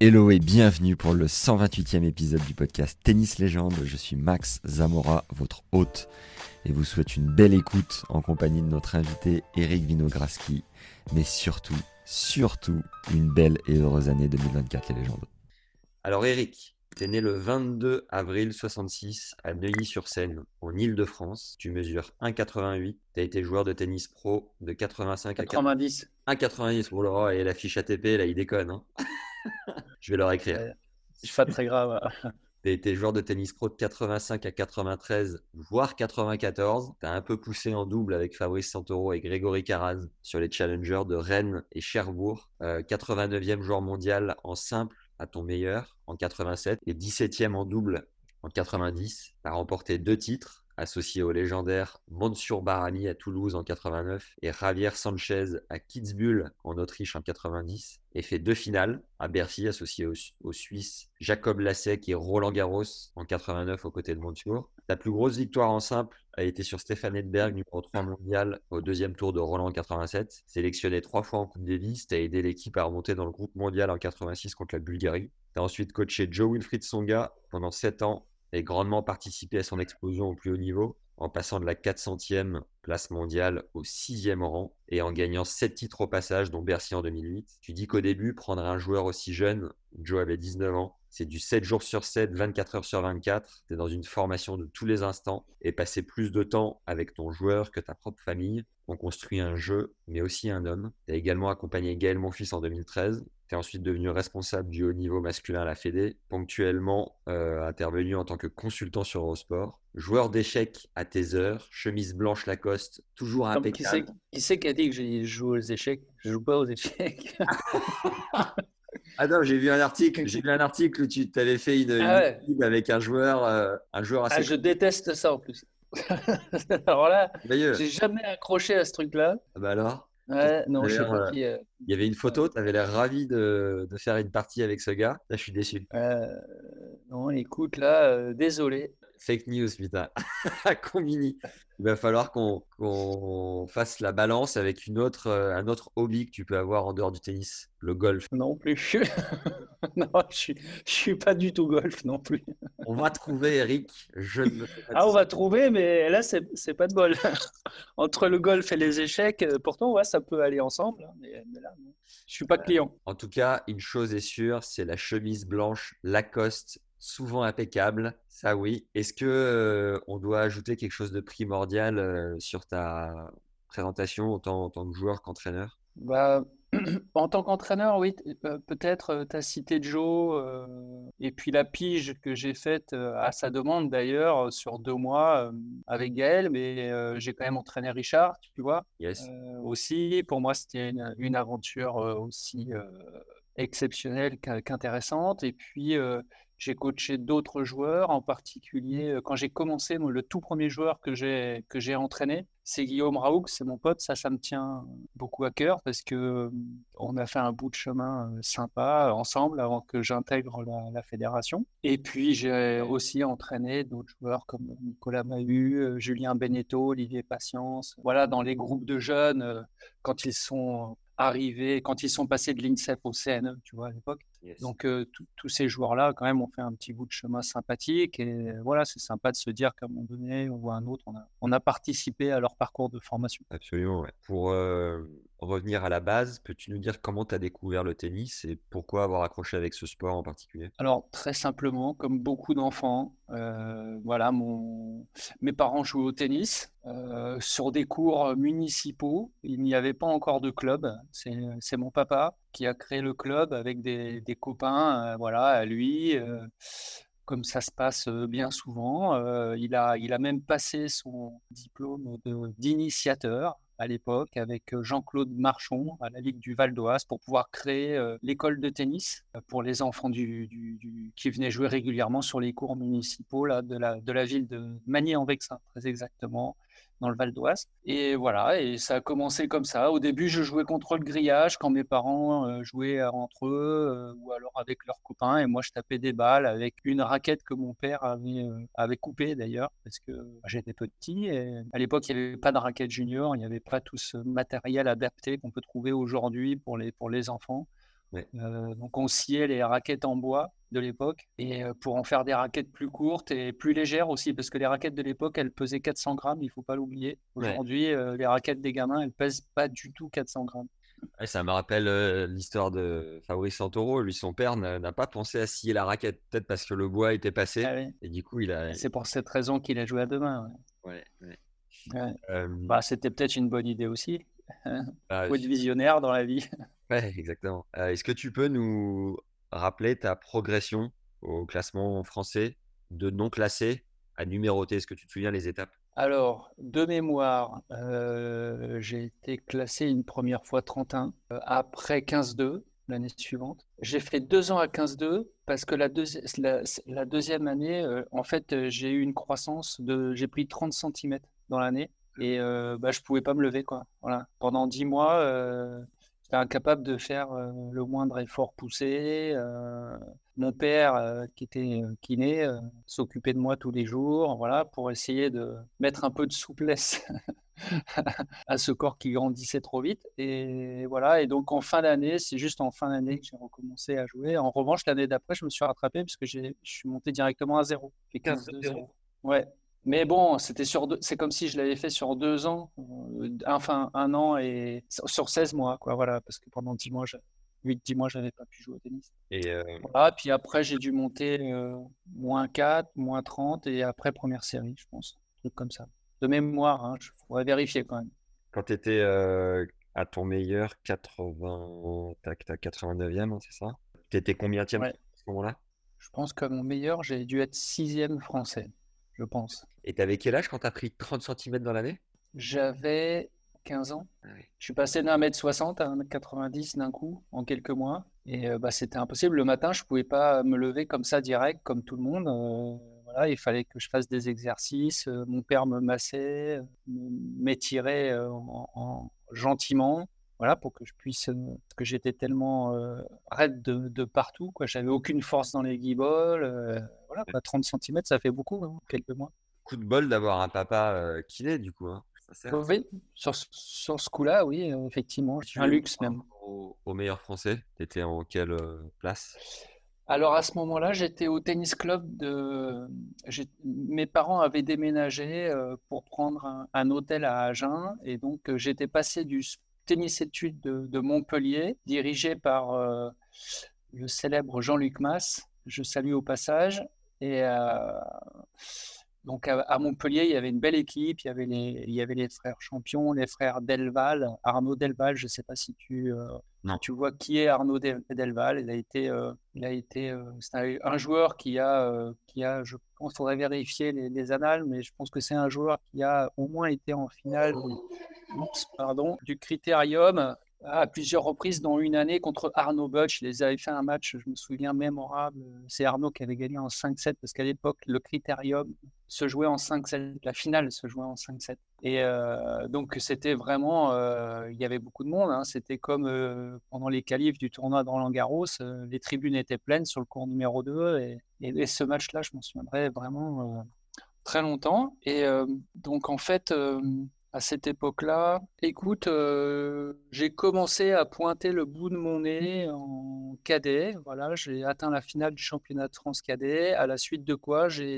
Hello et bienvenue pour le 128e épisode du podcast Tennis Légende. Je suis Max Zamora, votre hôte, et vous souhaite une belle écoute en compagnie de notre invité Eric Winogradsky, mais surtout, une belle et heureuse année 2024, les légendes. Alors Eric, t'es né le 22 avril 66 à Neuilly-sur-Seine, en Île-de-France. Tu mesures 1,88, t'as été joueur de tennis pro de 85 à 90. 1,90, oh là là, et la fiche ATP, là, il déconne, hein. Je vais leur écrire. C'est pas très grave. Tu as été joueur de tennis pro de 85 à 93, voire 94. Tu as un peu poussé en double avec Fabrice Santoro et Grégory Caraz sur les challengers de Rennes et Cherbourg. 89e joueur mondial en simple à ton meilleur en 87 et 17e en double en 90. Tu as remporté 2 titres. Associé au légendaire Mansour Bahrami à Toulouse en 89 et Javier Sanchez à Kitzbühel en Autriche en 90, et fait 2 finales à Bercy, associé au Suisse Jacob Lasek et Roland Garros en 89 aux côtés de Mansour. Ta plus grosse victoire en simple a été sur Stefan Edberg, numéro 3 mondial au 2e tour de Roland en 87. Sélectionné 3 fois en Coupe Davis, t'as aidé l'équipe à remonter dans le groupe mondial en 86 contre la Bulgarie. T'as ensuite coaché Jo-Wilfried Tsonga pendant 7 ans et grandement participé à son explosion au plus haut niveau, en passant de la 400e place mondiale au 6e rang, et en gagnant 7 titres au passage, dont Bercy en 2008. Tu dis qu'au début, prendre un joueur aussi jeune, Joe avait 19 ans, c'est du 7 jours sur 7, 24 heures sur 24, t'es dans une formation de tous les instants, et passer plus de temps avec ton joueur que ta propre famille. On construit un jeu, mais aussi un homme. T'as également accompagné Gaël Monfils en 2013, t'es ensuite devenu responsable du haut niveau masculin à la FED, ponctuellement intervenu en tant que consultant sur Eurosport, joueur d'échecs à tes heures, chemise blanche Lacoste, toujours impeccable. Qui c'est qui a dit que je joue aux échecs ? Je joue pas aux échecs. Ah non, j'ai vu un article où tu t'avais fait une avec un joueur assez... Ah, je déteste ça en plus. Alors là, j'ai jamais accroché à ce truc-là. Ah bah alors ? Ouais, non, je sais pas qui, il y avait une photo, tu avais l'air ravi de faire une partie avec ce gars. Là, je suis déçu. Non, écoute, là, désolé. Fake news, putain. Combini. Il va falloir qu'on fasse la balance avec un autre hobby que tu peux avoir en dehors du tennis, le golf. Non plus. Non, je suis pas du tout golf non plus. On va trouver, Eric. On va trouver, mais là, c'est pas de bol. Entre le golf et les échecs, pourtant, ouais, ça peut aller ensemble. Mais là, non. Je suis pas client. En tout cas, une chose est sûre, c'est la chemise blanche Lacoste, souvent impeccable, ça oui. Est-ce que on doit ajouter quelque chose de primordial sur ta présentation autant en tant que joueur qu'entraîneur ? Bah, en tant qu'entraîneur, oui, peut-être tu as cité Joe et puis la pige que j'ai faite à sa demande d'ailleurs sur 2 mois avec Gaël, mais j'ai quand même entraîné Richard, tu vois. Yes. Aussi, pour moi, c'était une aventure aussi exceptionnelle qu'intéressante, et puis j'ai coaché d'autres joueurs, en particulier quand j'ai commencé, le tout premier joueur que j'ai entraîné, c'est Guillaume Raoult, c'est mon pote. Ça me tient beaucoup à cœur parce que on a fait un bout de chemin sympa ensemble avant que j'intègre la fédération. Et puis j'ai aussi entraîné d'autres joueurs comme Nicolas Mahut, Julien Beneteau, Olivier Patience. Voilà, dans les groupes de jeunes quand ils sont arrivés, quand ils sont passés de l'INSEP au CNE, tu vois, à l'époque. Yes. Donc, tous ces joueurs-là, quand même, ont fait un petit bout de chemin sympathique. Et voilà, c'est sympa de se dire qu'à un moment donné, on voit un autre, on a participé à leur parcours de formation. Absolument, ouais. Pour revenir à la base, peux-tu nous dire comment tu as découvert le tennis et pourquoi avoir accroché avec ce sport en particulier ? Alors, très simplement, comme beaucoup d'enfants, voilà, mes parents jouaient au tennis sur des cours municipaux. Il n'y avait pas encore de club. C'est mon papa qui a créé le club avec des copains, voilà, à lui. Comme ça se passe bien souvent, il a même passé son diplôme d'initiateur à l'époque avec Jean-Claude Marchon à la Ligue du Val-d'Oise pour pouvoir créer l'école de tennis pour les enfants qui venaient jouer régulièrement sur les cours municipaux là, de la ville de Magny-en-Vexin, très exactement, dans le Val-d'Oise. Et voilà, et ça a commencé comme ça. Au début, je jouais contre le grillage quand mes parents jouaient entre eux ou alors avec leurs copains. Et moi, je tapais des balles avec une raquette que mon père avait coupée d'ailleurs, parce que j'étais petit. Et à l'époque, il n'y avait pas de raquette junior. Il n'y avait pas tout ce matériel adapté qu'on peut trouver aujourd'hui pour les enfants. Ouais. Donc, on sciait les raquettes en bois de l'époque et pour en faire des raquettes plus courtes et plus légères aussi, parce que les raquettes de l'époque, elles pesaient 400 grammes, il ne faut pas l'oublier. Aujourd'hui, ouais. Les raquettes des gamins, elles ne pèsent pas du tout 400 grammes. Ouais, ça me rappelle l'histoire de Fabrice Santoro. Lui, son père n'a pas pensé à scier la raquette, peut-être parce que le bois était passé. Ah, ouais. Et du coup, c'est pour cette raison qu'il a joué à deux mains. Ouais. Ouais, ouais. Ouais. C'était peut-être une bonne idée aussi. Faut être visionnaire dans la vie. Ouais, exactement. Est-ce que tu peux nous rappeler ta progression au classement français de non classé à numéroté? Est-ce que tu te souviens les étapes? Alors, de mémoire, j'ai été classé une première fois 31, après 15-2 l'année suivante. J'ai fait 2 ans à 15-2 parce que la deuxième année, en fait, j'ai eu une croissance j'ai pris 30 cm dans l'année et je pouvais pas me lever, quoi. Voilà. Pendant 10 mois, j'étais incapable de faire le moindre effort poussé. Mon père, qui était kiné, s'occupait de moi tous les jours, voilà, pour essayer de mettre un peu de souplesse à ce corps qui grandissait trop vite. Et voilà. Et donc, en fin d'année, c'est juste en fin d'année que j'ai recommencé à jouer. En revanche, l'année d'après, je me suis rattrapé parce que je suis monté directement à 0. J'ai fait 15-2-0. Ouais. Mais bon, c'est comme si je l'avais fait sur 2 ans, enfin 1 an et sur 16 mois, quoi, voilà, parce que pendant 10 mois, 8-10 mois, je n'avais pas pu jouer au tennis. Et voilà, puis après, j'ai dû monter moins 4, moins 30 et après première série, je pense, un truc comme ça. De mémoire, hein, je pourrais vérifier quand même. Quand tu étais à ton meilleur, 89e, hein, c'est ça? Tu étais combienième à ce moment-là? Je pense qu'à mon meilleur, j'ai dû être 6e français. Je pense. Et t'avais quel âge quand t'as pris 30 cm dans l'année? J'avais 15 ans. Ah oui. Je suis passé d'1m60 à 1m90 d'un coup en quelques mois. Et c'était impossible. Le matin, je pouvais pas me lever comme ça direct, comme tout le monde. Voilà, il fallait que je fasse des exercices. Mon père me massait, m'étirait gentiment. Voilà, pour que je puisse, parce que j'étais tellement raide de partout, quoi. J'avais aucune force dans les guibolles. 30 cm, ça fait beaucoup, hein, quelques mois. Coup de bol d'avoir un papa kiné, du coup. Hein. Oui, sur ce coup-là, oui, effectivement. C'est un luxe, même. Au meilleur français, tu étais en quelle place? Alors, à ce moment-là, j'étais au tennis club de. Mes parents avaient déménagé pour prendre un hôtel à Agen. Et donc, j'étais passé du tennis-études de Montpellier, dirigé par le célèbre Jean-Luc Masse, je salue au passage. Et donc à Montpellier, il y avait une belle équipe, il y avait les frères champions, les frères Delval, Arnaud Delval, je ne sais pas si tu vois qui est Arnaud Delval. Il a été c'est un joueur qui a je pense, il faudrait vérifier les annales, mais je pense que c'est un joueur qui a au moins été en finale du Critérium à plusieurs reprises, dont une année contre Arnaud Butch. Ils avaient fait un match, je me souviens, mémorable. C'est Arnaud qui avait gagné en 5-7, parce qu'à l'époque, le Critérium se jouait en 5-7. La finale se jouait en 5-7. Et donc, c'était vraiment... il y avait beaucoup de monde. Hein. C'était comme pendant les qualifs du tournoi de Roland Garros. Les tribunes étaient pleines sur le cours numéro 2. Et ce match-là, je m'en souviendrai vraiment très longtemps. Et donc, en fait... à cette époque-là, écoute, j'ai commencé à pointer le bout de mon nez en cadet. Voilà, j'ai atteint la finale du championnat de France cadet, à la suite de quoi j'ai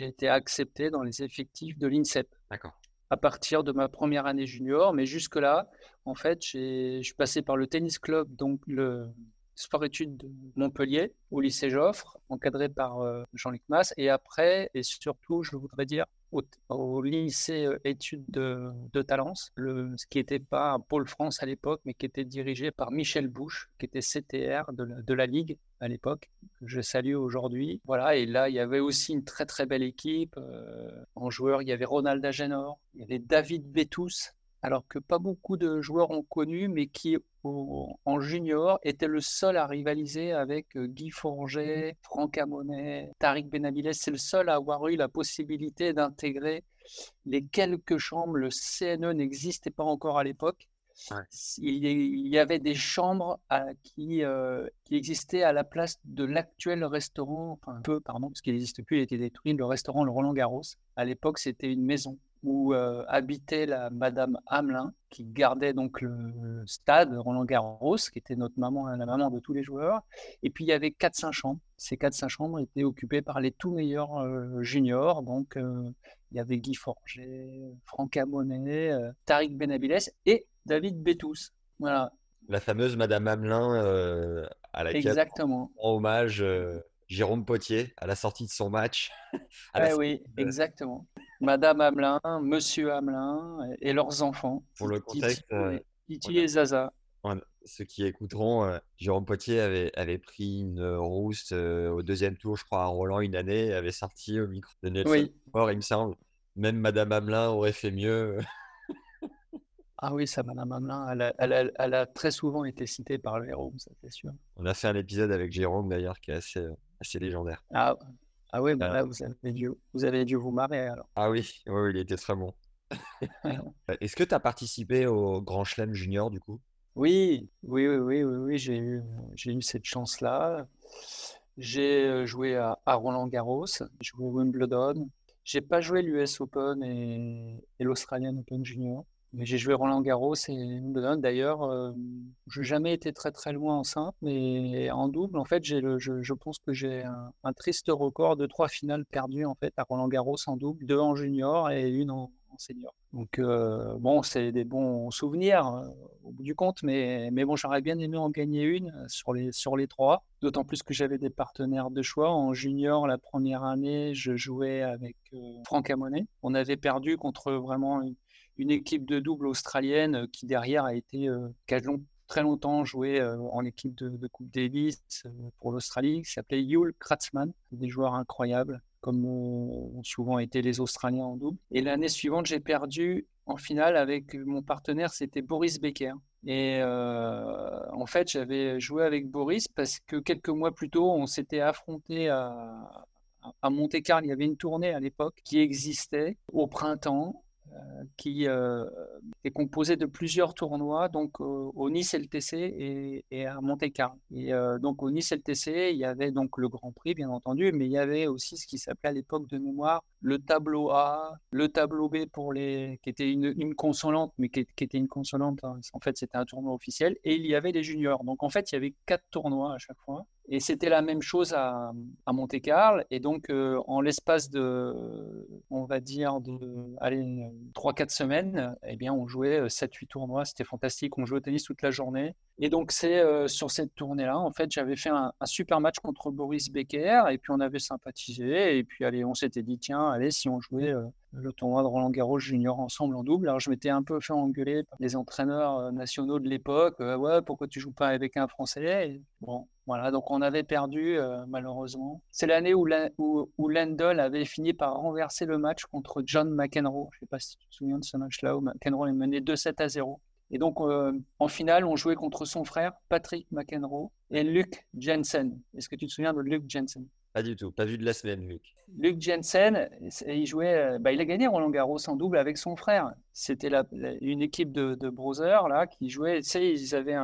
été accepté dans les effectifs de l'INSEP. D'accord. À partir de ma première année junior, mais jusque-là, en fait, je suis passé par le tennis club, donc le sport-études de Montpellier, au lycée Joffre, encadré par Jean-Luc Masse. Et après, et surtout, je voudrais dire, au lycée études de Talence, ce qui n'était pas un pôle France à l'époque, mais qui était dirigé par Michel Bouche, qui était CTR de la Ligue à l'époque, que je salue aujourd'hui. Voilà, et là, il y avait aussi une très, très belle équipe. En joueur, il y avait Ronald Agenor, il y avait David Bétous, alors que pas beaucoup de joueurs ont connu, mais qui, en junior, était le seul à rivaliser avec Guy Forget, Franck Ammonet, Tariq Benavides. C'est le seul à avoir eu la possibilité d'intégrer les quelques chambres. Le CNE n'existait pas encore à l'époque. Ouais. Il y avait des chambres qui existaient à la place de l'actuel restaurant, enfin un peu, pardon, parce qu'il n'existe plus, il a été détruit, le restaurant le Roland Garros. À l'époque, c'était une maison où habitait la Madame Hamelin, qui gardait donc le stade Roland Garros, qui était notre maman, la maman de tous les joueurs. Et puis il y avait 4-5 chambres. Ces 4-5 chambres étaient occupées par les tout meilleurs juniors. Donc il y avait Guy Forget, Franck Ammonet, Tariq Benavides et David Béthous. Voilà. La fameuse Madame Hamelin à laquelle exactement. On rend hommage Jérôme Potier à la sortie de son match. Oui, exactement. Madame Hamelin, Monsieur Hamelin et leurs enfants. Pour le contexte, Titi et Zaza. Ceux qui écouteront, Jérôme Potier avait pris une rousse au deuxième tour, je crois, à Roland une année, avait sorti au micro de Nelson. Oui. Or, il me semble, même Madame Hamelin aurait fait mieux. Ah oui, ça, Madame Hamelin, elle a très souvent été citée par Jérôme, ça c'est sûr. On a fait un épisode avec Jérôme d'ailleurs qui est assez légendaire. Ah oui, bah là, vous avez dû vous marrer alors. Ah oui, il était très bon. Est-ce que tu as participé au Grand Chelem Junior du coup ? Oui, j'ai eu cette chance-là. J'ai joué à Roland-Garros, j'ai joué à Wimbledon. J'ai pas joué l'US Open et l'Australian Open Junior, mais j'ai joué Roland-Garros et Wimbledon. D'ailleurs, je n'ai jamais été très très loin en simple, mais en double, en fait, je pense que j'ai un triste record de 3 finales perdues en fait, à Roland-Garros en double, 2 en junior et 1 en senior. Donc bon, c'est des bons souvenirs au bout du compte, mais bon, j'aurais bien aimé en gagner une sur les 3, d'autant plus que j'avais des partenaires de choix. En junior, la première année, je jouais avec Franck Ammonet. On avait perdu contre vraiment une équipe de double australienne qui derrière a été très longtemps jouée en équipe de Coupe Davis pour l'Australie, qui s'appelait Yul Kratzmann, des joueurs incroyables comme ont souvent été les Australiens en double. Et l'année suivante, j'ai perdu en finale avec mon partenaire, c'était Boris Becker. Et en fait, j'avais joué avec Boris parce que quelques mois plus tôt, on s'était affronté à Monte-Carlo. Il y avait une tournée à l'époque qui existait au printemps, qui est composé de plusieurs tournois, donc au Nice LTC et à Monte-Carlo. Et donc au Nice LTC, il y avait donc le Grand Prix, bien entendu, mais il y avait aussi ce qui s'appelait à l'époque de mémoire le tableau A, le tableau B qui était une consonante, mais qui était une consonante. Hein. En fait, c'était un tournoi officiel. Et il y avait les juniors. Donc en fait, il y avait 4 tournois à chaque fois. Et c'était la même chose à Monte-Carlo. Et donc, en l'espace de, on va dire, 3-4 semaines, eh bien, on jouait 7-8 tournois. C'était fantastique. On jouait au tennis toute la journée. Et donc, c'est sur cette tournée-là, en fait, j'avais fait un super match contre Boris Becker. Et puis, on avait sympathisé. Et puis, allez, on s'était dit, tiens, allez, si on jouait le tournoi de Roland-Garros Junior ensemble en double. Alors, je m'étais un peu fait engueuler par les entraîneurs nationaux de l'époque. Ouais, pourquoi tu joues pas avec un Français ? Et bon. Voilà, donc on avait perdu malheureusement. C'est l'année où Lendl avait fini par renverser le match contre John McEnroe. Je ne sais pas si tu te souviens de ce match-là où McEnroe est mené 2-7-0. Et donc en finale, on jouait contre son frère Patrick McEnroe et Luke Jensen. Est-ce que tu te souviens de Luke Jensen ? Pas du tout, pas vu de la semaine, Luc. Luke Jensen, il a gagné Roland Garros en double avec son frère. C'était une équipe de brothers là qui jouait. Tu sais, ils avaient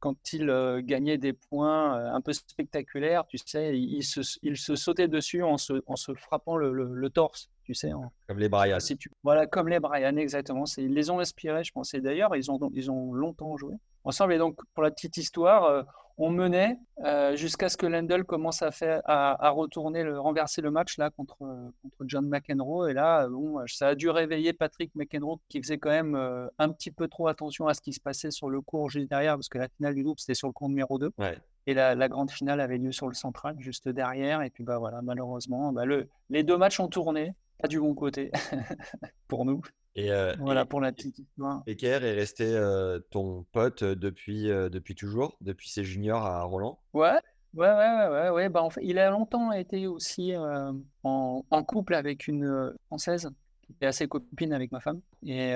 quand ils gagnaient des points un peu spectaculaires, tu sais, ils se sautaient dessus en se frappant le torse, tu sais. Comme les Bryan. Voilà, comme les Bryan, exactement. Ils les ont inspirés, je pense. Et d'ailleurs, ils ont longtemps joué ensemble. Et donc, pour la petite histoire, on menait jusqu'à ce que Lendl commence à retourner, renverser le match là, contre John McEnroe. Et là, bon, ça a dû réveiller Patrick McEnroe qui faisait quand même un petit peu trop attention à ce qui se passait sur le court juste derrière, parce que la finale du double, c'était sur le court numéro 2. Ouais. Et la grande finale avait lieu sur le central, juste derrière. Et puis, bah, voilà, malheureusement, les 2 matchs ont tourné, pas du bon côté pour nous. Et voilà pour la petite histoire. Becker est resté ton pote depuis toujours, depuis ses juniors à Roland. Ouais. Bah, en fait, il a longtemps été aussi en couple avec une Française est assez copine avec ma femme. Et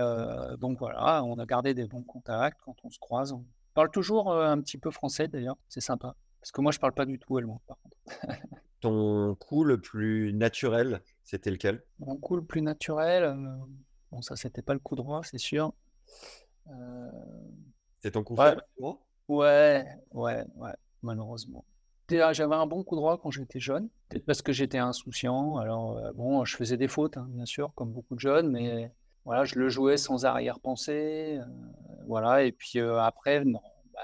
donc voilà, on a gardé des bons contacts quand on se croise. On parle toujours un petit peu français d'ailleurs, c'est sympa. Parce que moi, je ne parle pas du tout allemand, par contre. Ton coup le plus naturel, c'était lequel ? Mon coup le plus naturel, bon, ça, c'était pas le coup droit, c'est sûr. C'est ton coup faible ? Ouais, malheureusement. Déjà, j'avais un bon coup droit quand j'étais jeune, peut-être parce que j'étais insouciant. Alors, bon, je faisais des fautes, hein, bien sûr, comme beaucoup de jeunes, mais voilà, je le jouais sans arrière-pensée. Voilà, et puis après, non, bah,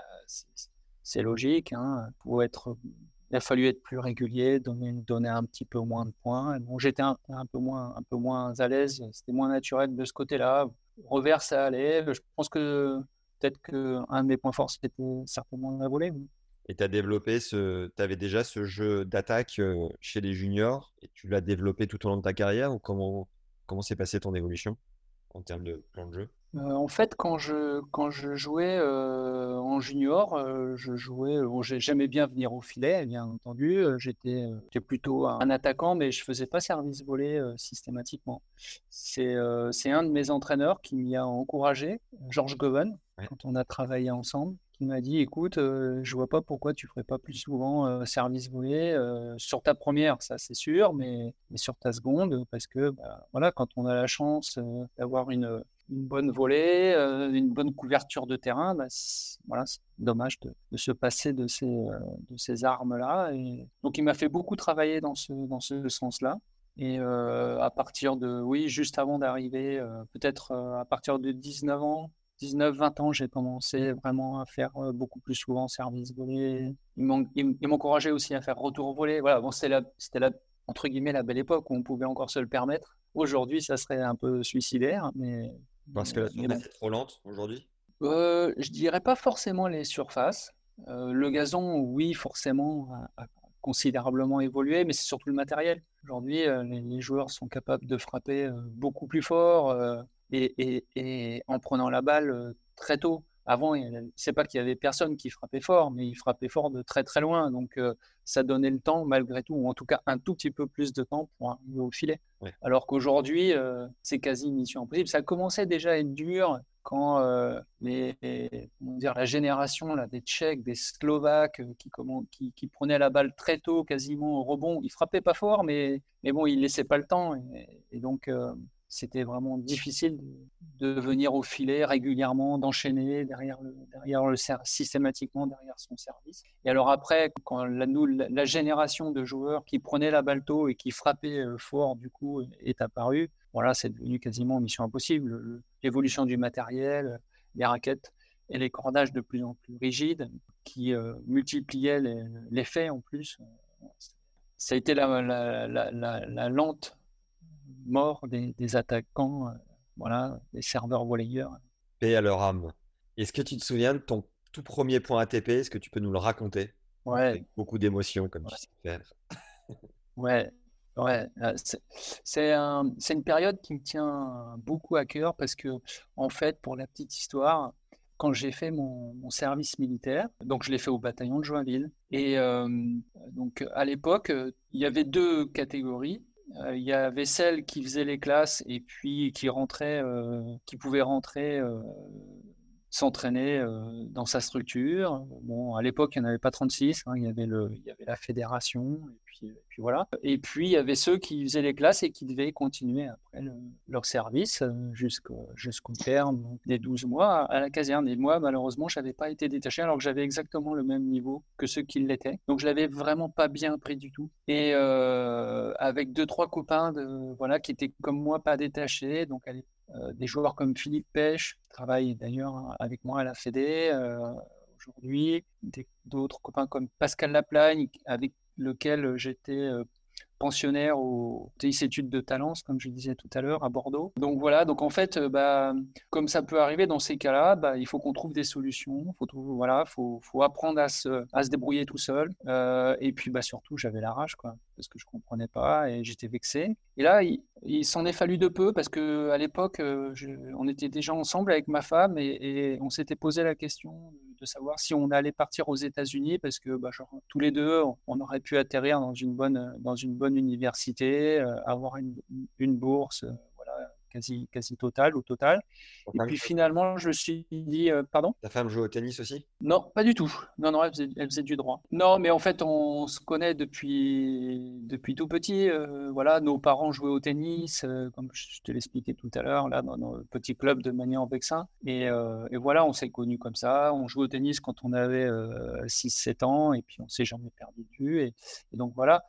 c'est logique. Hein, il a fallu être plus régulier, donner un petit peu moins de points. Et bon, j'étais un peu moins à l'aise, c'était moins naturel de ce côté-là. Revers, ça allait. Je pense que peut-être qu'un de mes points forts, c'était certainement la volée. Oui. Et tu as développé tu avais déjà ce jeu d'attaque chez les juniors et tu l'as développé tout au long de ta carrière, ou comment s'est passée ton évolution en termes de plan de jeu ? En fait, quand je jouais en junior, j'aimais bien venir au filet, bien entendu. J'étais plutôt un attaquant, mais je faisais pas service volé systématiquement. C'est un de mes entraîneurs qui m'y a encouragé, Georges Goven, ouais. Quand on a travaillé ensemble. Il m'a dit, écoute, je vois pas pourquoi tu ferais pas plus souvent service volé sur ta première, ça c'est sûr, mais sur ta seconde, parce que bah, voilà, quand on a la chance d'avoir une bonne volée, une bonne couverture de terrain, bah, c'est dommage de se passer de ces armes-là. Et donc il m'a fait beaucoup travailler dans ce sens-là. Et à partir de, oui, juste avant d'arriver, peut-être à partir de 19 ans, 19-20 ans, j'ai commencé vraiment à faire beaucoup plus souvent service volé. Il m'encourageait aussi à faire retour volé. Voilà, bon, c'était entre guillemets, la belle époque où on pouvait encore se le permettre. Aujourd'hui, ça serait un peu suicidaire. Mais, parce que la surface est trop lente aujourd'hui ? Je ne dirais pas forcément les surfaces. Le gazon, oui, forcément, a considérablement évolué, mais c'est surtout le matériel. Aujourd'hui, les joueurs sont capables de frapper beaucoup plus fort. Et en prenant la balle très tôt. Avant, c'est pas qu'il y avait personne qui frappait fort, mais il frappait fort de très très loin. Donc ça donnait le temps malgré tout, ou en tout cas un tout petit peu plus de temps pour arriver au filet. Ouais. Alors qu'aujourd'hui, c'est quasi mission impossible. Ça commençait déjà à être dur quand la génération des Tchèques, des Slovaques qui prenaient la balle très tôt, quasiment au rebond. Ils frappaient pas fort, mais bon, ils laissaient pas le temps. Et donc c'était vraiment difficile de venir au filet régulièrement, d'enchaîner systématiquement derrière son service. Et alors après, quand la génération de joueurs qui prenaient la balle tôt et qui frappaient fort du coup est apparue, voilà, c'est devenu quasiment mission impossible. L'évolution du matériel, les raquettes et les cordages de plus en plus rigides qui multipliaient les faits en plus. Ça a été la lente mort des attaquants, voilà, des serveurs volleyeurs. Paix à leur âme. Est-ce que tu te souviens de ton tout premier point ATP ? Est-ce que tu peux nous le raconter ? Ouais. Avec beaucoup d'émotion, comme tu sais faire. Ouais. C'est une période qui me tient beaucoup à cœur parce que, en fait, pour la petite histoire, quand j'ai fait mon service militaire, donc je l'ai fait au bataillon de Joinville. Et donc, à l'époque, il y avait deux catégories. Il y avait celles qui faisaient les classes et puis qui pouvaient rentrer s'entraîner dans sa structure. Bon, à l'époque, il n'y en avait pas 36, hein, il y avait la fédération, et puis voilà. Et puis, il y avait ceux qui faisaient les classes et qui devaient continuer après leur service jusqu'au terme des 12 mois à la caserne. Et moi, malheureusement, je n'avais pas été détaché alors que j'avais exactement le même niveau que ceux qui l'étaient. Donc, je ne l'avais vraiment pas bien pris du tout. Et avec 2-3 copains qui étaient comme moi pas détachés, donc des joueurs comme Philippe Pêche, qui travaille d'ailleurs avec moi à la FED aujourd'hui, d'autres copains comme Pascal Laplagne, avec lequel j'étais pensionnaire au tennis études de Talence, comme je disais tout à l'heure, à Bordeaux. Donc voilà, donc en fait, comme ça peut arriver dans ces cas-là, il faut qu'on trouve des solutions, faut apprendre à se débrouiller tout seul. Et puis surtout, j'avais la rage, quoi, parce que je comprenais pas et j'étais vexé. Et là, il s'en est fallu de peu parce que à l'époque, on était déjà ensemble avec ma femme et on s'était posé la question de savoir si on allait partir aux États-Unis parce que tous les deux, on aurait pu atterrir dans une bonne université, avoir une bourse, quasi totale ou totale. Et puis finalement, je me suis dit, pardon ? Ta femme joue au tennis aussi ? Non, pas du tout. Non, elle faisait du droit. Non, mais en fait, on se connaît depuis tout petit. Voilà, nos parents jouaient au tennis, comme je te l'expliquais tout à l'heure, là, dans nos petits clubs de Magnan-en-Vexin. Et voilà, on s'est connus comme ça. On jouait au tennis quand on avait 6-7 ans, et puis on ne s'est jamais perdu de vue. Et donc voilà,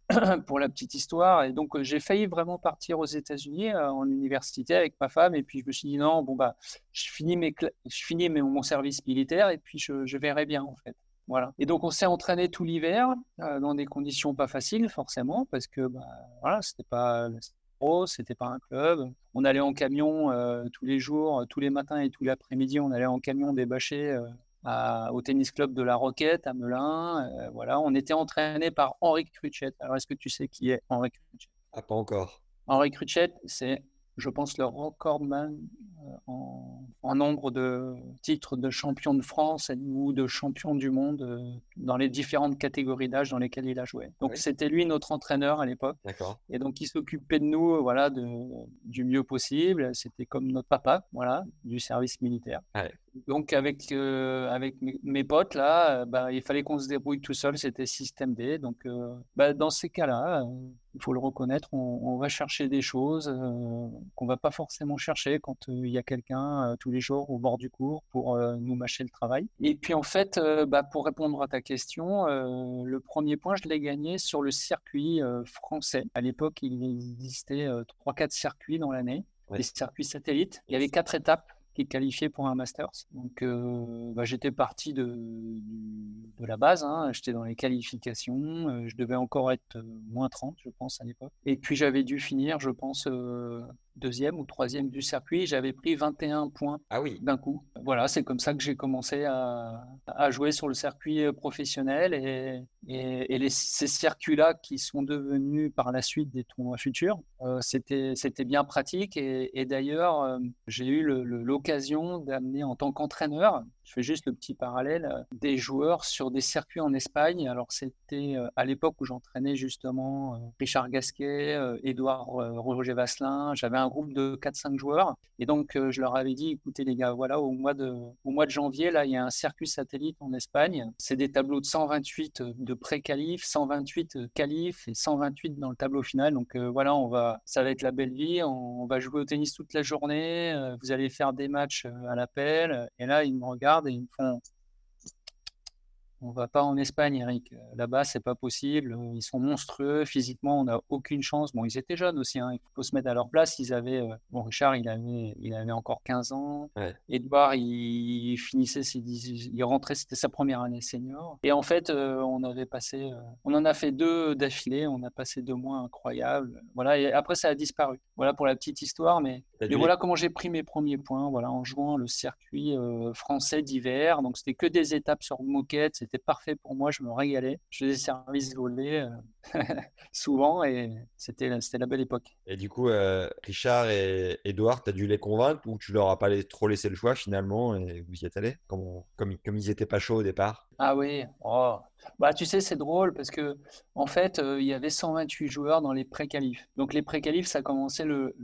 pour la petite histoire. Et donc, j'ai failli vraiment partir aux États-Unis en université avec ma femme, et puis je me suis dit non, bon bah je finis mon service militaire et puis je verrai bien en fait. Voilà. Et donc on s'est entraîné tout l'hiver dans des conditions pas faciles forcément, parce que bah voilà, c'était pas le pro, c'était pas un club. On allait en camion tous les jours, tous les matins et tout l'après-midi, on allait en camion débâcher au tennis club de la Roquette à Melun. Voilà, on était entraîné par Henri Cruchet. Alors est-ce que tu sais qui est Henri Cruchet? Ah, pas encore. Henri Cruchet, c'est, je pense, le recordman en nombre de titres de champion de France ou de champion du monde dans les différentes catégories d'âge dans lesquelles il a joué. Donc, oui, c'était lui notre entraîneur à l'époque. D'accord. Et donc, il s'occupait de nous, voilà, du mieux possible. C'était comme notre papa, voilà, du service militaire. Ouais. Donc, avec mes potes, là, il fallait qu'on se débrouille tout seul. C'était système D. Donc, dans ces cas-là, il faut le reconnaître, on va chercher des choses qu'on ne va pas forcément chercher quand il y a quelqu'un tous les jours au bord du cours pour nous mâcher le travail. Et puis, en fait, pour répondre à ta question, le premier point, je l'ai gagné sur le circuit français. À l'époque, il existait 3-4 circuits dans l'année, ouais, des circuits satellites. Il y avait 4 étapes qui qualifiait pour un Masters. Donc, j'étais parti de la base, hein. J'étais dans les qualifications, je devais encore être moins 30, je pense, à l'époque. Et puis, j'avais dû finir, je pense, deuxième ou troisième du circuit. J'avais pris 21 points d'un coup. Voilà, c'est comme ça que j'ai commencé à jouer sur le circuit professionnel. Et ces circuits-là qui sont devenus par la suite des tournois futurs, c'était bien pratique. Et d'ailleurs, j'ai eu l'occasion d'amener en tant qu'entraîneur, je fais juste le petit parallèle, des joueurs sur des circuits en Espagne. Alors, c'était à l'époque où j'entraînais justement Richard Gasquet, Édouard Roger Vasselin. J'avais un groupe de 4-5 joueurs. Et donc, je leur avais dit, écoutez les gars, voilà, au mois de janvier, là, il y a un circuit satellite en Espagne. C'est des tableaux de 128 de pré-qualif, 128 qualif et 128 dans le tableau final. Donc, voilà, ça va être la belle vie. On va jouer au tennis toute la journée. Vous allez faire des matchs à l'appel. Et là, ils me regardent et ils me font... On ne va pas en Espagne, Eric. Là-bas, ce n'est pas possible. Ils sont monstrueux. Physiquement, on n'a aucune chance. Bon, ils étaient jeunes aussi, hein. Il faut se mettre à leur place. Ils avaient... Bon, Richard, il avait encore 15 ans. Ouais. Edouard, il finissait ses 18... Il rentrait, c'était sa première année senior. Et en fait, on en a fait 2 d'affilée. On a passé 2 mois incroyables. Voilà. Et après, ça a disparu. Voilà pour la petite histoire. Mais voilà comment j'ai pris mes premiers points. Voilà, en jouant le circuit français d'hiver. Donc, c'était que des étapes sur moquette. C'était parfait pour moi, je me régalais. Je faisais des services volés souvent et c'était la belle époque. Et du coup, Richard et Edouard, tu as dû les convaincre ou tu leur as pas trop laissé le choix finalement et vous y êtes allé comme ils n'étaient pas chauds au départ? Ah oui, oh. Bah, tu sais, c'est drôle parce que en fait, il y avait 128 joueurs dans les pré-qualifs. Donc, les pré-qualifs, ça commençait le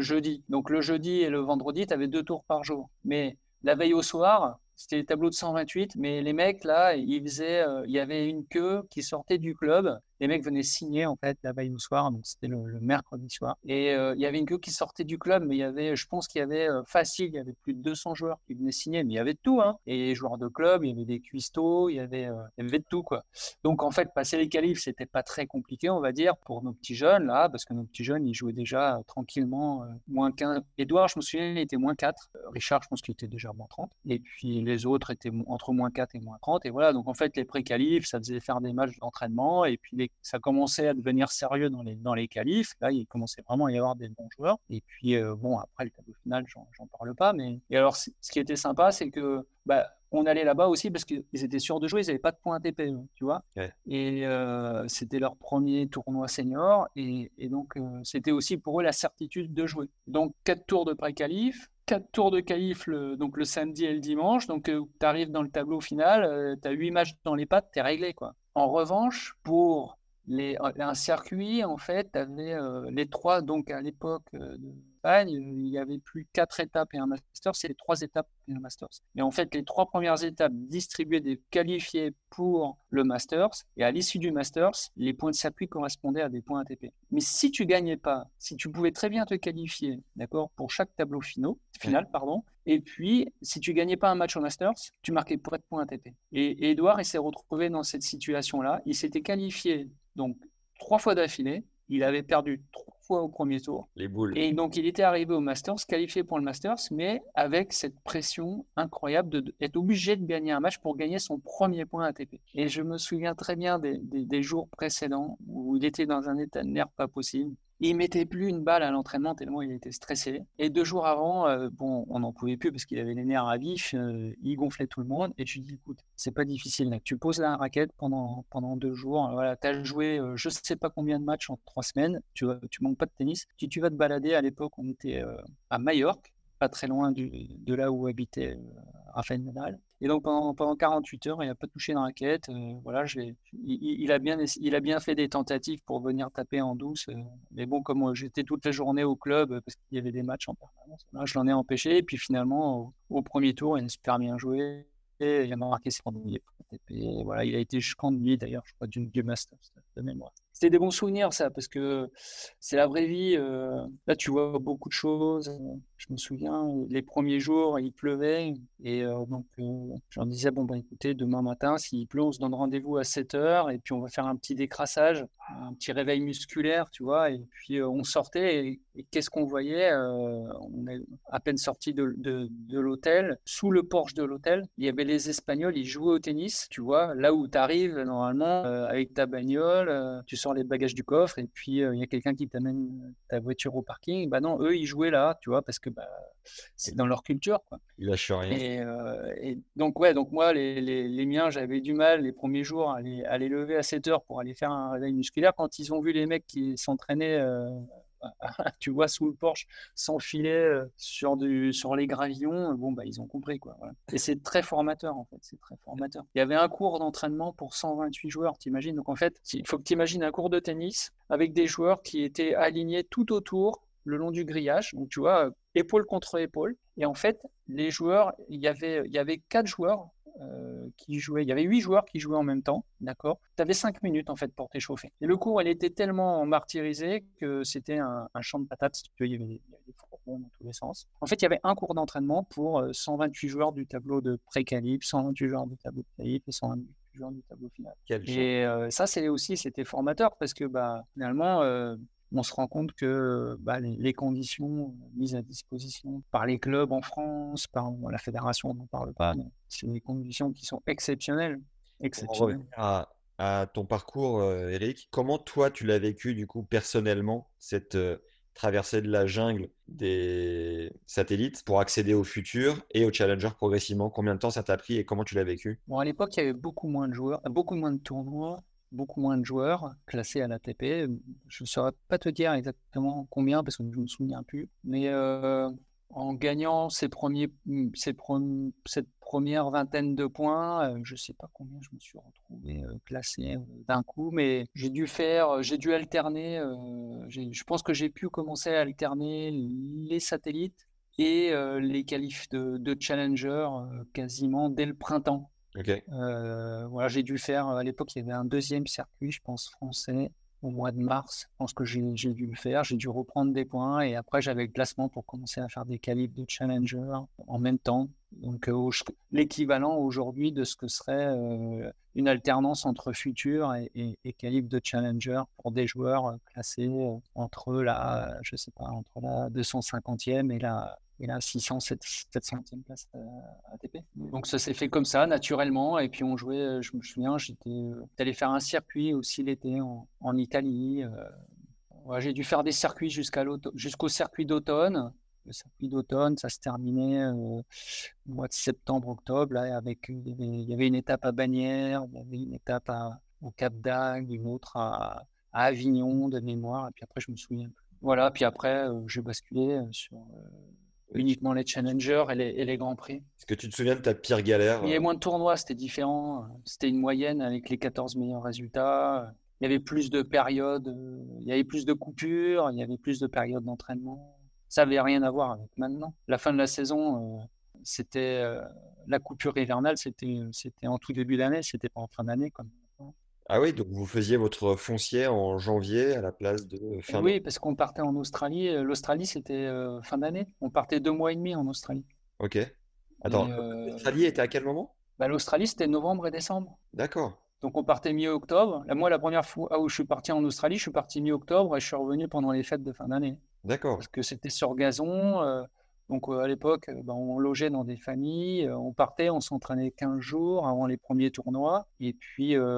jeudi. Donc, le jeudi et le vendredi, tu avais 2 tours par jour. Mais la veille au soir, c'était les tableaux de 128, mais les mecs, là, il y avait une queue qui sortait du club. Les mecs venaient signer, en fait, la veille au soir, donc c'était le mercredi soir. Et il y avait une queue qui sortait du club, mais il y avait plus de 200 joueurs qui venaient signer, mais il y avait de tout, hein. Et les joueurs de club, il y avait des cuistots, il y avait de tout, quoi. Donc, en fait, passer les qualifs, c'était pas très compliqué, on va dire, pour nos petits jeunes, là, parce que nos petits jeunes, ils jouaient déjà tranquillement, moins 15. Edouard, je me souviens, il était moins 4. Richard, je pense qu'il était déjà moins 30. Et puis, les autres étaient entre moins 4 et moins 30. Et voilà, donc en fait, les pré-qualifs, ça faisait faire des matchs d'entraînement. Et puis, ça commençait à devenir sérieux dans les qualifs. Là, il commençait vraiment à y avoir des bons joueurs. Et puis, après, le tableau final, j'en parle pas. Mais... Et alors, ce qui était sympa, c'est que... on allait là-bas aussi parce qu'ils étaient sûrs de jouer, ils n'avaient pas de points ATP, tu vois. Ouais. Et c'était leur premier tournoi senior. Et donc, c'était aussi pour eux la certitude de jouer. Donc, 4 tours de pré-qualif, 4 tours de qualif le samedi et le dimanche. Donc, tu arrives dans le tableau final, tu as 8 matchs dans les pattes, tu es réglé, quoi. En revanche, pour un circuit, en fait, tu avais les 3, donc à l'époque... campagne, il y avait plus 4 étapes et un master, c'est les 3 étapes et un master. Mais en fait, les 3 premières étapes distribuaient des qualifiés pour le master, et à l'issue du master, les points de circuit correspondaient à des points ATP. Mais si tu gagnais pas, si tu pouvais très bien te qualifier, d'accord, pour chaque tableau final, et puis, si tu gagnais pas un match au Masters, tu marquais pas de points ATP. Et Edouard, il s'est retrouvé dans cette situation-là. Il s'était qualifié donc 3 fois d'affilée. Il avait perdu 3 fois au premier tour. Les boules. Et donc, il était arrivé au Masters, qualifié pour le Masters, mais avec cette pression incroyable d'être obligé de gagner un match pour gagner son premier point ATP. Et je me souviens très bien des jours précédents où il était dans un état de nerfs pas possible. Il ne mettait plus une balle à l'entraînement tellement il était stressé. Et 2 jours avant, on n'en pouvait plus parce qu'il avait les nerfs à vif, il gonflait tout le monde. Et tu dis, écoute, c'est pas difficile. Là. Tu poses la raquette pendant 2 jours. Voilà, tu as joué je ne sais pas combien de matchs en 3 semaines. Tu manques pas de tennis. Tu vas te balader. À l'époque, on était à Majorque, pas très loin de là où habitait Rafael Nadal. Et donc pendant 48 heures, il n'a pas touché de raquette. Il a bien fait des tentatives pour venir taper en douce. Mais bon, comme j'étais toute la journée au club parce qu'il y avait des matchs en permanence, là, je l'en ai empêché. Et puis finalement, au premier tour, il a super bien joué. Et il a marqué ses premiers ATP. Voilà, il a été jusqu'en demi d'ailleurs, je crois, du Masters de mémoire. C'était des bons souvenirs, ça, parce que c'est la vraie vie. Là, tu vois beaucoup de choses. Je me souviens, les premiers jours, il pleuvait. Et donc, j'en disais, écoutez, demain matin, s'il pleut, on se donne rendez-vous à 7h. Et puis, on va faire un petit décrassage, un petit réveil musculaire, tu vois. Et puis, on sortait. Et qu'est-ce qu'on voyait ? On est à peine sorti de l'hôtel. Sous le porche de l'hôtel, il y avait les Espagnols. Ils jouaient au tennis, tu vois. Là où tu arrives, normalement, avec ta bagnole, tu sors les bagages du coffre et puis il y a quelqu'un qui t'amène ta voiture au parking. Bah non, eux ils jouaient là, tu vois, parce que c'est dans leur culture, quoi. Ils lâchent rien. Et donc moi les miens, j'avais du mal les premiers jours à les lever à 7h pour aller faire un réveil musculaire. Quand ils ont vu les mecs qui s'entraînaient tu vois, sous le porche, sans filet, sur les gravillons, ils ont compris, quoi. Voilà. Et c'est très formateur, en fait. C'est très formateur. Il y avait un cours d'entraînement pour 128 joueurs, t'imagines. Donc, en fait, il faut que t'imagines un cours de tennis avec des joueurs qui étaient alignés tout autour, le long du grillage. Donc, tu vois, épaule contre épaule. Et en fait, les joueurs, il y avait 4 joueurs qui jouaient. Il y avait 8 joueurs qui jouaient en même temps, d'accord. Tu avais 5 minutes en fait pour t'échauffer. Et le cours, elle était tellement martyrisée que c'était un champ de patates. Il y avait des fourgons dans tous les sens. En fait, il y avait un cours d'entraînement pour 128 joueurs du tableau de pré-qualif, 128 joueurs du tableau de qualif et 128 joueurs du tableau final. Et ça, c'était formateur parce que finalement... on se rend compte que les conditions mises à disposition par les clubs en France, par la fédération, on n'en parle pas, mais c'est des conditions qui sont exceptionnelles. À ton parcours, Eric, comment toi tu l'as vécu du coup personnellement, cette traversée de la jungle des satellites pour accéder au futur et au challenger progressivement? Combien de temps ça t'a pris et comment tu l'as vécu? À l'époque, il y avait beaucoup moins de joueurs, beaucoup moins de tournois. Beaucoup moins de joueurs classés à l'ATP. Je ne saurais pas te dire exactement combien, parce que je ne me souviens plus. Mais en gagnant cette première vingtaine de points, je ne sais pas combien je me suis retrouvé classé d'un coup, mais j'ai dû alterner. Je pense que j'ai pu commencer à alterner les satellites et les qualifs de challenger quasiment dès le printemps. Okay. J'ai dû faire, à l'époque, il y avait un deuxième circuit, je pense, français, au mois de mars. Je pense que j'ai dû le faire, j'ai dû reprendre des points et après, j'avais le classement pour commencer à faire des qualifs de challenger en même temps. Donc, l'équivalent aujourd'hui de ce que serait une alternance entre futur et qualif de challenger pour des joueurs classés entre la 250e et la... Et là, 700e place ATP. Donc, ça s'est fait comme ça, naturellement. Et puis, on jouait, je me souviens, j'étais allé faire un circuit aussi l'été en Italie. J'ai dû faire des circuits jusqu'au circuit d'automne. Le circuit d'automne, ça se terminait au mois de septembre, octobre. Là, il y avait une étape à Bagnères, il y avait une étape au Cap d'Agde, une autre à Avignon de mémoire. Et puis après, je me souviens plus. Voilà, puis après, j'ai basculé sur... uniquement les challengers et les grands prix. Est-ce que tu te souviens de ta pire galère ? Il y avait moins de tournois, c'était différent. C'était une moyenne avec les 14 meilleurs résultats. Il y avait plus de périodes, il y avait plus de coupures, il y avait plus de périodes d'entraînement. Ça n'avait rien à voir avec maintenant. La fin de la saison, c'était la coupure hivernale, c'était en tout début d'année, c'était pas en fin d'année comme. Ah oui, donc vous faisiez votre foncière en janvier à la place de fin d'année. Oui, parce qu'on partait en Australie. L'Australie, c'était fin d'année. On partait 2 mois et demi en Australie. Ok. Attends, l'Australie était à quel moment ? Bah, l'Australie, c'était novembre et décembre. D'accord. Donc, on partait mi-octobre. Là, moi, la première fois où je suis parti en Australie, je suis parti mi-octobre et je suis revenu pendant les fêtes de fin d'année. D'accord. Parce que c'était sur gazon. Donc, à l'époque, on logeait dans des familles, on partait, on s'entraînait 15 jours avant les premiers tournois. Et puis, il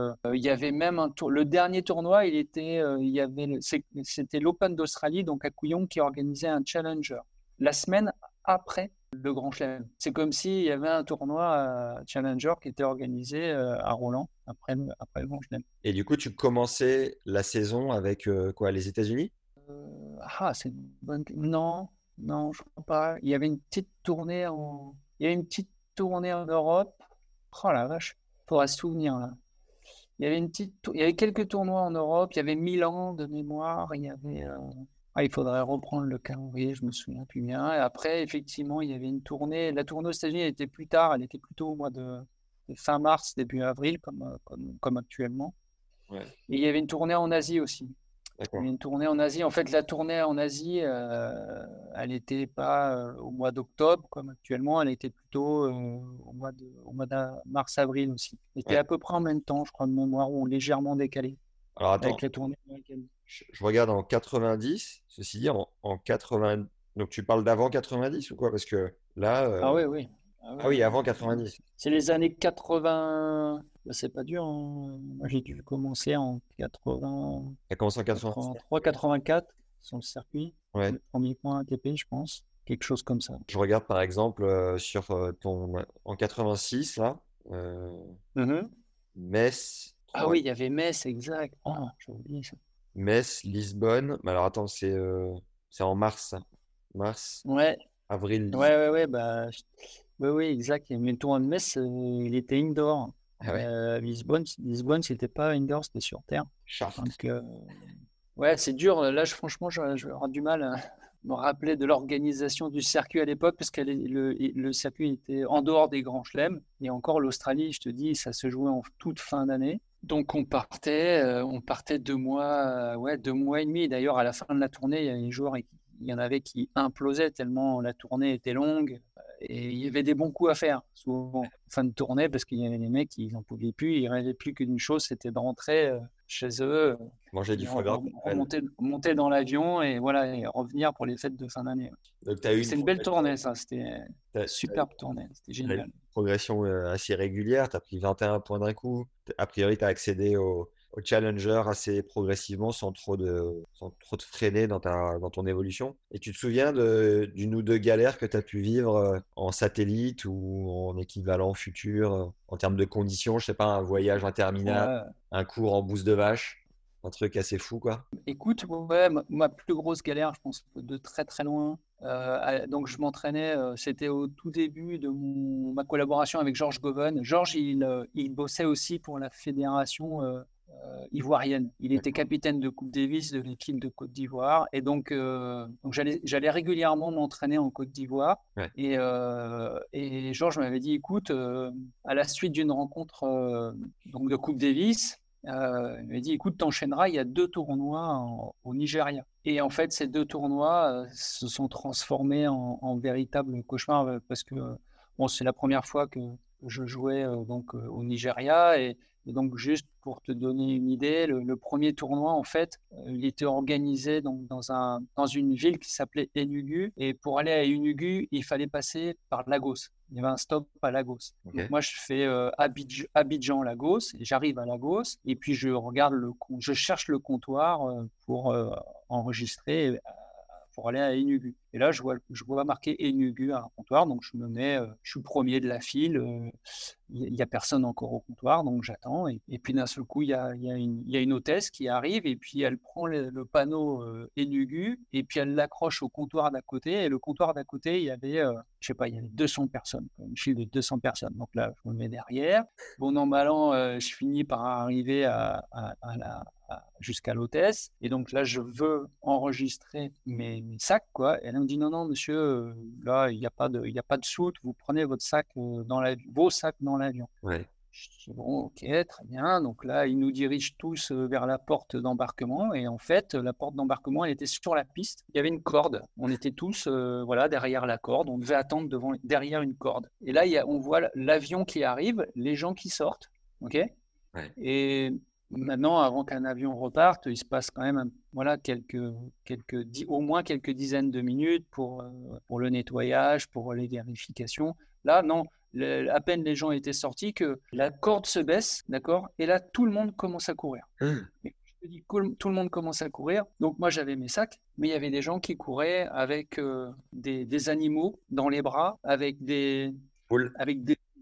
y avait même le dernier tournoi, c'était l'Open d'Australie, donc à Kooyong, qui organisait un challenger la semaine après le Grand Chelem. C'est comme s'il y avait un tournoi challenger qui était organisé à Roland après le Grand Chelem. Et du coup, tu commençais la saison avec les États-Unis ? C'est une bonne... Non, je ne crois pas. Il y avait une petite tournée en Europe. Oh la vache, pour un souvenir là. Il y avait quelques tournois en Europe. Il y avait Milan de mémoire. Il y avait. Il faudrait reprendre le calendrier. Je me souviens plus bien. Et après, effectivement, il y avait une tournée. La tournée aux États-Unis était plus tard. Elle était plutôt au mois de fin mars, début avril, comme actuellement. Ouais. Et il y avait une tournée en Asie aussi. D'accord. Une tournée en Asie. En fait, la tournée en Asie, elle n'était pas au mois d'octobre comme actuellement, elle était plutôt au mois de mars-avril aussi. C'était à peu près en même temps, je crois, de mémoire, ou légèrement décalé. Alors, attends, avec la tournée américaine. Je regarde en 90, ceci dit, en 80. Donc, tu parles d'avant 90 ou quoi ? Parce que là. Ah oui. Ah oui, avant 90. C'est les années 80. C'est pas dur. Moi, j'ai dû commencer en 80. Elle commence en 83, 84 sur le circuit. Ouais. Le premier point ATP, je pense. Quelque chose comme ça. Je regarde par exemple en 86 là. Metz. Oui, il y avait Metz, exact. J'ai oublié ça. Metz, Lisbonne. Mais alors attends, c'est en mars. Hein. Mars. Ouais. Avril. Lisbonne. Ouais. Oui, exact. Mais le tournoi de Metz, il était indoor. Ah ouais. Lisbonne, c'était pas indoor, c'était sur terre. Donc, c'est dur. Là, franchement, je vais avoir du mal à me rappeler de l'organisation du circuit à l'époque, parce que le circuit était en dehors des grands chelems. Et encore, l'Australie, je te dis, ça se jouait en toute fin d'année. Donc, on partait 2 mois et demi. D'ailleurs, à la fin de la tournée, il y avait les joueurs il y en avait qui implosaient tellement la tournée était longue. Et il y avait des bons coups à faire, souvent, fin de tournée, parce qu'il y avait des mecs qui n'en pouvaient plus. Ils rêvaient plus qu'une chose, c'était de rentrer chez eux, manger du foie gras, monter dans l'avion et revenir pour les fêtes de fin d'année. Donc, c'était une belle tournée, ça. C'était une superbe tournée. C'était génial. T'as une progression assez régulière. Tu as pris 21 points d'un coup. A priori, tu as accédé au challenger assez progressivement sans trop de freiner dans ton évolution. Et tu te souviens d'une ou deux galères que tu as pu vivre en satellite ou en équivalent futur en termes de conditions, je sais pas, un voyage interminable, un cours en bouse de vache, un truc assez fou quoi. Écoute, ma plus grosse galère, je pense de très très loin. Donc je m'entraînais, c'était au tout début de ma collaboration avec Georges Goven. Georges, il bossait aussi pour la fédération ivoirienne. Il était capitaine de Coupe Davis de l'équipe de Côte d'Ivoire et donc j'allais régulièrement m'entraîner en Côte d'Ivoire et Georges m'avait dit écoute, à la suite d'une rencontre donc de Coupe Davis, il m'a dit écoute, t'enchaîneras, il y a 2 tournois au Nigeria. Et en fait, ces 2 tournois se sont transformés en véritable cauchemar parce que c'est la première fois que je jouais au Nigeria et donc juste pour te donner une idée, le premier tournoi en fait, il était organisé donc dans une ville qui s'appelait Enugu et pour aller à Enugu, il fallait passer par Lagos. Il y avait un stop à Lagos. Okay. Donc moi je fais Abidjan Lagos, et j'arrive à Lagos et puis je cherche le comptoir pour enregistrer pour aller à Enugu. Et là, je vois marqué Enugu à un comptoir, donc je me mets, je suis premier de la file, il n'y a personne encore au comptoir, donc j'attends. Et puis d'un seul coup, il y a une hôtesse qui arrive, et puis elle prend le panneau Enugu, et puis elle l'accroche au comptoir d'à côté, et le comptoir d'à côté, il y avait, il y avait 200 personnes, une file de 200 personnes. Donc là, je me mets derrière. Bon an, mal an, je finis par arriver à, à, à, la, jusqu'à l'hôtesse. Et donc là, je veux enregistrer mes sacs, quoi. Et elle me dit, non, monsieur, là, il n'y a pas de soute. Vous prenez votre sac vos sacs dans l'avion. Ouais. Je dis, bon, ok, très bien. Donc là, ils nous dirigent tous vers la porte d'embarquement. Et en fait, la porte d'embarquement, elle était sur la piste. Il y avait une corde. On était tous derrière la corde. On devait attendre derrière une corde. Et là, on voit l'avion qui arrive, les gens qui sortent. Ok. Ouais. Et maintenant, avant qu'un avion reparte, il se passe quand même au moins quelques dizaines de minutes pour le nettoyage, pour les vérifications. Là, non. À peine les gens étaient sortis que la corde se baisse, d'accord, et là tout le monde commence à courir. Et je te dis tout le monde commence à courir. Donc moi j'avais mes sacs, mais il y avait des gens qui couraient avec des animaux dans les bras, avec des poules,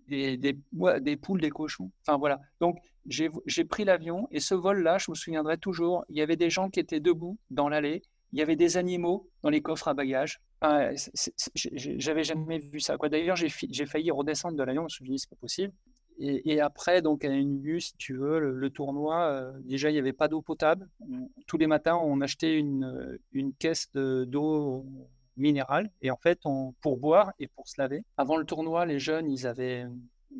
des cochons. Enfin voilà. Donc j'ai pris l'avion et ce vol-là, je me souviendrai toujours. Il y avait des gens qui étaient debout dans l'allée. Il y avait des animaux dans les coffres à bagages. Ah, j'avais jamais vu ça, quoi. D'ailleurs, j'ai failli redescendre de l'avion, je me suis dit, c'est pas possible. Et après, donc, à Enugu, si tu veux, le tournoi, déjà, il n'y avait pas d'eau potable. Tous les matins, on achetait une caisse d'eau minérale. Et en fait, pour boire et pour se laver. Avant le tournoi, les jeunes, ils avaient...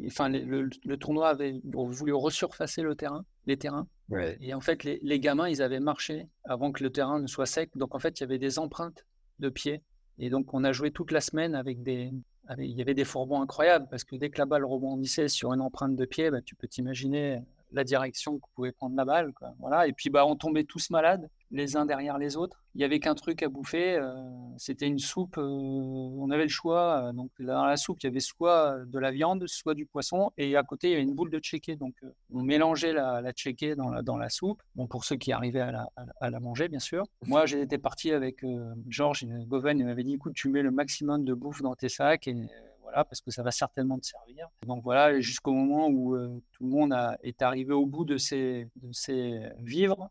Enfin, le tournoi avait voulu resurfacer les terrains. Ouais. Et en fait, les gamins, ils avaient marché avant que le terrain ne soit sec. Donc, en fait, il y avait des empreintes de pieds. Et donc, on a joué toute la semaine il y avait des fourbons incroyables parce que dès que la balle rebondissait sur une empreinte de pied, bah, tu peux t'imaginer la direction que pouvait prendre la balle, quoi. Voilà. Et puis, bah, on tombait tous malades, les uns derrière les autres. Il n'y avait qu'un truc à bouffer. C'était une soupe. On avait le choix. Donc, dans la soupe, il y avait soit de la viande, soit du poisson. Et à côté, il y avait une boule de tchéké. Donc, on mélangeait la tchéké dans la soupe. Bon, pour ceux qui arrivaient à la manger, bien sûr. Moi, j'étais parti avec Georges Goven. Il m'avait dit, écoute, tu mets le maximum de bouffe dans tes sacs. Et voilà, parce que ça va certainement te servir. Donc voilà, jusqu'au moment où tout le monde est arrivé au bout de ses vivres,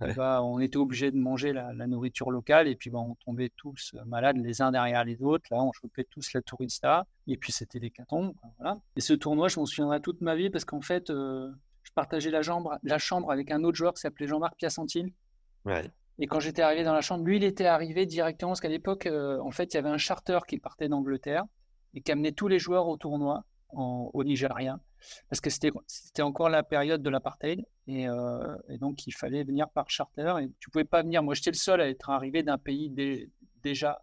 ouais. Bah, on était obligé de manger la nourriture locale et puis bah, on tombait tous malades les uns derrière les autres. Là, on chopait tous la tourista et puis c'était l'hécatombe. Voilà. Et ce tournoi, je m'en souviendrai toute ma vie parce qu'en fait, je partageais la chambre avec un autre joueur qui s'appelait Jean-Marc Piacentine. Ouais. Et quand j'étais arrivé dans la chambre, lui, il était arrivé directement parce qu'à l'époque, en fait, il y avait un charter qui partait d'Angleterre et qui amenait tous les joueurs au tournoi au Nigeria, parce que c'était encore la période de l'apartheid, et donc il fallait venir par charter, et tu ne pouvais pas venir. Moi, j'étais le seul à être arrivé d'un pays déjà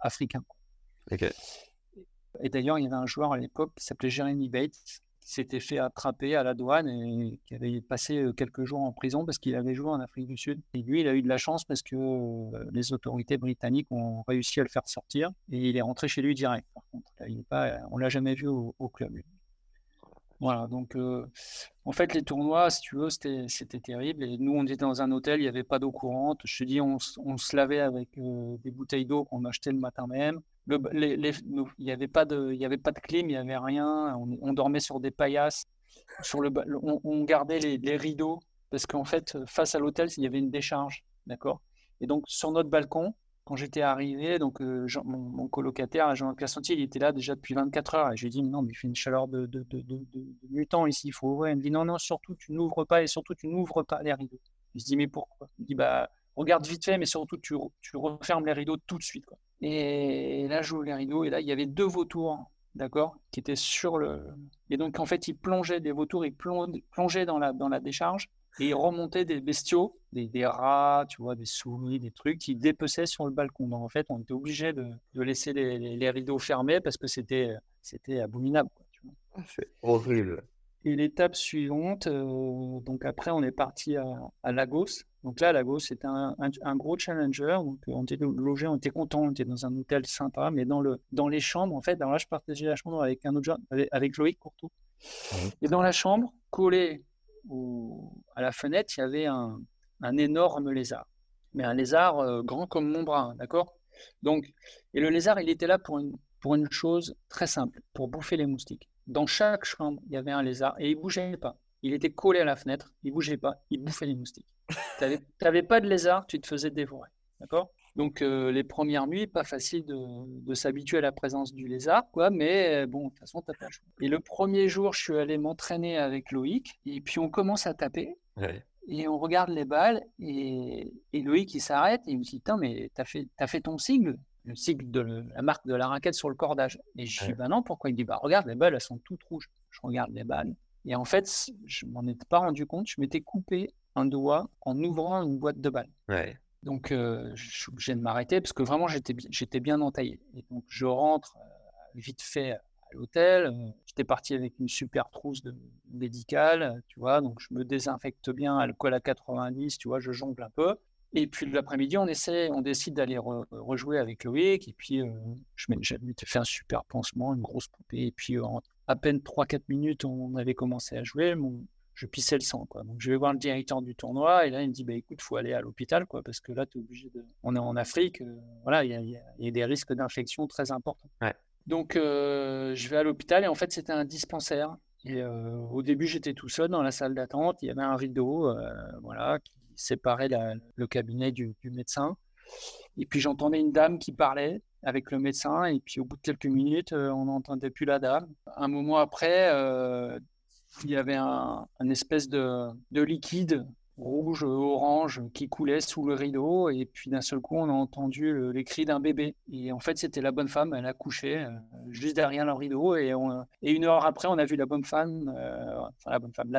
africain. Okay. Et d'ailleurs, il y avait un joueur à l'époque qui s'appelait Jeremy Bates, qui s'était fait attraper à la douane et qui avait passé quelques jours en prison parce qu'il avait joué en Afrique du Sud. Et lui, il a eu de la chance parce que les autorités britanniques ont réussi à le faire sortir et il est rentré chez lui direct. Par contre, là, on ne l'a jamais vu au club. Lui. Voilà, donc en fait, les tournois, si tu veux, c'était terrible. Et nous, on était dans un hôtel, il n'y avait pas d'eau courante. Je te dis, on se lavait avec des bouteilles d'eau qu'on achetait le matin même. Il n'y avait pas de clim, il n'y avait rien. On dormait sur des paillasses. On gardait les rideaux parce qu'en fait, face à l'hôtel, il y avait une décharge. D'accord. Et donc, sur notre balcon, quand j'étais arrivé, donc, mon colocataire, Jean-Luc Masse, il était là déjà depuis 24 heures. Et je lui ai dit, non, mais il fait une chaleur de mutant ici, il faut ouvrir. Il me dit, non, surtout, tu n'ouvres pas et surtout, tu n'ouvres pas les rideaux. Je lui ai dit, mais pourquoi ? Il me dit, bah, regarde vite fait, mais surtout, tu refermes les rideaux tout de suite, quoi. Et là, j'ouvre les rideaux et là, il y avait deux vautours, d'accord, qui étaient sur le... Et donc, en fait, ils plongeaient, les vautours, ils plongeaient dans la décharge et ils remontaient des bestiaux, des rats, tu vois, des souris, des trucs qui dépeçaient sur le balcon. Donc, en fait, on était obligé de laisser les rideaux fermés parce que c'était abominable, quoi, tu vois. C'est horrible. Et l'étape suivante, donc après, on est parti à Lagos. Donc là, Lagos, c'était un gros challenger. Donc, on était logés, on était contents, on était dans un hôtel sympa, mais dans les chambres, en fait, alors là, je partageais la chambre avec un autre joueur, avec Loïc Courtois. Et dans la chambre, collé à la fenêtre, il y avait un énorme lézard. Mais un lézard grand comme mon bras, hein, d'accord ? Donc, et le lézard, il était là pour une chose très simple, pour bouffer les moustiques. Dans chaque chambre, il y avait un lézard et il ne bougeait pas. Il était collé à la fenêtre, il ne bougeait pas, il bouffait les moustiques. Tu n'avais pas de lézard, tu te faisais dévorer. D'accord ? Donc, les premières nuits, pas facile de s'habituer à la présence du lézard, quoi, mais bon, de toute façon, tu n'as pas le choix. Et le premier jour, je suis allé m'entraîner avec Loïc et puis on commence à taper. Ouais. Et on regarde les balles, et Loïc, il s'arrête, et il me dit « Putain, mais t'as fait ton sigle, le sigle de la marque de la raquette sur le cordage. » Et je dis « Ben non, pourquoi ?» Il dit « Bah regarde, les balles, elles sont toutes rouges. » Je regarde les balles. Et en fait, je m'en étais pas rendu compte, je m'étais coupé un doigt en ouvrant une boîte de balles. Ouais. Donc, je suis obligé de m'arrêter, parce que vraiment, j'étais bien entaillé. Et donc, je rentre vite fait à l'hôtel. J'étais parti avec une super trousse médicale, tu vois. Donc, je me désinfecte bien, alcool à 90, tu vois, je jongle un peu. Et puis, l'après-midi, on décide d'aller rejouer avec Loïc. Et puis, j'avais fait un super pansement, une grosse poupée. Et puis, en à peine 3-4 minutes, on avait commencé à jouer. Je pissais le sang, quoi. Donc, je vais voir le directeur du tournoi. Et là, il me dit, bah, écoute, il faut aller à l'hôpital, quoi, parce que là, tu es obligé de... On est en Afrique. Voilà, il y a des risques d'infection très importants. Ouais. Donc, je vais à l'hôpital. Et en fait, c'était un dispensaire. Et au début, j'étais tout seul dans la salle d'attente. Il y avait un rideau voilà, qui séparait le cabinet du médecin. Et puis, j'entendais une dame qui parlait avec le médecin. Et puis, au bout de quelques minutes, on n'entendait plus la dame. Un moment après... il y avait un espèce de liquide rouge, orange, qui coulait sous le rideau. Et puis, d'un seul coup, on a entendu les cris d'un bébé. Et en fait, c'était la bonne femme. Elle accouchait juste derrière le rideau. Et une heure après, on a vu la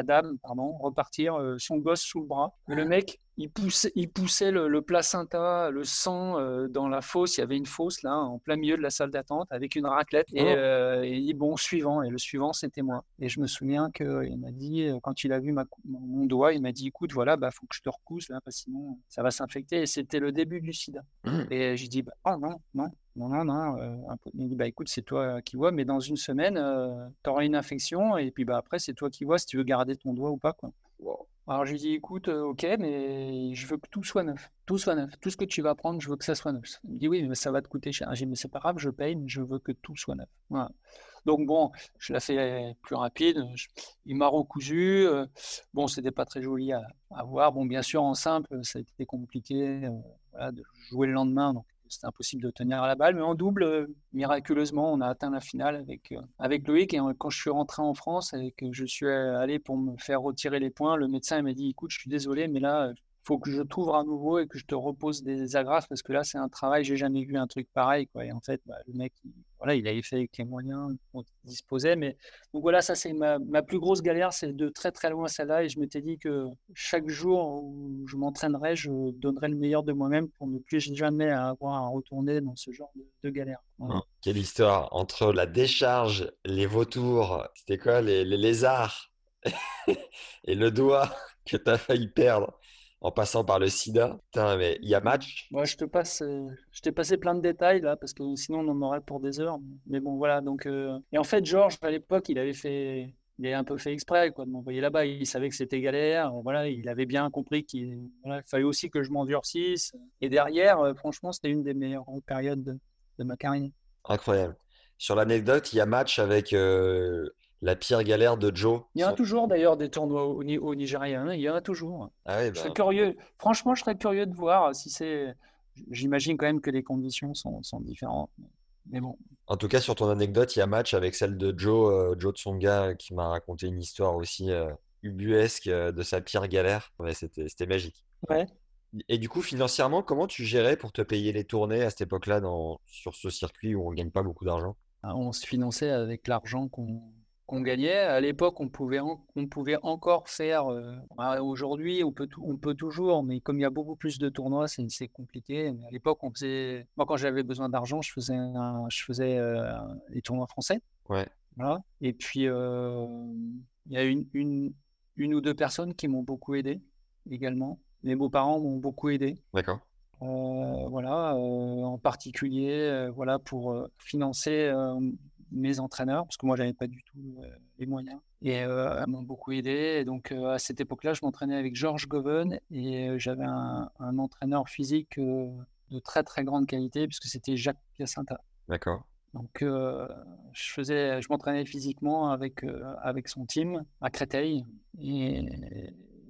dame, repartir son gosse sous le bras. Le mec, il poussait le placenta, le sang dans la fosse. Il y avait une fosse, là, en plein milieu de la salle d'attente, avec une raclette. Oh. Et il dit, bon, suivant. Et le suivant, c'était moi. Et je me souviens qu'il m'a dit, quand il a vu mon doigt, il m'a dit, écoute, voilà, bah, faut que je te recousse, là, parce que sinon, ça va s'infecter. Et c'était le début du sida. Mmh. Et j'ai dit, bah, oh non. Il dit, bah, écoute, c'est toi qui vois, mais dans une semaine, t'auras une infection. Et puis, bah, après, c'est toi qui vois si tu veux garder ton doigt ou pas, quoi. Wow. Alors, je lui dis, écoute, ok, mais je veux que tout soit neuf. Tout soit neuf. Tout ce que tu vas prendre, je veux que ça soit neuf. Il me dit, oui, mais ça va te coûter cher. J'ai dit, mais c'est pas grave, je paye, mais je veux que tout soit neuf. Voilà. Donc, bon, je l'ai fait plus rapide. Il m'a recousu. Bon, c'était pas très joli à voir. Bon, bien sûr, en simple, ça a été compliqué voilà, de jouer le lendemain. Donc, c'était impossible de tenir la balle. Mais en double, miraculeusement, on a atteint la finale avec Loïc. Et quand je suis rentré en France et que je suis allé pour me faire retirer les points, le médecin m'a dit, écoute, je suis désolé, mais là, il faut que je t'ouvre à nouveau et que je te repose des agrafes parce que là, c'est un travail, j'ai jamais vu un truc pareil, quoi. Et en fait, bah, le mec, il avait fait avec les moyens dont il disposait. Mais... Donc voilà, ça, c'est ma plus grosse galère, c'est de très, très loin celle-là. Et je m'étais dit que chaque jour où je m'entraînerais, je donnerais le meilleur de moi-même pour ne plus jamais avoir à retourner dans ce genre de galère. Voilà. Quelle histoire entre la décharge, les vautours, c'était quoi, les lézards et le doigt que tu as failli perdre. En passant par le sida, putain, mais il y a match. Moi, je t'ai passé plein de détails là, parce que sinon on en aurait pour des heures. Mais bon, voilà. Donc, et en fait, Georges, à l'époque, il avait un peu fait exprès, quoi, de m'envoyer là-bas. Il savait que c'était galère. Voilà, il avait bien compris qu'il fallait aussi que je m'endurcisse. Et derrière, franchement, c'était une des meilleures périodes de ma carrière. Incroyable. Sur l'anecdote, il y a match avec. La pire galère de Joe. Il y en a toujours d'ailleurs des tournois au Nigeria. Il y en a toujours. Ah oui, bah... Je serais curieux. Franchement, je serais curieux de voir si c'est. J'imagine quand même que les conditions sont différentes. Mais bon. En tout cas, sur ton anecdote, il y a match avec celle de Jo Tsonga qui m'a raconté une histoire aussi ubuesque de sa pire galère. Ouais, c'était magique. Ouais. Et du coup, financièrement, comment tu gérais pour te payer les tournées à cette époque-là sur ce circuit où on ne gagne pas beaucoup d'argent ? On se finançait avec l'argent qu'on gagnait. À l'époque, on pouvait encore faire... aujourd'hui, on peut toujours, mais comme il y a beaucoup plus de tournois, c'est compliqué. Mais à l'époque, on faisait... Moi, quand j'avais besoin d'argent, je faisais les tournois français. Ouais. Voilà. Et puis, il y a une ou deux personnes qui m'ont beaucoup aidé également. Mes beaux-parents m'ont beaucoup aidé. D'accord. Voilà. En particulier, voilà, pour financer... mes entraîneurs, parce que moi, je n'avais pas du tout les moyens. Et elles m'ont beaucoup aidé. Et donc, à cette époque-là, je m'entraînais avec Georges Goven et j'avais un entraîneur physique de très, très grande qualité, puisque c'était Jacques Piacinta. D'accord. Donc, je m'entraînais physiquement avec son team à Créteil. Et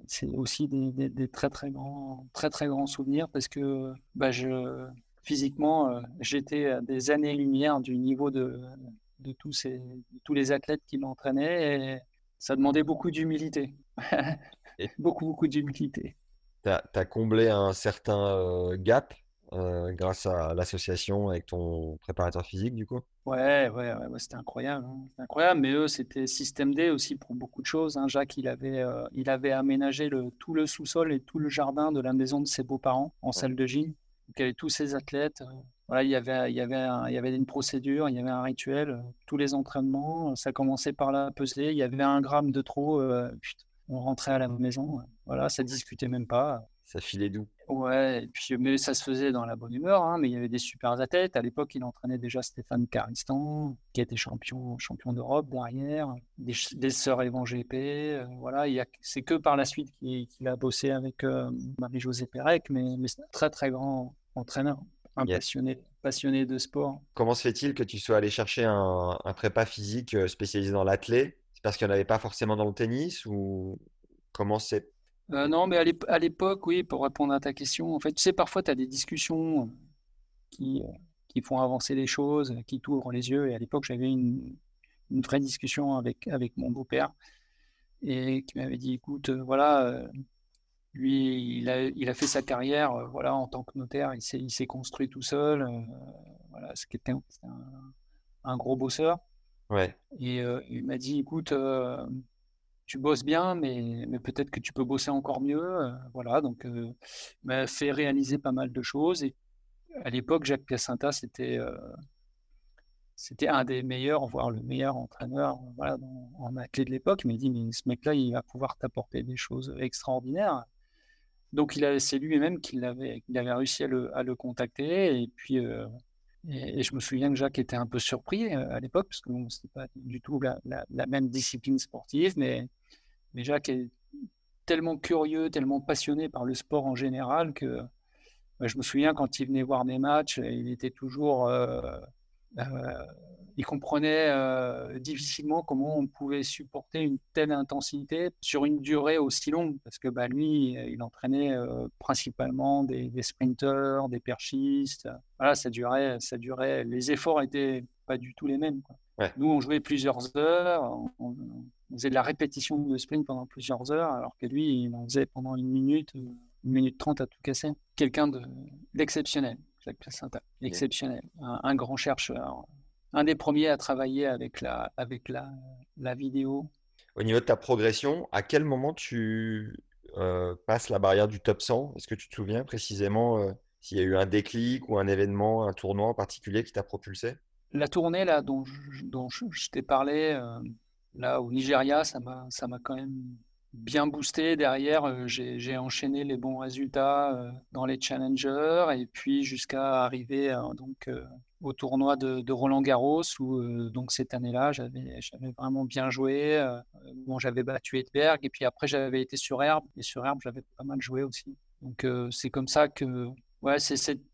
c'est aussi des très, très grands souvenirs, parce que bah, physiquement, j'étais à des années-lumière du niveau de tous les athlètes qui m'entraînaient et ça demandait beaucoup d'humilité. Beaucoup d'humilité. Tu as comblé un certain gap grâce à l'association avec ton préparateur physique, du coup. Ouais, c'était incroyable. Hein. C'était incroyable, mais eux, c'était Système D aussi pour beaucoup de choses. Hein. Jacques, il avait aménagé tout le sous-sol et tout le jardin de la maison de ses beaux-parents en salle de gym. Donc, il y avait tous ces athlètes. Voilà, il y avait une procédure, il y avait un rituel. Tous les entraînements, ça commençait par la pesée. Il y avait 1 gramme de trop. On rentrait à la maison. Voilà, ça discutait même pas. Ça filait doux. Ouais, et puis, mais ça se faisait dans la bonne humeur. Hein, mais il y avait des super athlètes. À l'époque, il entraînait déjà Stéphane Caristan, qui était champion d'Europe derrière, des sœurs Evan GP. Voilà, c'est que par la suite qu'il a bossé avec Marie-Josée Pérec, mais c'est un très, très grand entraîneur, passionné de sport. Comment se fait-il que tu sois allé chercher un prépa physique spécialisé dans l'athlé ? C'est parce qu'il n'y en avait pas forcément dans le tennis ou comment c'est ? Non, mais à l'époque, oui, pour répondre à ta question, en fait, tu sais, parfois, tu as des discussions qui font avancer les choses, qui t'ouvrent les yeux. Et à l'époque, j'avais une vraie discussion avec mon beau-père et qui m'avait dit, écoute, voilà, lui, il a fait sa carrière voilà, en tant que notaire, il s'est construit tout seul. Voilà, c'était un gros bosseur. Ouais. Et il m'a dit, écoute... tu bosses bien, mais peut-être que tu peux bosser encore mieux. Voilà, donc m'a fait réaliser pas mal de choses. Et à l'époque, Jacques Piacentas, c'était un des meilleurs, voire le meilleur entraîneur voilà, en athlète de l'époque. Il m'a dit, mais ce mec-là, il va pouvoir t'apporter des choses extraordinaires. Donc, c'est lui-même qui l'avait réussi à le contacter. Et puis, je me souviens que Jacques était un peu surpris à l'époque, parce que bon, ce n'était pas du tout la même discipline sportive, mais Jacques est tellement curieux, tellement passionné par le sport en général que je me souviens quand il venait voir mes matchs, il était toujours, il comprenait difficilement comment on pouvait supporter une telle intensité sur une durée aussi longue, parce que lui, il entraînait principalement des sprinters, des perchistes. Voilà, ça durait. Les efforts étaient pas du tout les mêmes. Quoi. Ouais. Nous, on jouait plusieurs heures. On faisait de la répétition de sprint pendant plusieurs heures, alors que lui, il en faisait pendant 1 minute 30 à tout casser. Quelqu'un d'exceptionnel, Jacques Piacentas, exceptionnel, un grand chercheur, un des premiers à travailler avec la vidéo. Au niveau de ta progression, à quel moment tu passes la barrière du top 100 ? Est-ce que tu te souviens précisément s'il y a eu un déclic ou un événement, un tournoi en particulier qui t'a propulsé ? La tournée là, dont je t'ai parlé... Là, au Nigeria, ça m'a quand même bien boosté. Derrière, j'ai enchaîné les bons résultats dans les challengers et puis jusqu'à arriver au tournoi de Roland Garros où donc cette année-là, j'avais vraiment bien joué. Bon, j'avais battu Edberg et puis après, j'avais été sur herbe et sur herbe, j'avais pas mal joué aussi. Donc, c'est comme ça que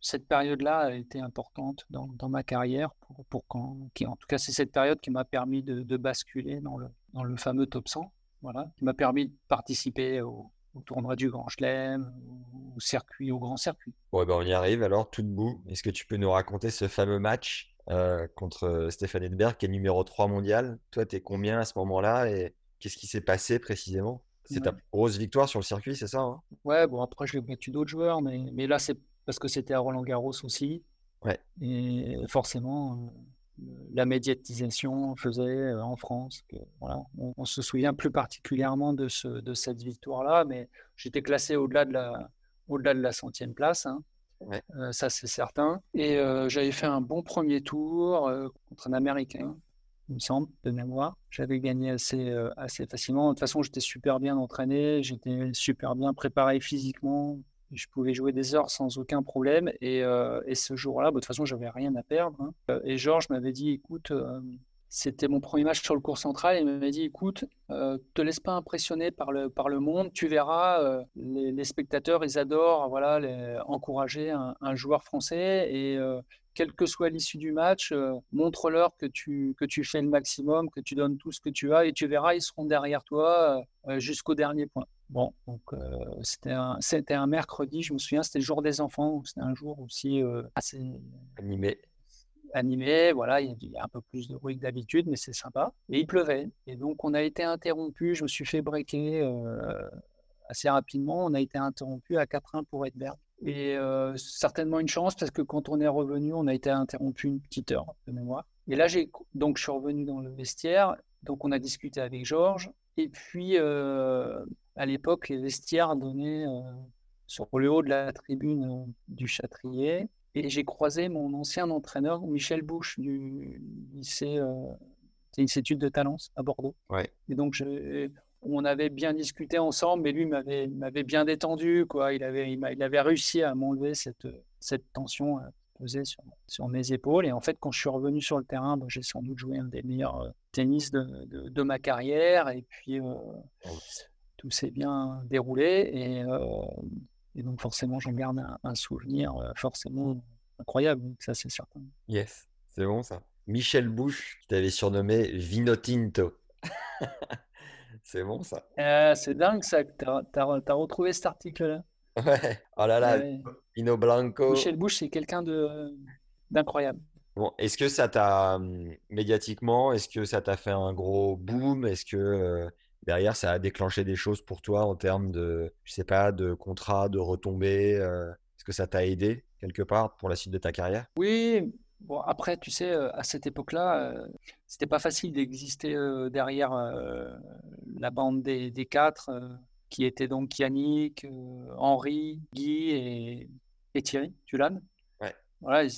cette période-là a été importante dans ma carrière en tout cas, c'est cette période qui m'a permis de basculer dans le fameux top 100, voilà, qui m'a permis de participer au tournoi du Grand Chelem, au Grand Circuit. Bon, ben on y arrive alors, tout debout. Est-ce que tu peux nous raconter ce fameux match contre Stefan Edberg, qui est numéro 3 mondial ? Toi, tu es combien à ce moment-là et qu'est-ce qui s'est passé précisément ? C'est ta grosse victoire sur le circuit, c'est ça hein ? Ouais, bon, après, je l'ai battu d'autres joueurs, mais là, c'est parce que c'était à Roland-Garros aussi. Ouais. Et forcément, la médiatisation faisait en France que voilà, on se souvient plus particulièrement de cette victoire-là, mais j'étais classé au-delà de la 100e place, hein. Ouais. Ça c'est certain. Et j'avais fait un bon premier tour contre un Américain, il me semble, de mémoire. J'avais gagné assez facilement. De toute façon, j'étais super bien entraîné, j'étais super bien préparé physiquement. Je pouvais jouer des heures sans aucun problème. Et ce jour-là, de toute façon, je n'avais rien à perdre. Hein. Et Georges m'avait dit, écoute, c'était mon premier match sur le court central. Et il m'avait dit, écoute, te laisse pas impressionner par le monde. Tu verras, les spectateurs, ils adorent voilà, encourager un joueur français. Et quelle que soit l'issue du match, montre-leur que tu fais le maximum, que tu donnes tout ce que tu as. Et tu verras, ils seront derrière toi jusqu'au dernier point. Bon, donc c'était un mercredi, je me souviens, c'était le jour des enfants, donc c'était un jour aussi assez animé, voilà, il y a un peu plus de bruit que d'habitude, mais c'est sympa. Et il pleuvait, et donc on a été interrompu, je me suis fait breaker assez rapidement, on a été interrompu à Caprin pour Edberg. Et certainement une chance, parce que quand on est revenu, on a été interrompu une petite heure de mémoire. Et là, donc, je suis revenu dans le vestiaire. Donc, on a discuté avec Georges. Et puis, à l'époque, les vestiaires donnaient sur le haut de la tribune du Châtrier. Et j'ai croisé mon ancien entraîneur, Michel Bouche, du lycée Tennis Études de Talence à Bordeaux. Ouais. Et donc, on avait bien discuté ensemble, mais lui m'avait bien détendu, quoi. Il avait réussi à m'enlever cette tension qui pesait sur mes épaules. Et en fait, quand je suis revenu sur le terrain, j'ai sans doute joué un des meilleurs tennis de ma carrière. Et puis, tout s'est bien déroulé. Et donc, forcément, j'en garde un souvenir forcément incroyable. Ça, c'est certain. Yes, c'est bon, ça. Michel Bouche, qui t'avait surnommé Vinotinto. C'est bon, ça. C'est dingue, ça. T'as retrouvé cet article-là. Ouais. Oh là là, Pino Blanco. Michel Bouche, c'est quelqu'un d'incroyable. Bon, est-ce que ça t'a, médiatiquement, est-ce que ça t'a fait un gros boom ? Est-ce que derrière, ça a déclenché des choses pour toi en termes de, je sais pas, de contrat, de retombées est-ce que ça t'a aidé quelque part pour la suite de ta carrière ? Oui. Bon, après, tu sais, à cette époque-là, c'était pas facile d'exister derrière la bande des quatre, qui étaient donc Yannick, Henri, Guy et Thierry Tulane. Ouais. Voilà, ils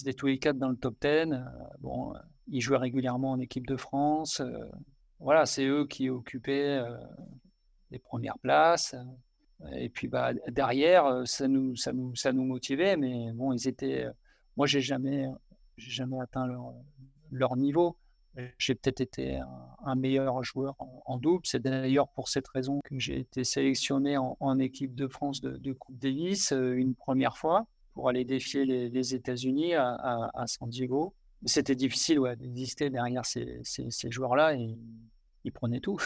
étaient tous les quatre dans le top 10. Bon, ils jouaient régulièrement en équipe de France. Voilà, c'est eux qui occupaient les premières places. Et puis, bah, derrière, ça nous motivait, mais bon, ils étaient. Moi, j'ai jamais atteint leur niveau. J'ai peut-être été un meilleur joueur en double. C'est d'ailleurs pour cette raison que j'ai été sélectionné en équipe de France de Coupe Davis une première fois pour aller défier les États-Unis à San Diego. C'était difficile d'exister derrière ces joueurs-là. Et ils prenaient tout,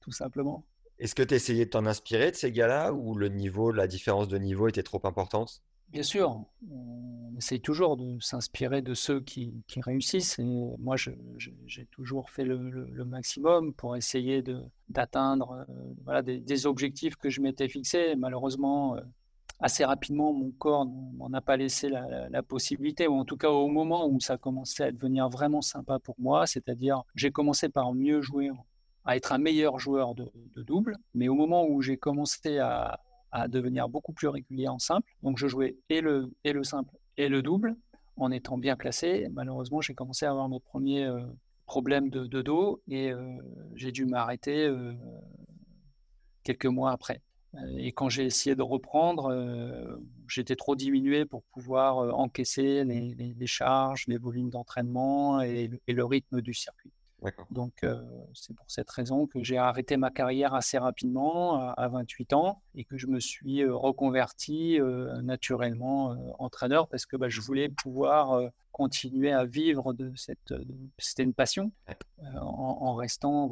tout simplement. Est-ce que tu essayais de t'en inspirer de ces gars-là ou la différence de niveau était trop importante ? Bien sûr, on essaye toujours de s'inspirer de ceux qui réussissent. Et moi, j'ai toujours fait le maximum pour essayer d'atteindre des objectifs que je m'étais fixés. Malheureusement, assez rapidement, mon corps m'en a pas laissé la possibilité, ou en tout cas au moment où ça commençait à devenir vraiment sympa pour moi. C'est-à-dire, j'ai commencé par mieux jouer, à être un meilleur joueur de double. Mais au moment où j'ai commencé à devenir beaucoup plus régulier en simple. Donc, je jouais et le simple et le double en étant bien classé. Malheureusement, j'ai commencé à avoir mes premiers problèmes de dos et j'ai dû m'arrêter quelques mois après. Et quand j'ai essayé de reprendre, j'étais trop diminué pour pouvoir encaisser les charges, les volumes d'entraînement et le rythme du circuit. D'accord. Donc, c'est pour cette raison que j'ai arrêté ma carrière assez rapidement, à 28 ans, et que je me suis reconverti naturellement entraîneur, parce que je voulais pouvoir continuer à vivre de cette... C'était une passion, en restant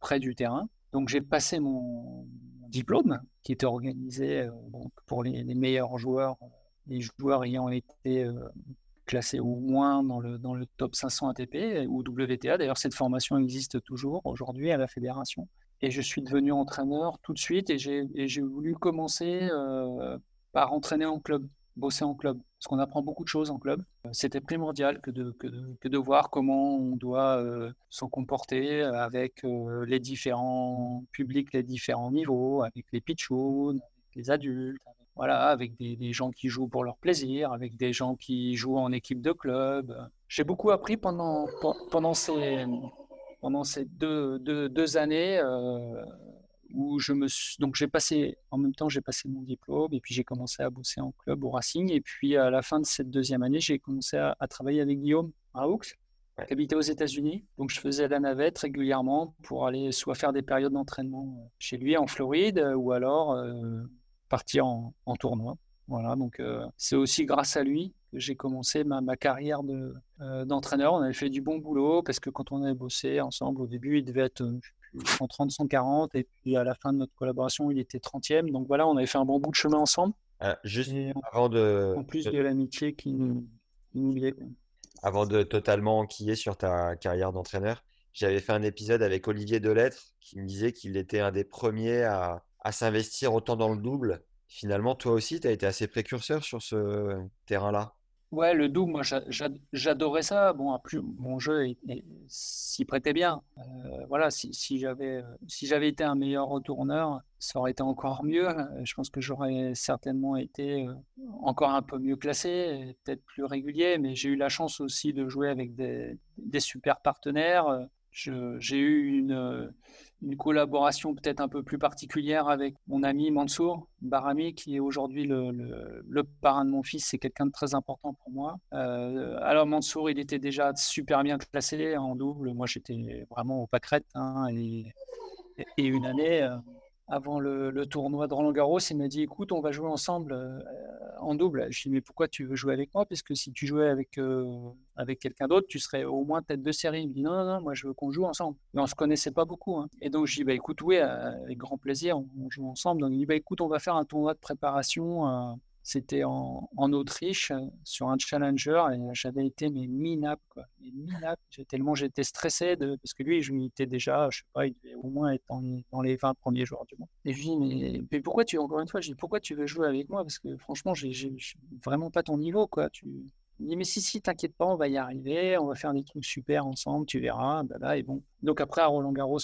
près du terrain. Donc, j'ai passé mon diplôme, qui était organisé pour les meilleurs joueurs, les joueurs ayant été... classé au moins dans le top 500 ATP ou WTA. D'ailleurs, cette formation existe toujours aujourd'hui à la fédération. Et je suis devenu entraîneur tout de suite et j'ai voulu commencer par entraîner en club, bosser en club. Parce qu'on apprend beaucoup de choses en club. C'était primordial que de voir comment on doit se comporter avec les différents publics, les différents niveaux, avec les pitchouns, avec les adultes. Voilà, avec des gens qui jouent pour leur plaisir, avec des gens qui jouent en équipe de club. J'ai beaucoup appris pendant ces deux années où j'ai passé, en même temps, j'ai passé mon diplôme et puis j'ai commencé à bosser en club au Racing. Et puis à la fin de cette deuxième année, j'ai commencé à travailler avec Guillaume Raoult, qui habitait aux États-Unis. Donc, je faisais la navette régulièrement pour aller soit faire des périodes d'entraînement chez lui en Floride ou alors... partir en tournoi. Voilà, donc c'est aussi grâce à lui que j'ai commencé ma carrière d'entraîneur. On avait fait du bon boulot parce que quand on avait bossé ensemble, au début, il devait être 130, 140 et puis à la fin de notre collaboration, il était 30e. Donc voilà, on avait fait un bon bout de chemin ensemble. Juste avant de... En plus de l'amitié qui nous liait. Avant de totalement enquiller sur ta carrière d'entraîneur, j'avais fait un épisode avec Olivier Delettre qui me disait qu'il était un des premiers à à s'investir autant dans le double. Finalement, toi aussi, tu as été assez précurseur sur ce terrain-là. Ouais, le double, moi, j'adorais ça. Bon, mon jeu s'y prêtait bien. Voilà, si j'avais été un meilleur retourneur, ça aurait été encore mieux. Je pense que j'aurais certainement été encore un peu mieux classé, peut-être plus régulier, mais j'ai eu la chance aussi de jouer avec des super partenaires. J'ai eu une collaboration peut-être un peu plus particulière avec mon ami Mansour Bahrami, qui est aujourd'hui le parrain de mon fils. C'est quelqu'un de très important pour moi. Alors Mansour, il était déjà super bien classé en double. Moi, j'étais vraiment aux pâquerettes. Hein, et une année avant le tournoi de Roland Garros, il m'a dit « Écoute, on va jouer ensemble en double ». Je lui ai dit « Mais pourquoi tu veux jouer avec moi ? Parce que si tu jouais avec quelqu'un d'autre, tu serais au moins tête de série ». Il me dit « Non, moi je veux qu'on joue ensemble ». Mais on ne se connaissait pas beaucoup. Hein. Et donc je lui ai dit « Bah écoute, oui, avec grand plaisir, on joue ensemble ». Donc il me dit « Bah écoute, on va faire un tournoi de préparation ». C'était en Autriche, sur un challenger, et j'avais été minable, quoi. Minable. Tellement j'étais stressé, parce que lui, il était déjà, je sais pas, il devait au moins être dans les 20 premiers joueurs du monde. Et je lui dis, mais pourquoi pourquoi tu veux jouer avec moi ? Parce que franchement, j'ai vraiment pas ton niveau, quoi. Il me dit, mais si, t'inquiète pas, on va y arriver, on va faire des trucs super ensemble, tu verras, blablabla, et bon. Donc après, à Roland-Garros,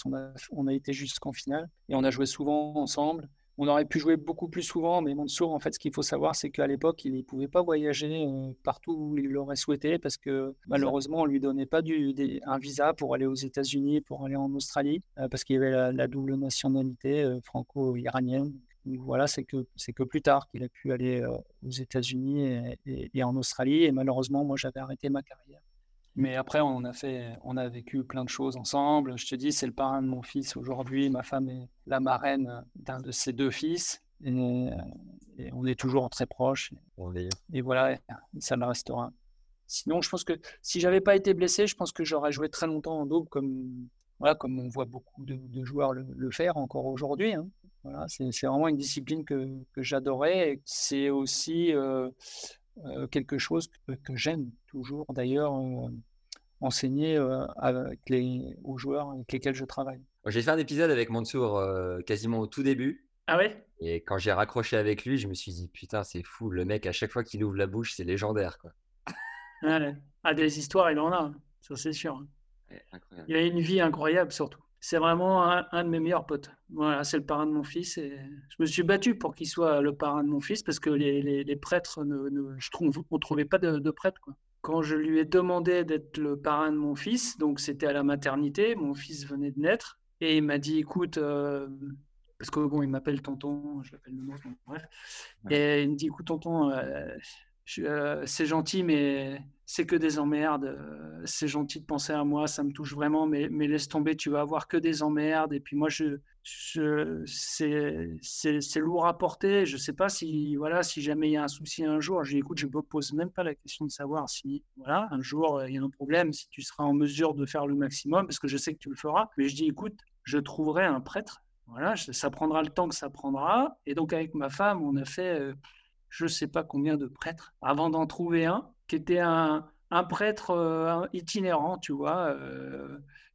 on a été jusqu'en finale, et on a joué souvent ensemble. On aurait pu jouer beaucoup plus souvent, mais Mansour, en fait, ce qu'il faut savoir, c'est qu'à l'époque, il ne pouvait pas voyager partout où il l'aurait souhaité parce que malheureusement, on ne lui donnait pas un visa pour aller aux États-Unis, pour aller en Australie, parce qu'il y avait la double nationalité franco-iranienne. Donc voilà, c'est que plus tard qu'il a pu aller aux États-Unis et en Australie. Et malheureusement, moi, j'avais arrêté ma carrière. Mais après, on a vécu plein de choses ensemble. Je te dis, c'est le parrain de mon fils aujourd'hui. Ma femme est la marraine d'un de ses deux fils. Et on est toujours très proches. Et voilà, ça le restera. Sinon, je pense que si je n'avais pas été blessé, je pense que j'aurais joué très longtemps en double, comme on voit beaucoup de joueurs le faire encore aujourd'hui. Hein. Voilà, c'est vraiment une discipline que j'adorais. Et c'est aussi... quelque chose que j'aime toujours d'ailleurs enseigner aux joueurs avec lesquels je travaille. J'ai fait un épisode avec Mansour quasiment au tout début. Ah ouais ? Et quand j'ai raccroché avec lui, je me suis dit putain, c'est fou, le mec à chaque fois qu'il ouvre la bouche, c'est légendaire quoi. Ah, des histoires, il en a, ça c'est sûr. Ouais, incroyable. Il a une vie incroyable surtout. C'est vraiment un de mes meilleurs potes. Voilà, c'est le parrain de mon fils. Et je me suis battu pour qu'il soit le parrain de mon fils parce que les prêtres, on ne trouvait pas de prêtre. Quoi. Quand je lui ai demandé d'être le parrain de mon fils, donc c'était à la maternité, mon fils venait de naître, et il m'a dit, écoute, parce que bon, il m'appelle tonton, je l'appelle le nom, bref. Ouais. Et il me dit, écoute, tonton, c'est gentil, mais... c'est que des emmerdes, c'est gentil de penser à moi, ça me touche vraiment, mais laisse tomber, tu vas avoir que des emmerdes, et puis moi, c'est lourd à porter, je ne sais pas si jamais il y a un souci un jour, je lui écoute, je ne me pose même pas la question de savoir si, voilà, un jour, il y a un problème, si tu seras en mesure de faire le maximum, parce que je sais que tu le feras, mais je dis, écoute, je trouverai un prêtre, voilà, ça prendra le temps que ça prendra, et donc avec ma femme, on a fait, je ne sais pas combien de prêtres, avant d'en trouver un, qui était un prêtre itinérant, tu vois,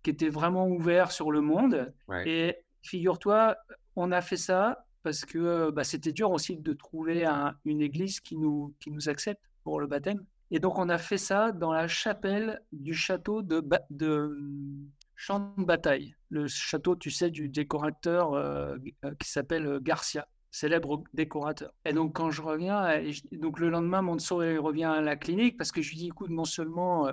qui était vraiment ouvert sur le monde. Ouais. Et figure-toi, on a fait ça parce que c'était dur aussi de trouver une église qui nous accepte pour le baptême. Et donc, on a fait ça dans la chapelle du château de Champ de Bataille. Le château, tu sais, du décorateur qui s'appelle Garcia. Célèbre décorateur. Et donc, quand je reviens, donc le lendemain, Mansour revient à la clinique parce que je lui dis, écoute, non seulement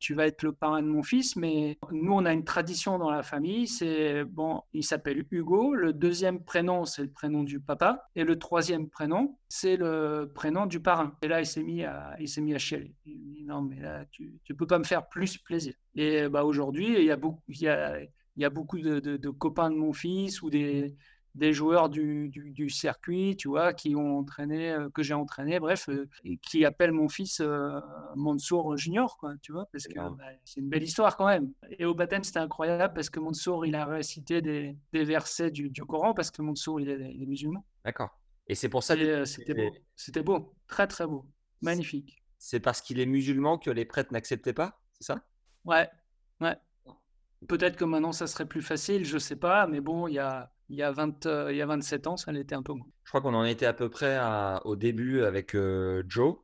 tu vas être le parrain de mon fils, mais nous, on a une tradition dans la famille, il s'appelle Hugo, le deuxième prénom, c'est le prénom du papa, et le troisième prénom, c'est le prénom du parrain. Et là, il s'est mis à chialer. Il me dit, non, mais là, tu peux pas me faire plus plaisir. Et aujourd'hui, il y a beaucoup de copains de mon fils ou des joueurs du circuit, tu vois, que j'ai entraîné, bref, et qui appellent mon fils Mansour Junior, quoi, tu vois, parce que c'est une belle histoire quand même. Et au baptême, c'était incroyable parce que Mansour, il a récité des versets du Coran parce que Mansour, il est musulman. D'accord. Et c'est pour ça que c'était beau, très très beau, magnifique. C'est parce qu'il est musulman que les prêtres n'acceptaient pas, c'est ça ? Ouais. Peut-être que maintenant, ça serait plus facile, je sais pas, mais bon, il y a il y a 27 ans, ça l'était un peu moins. Je crois qu'on en était à peu près au début avec Joe.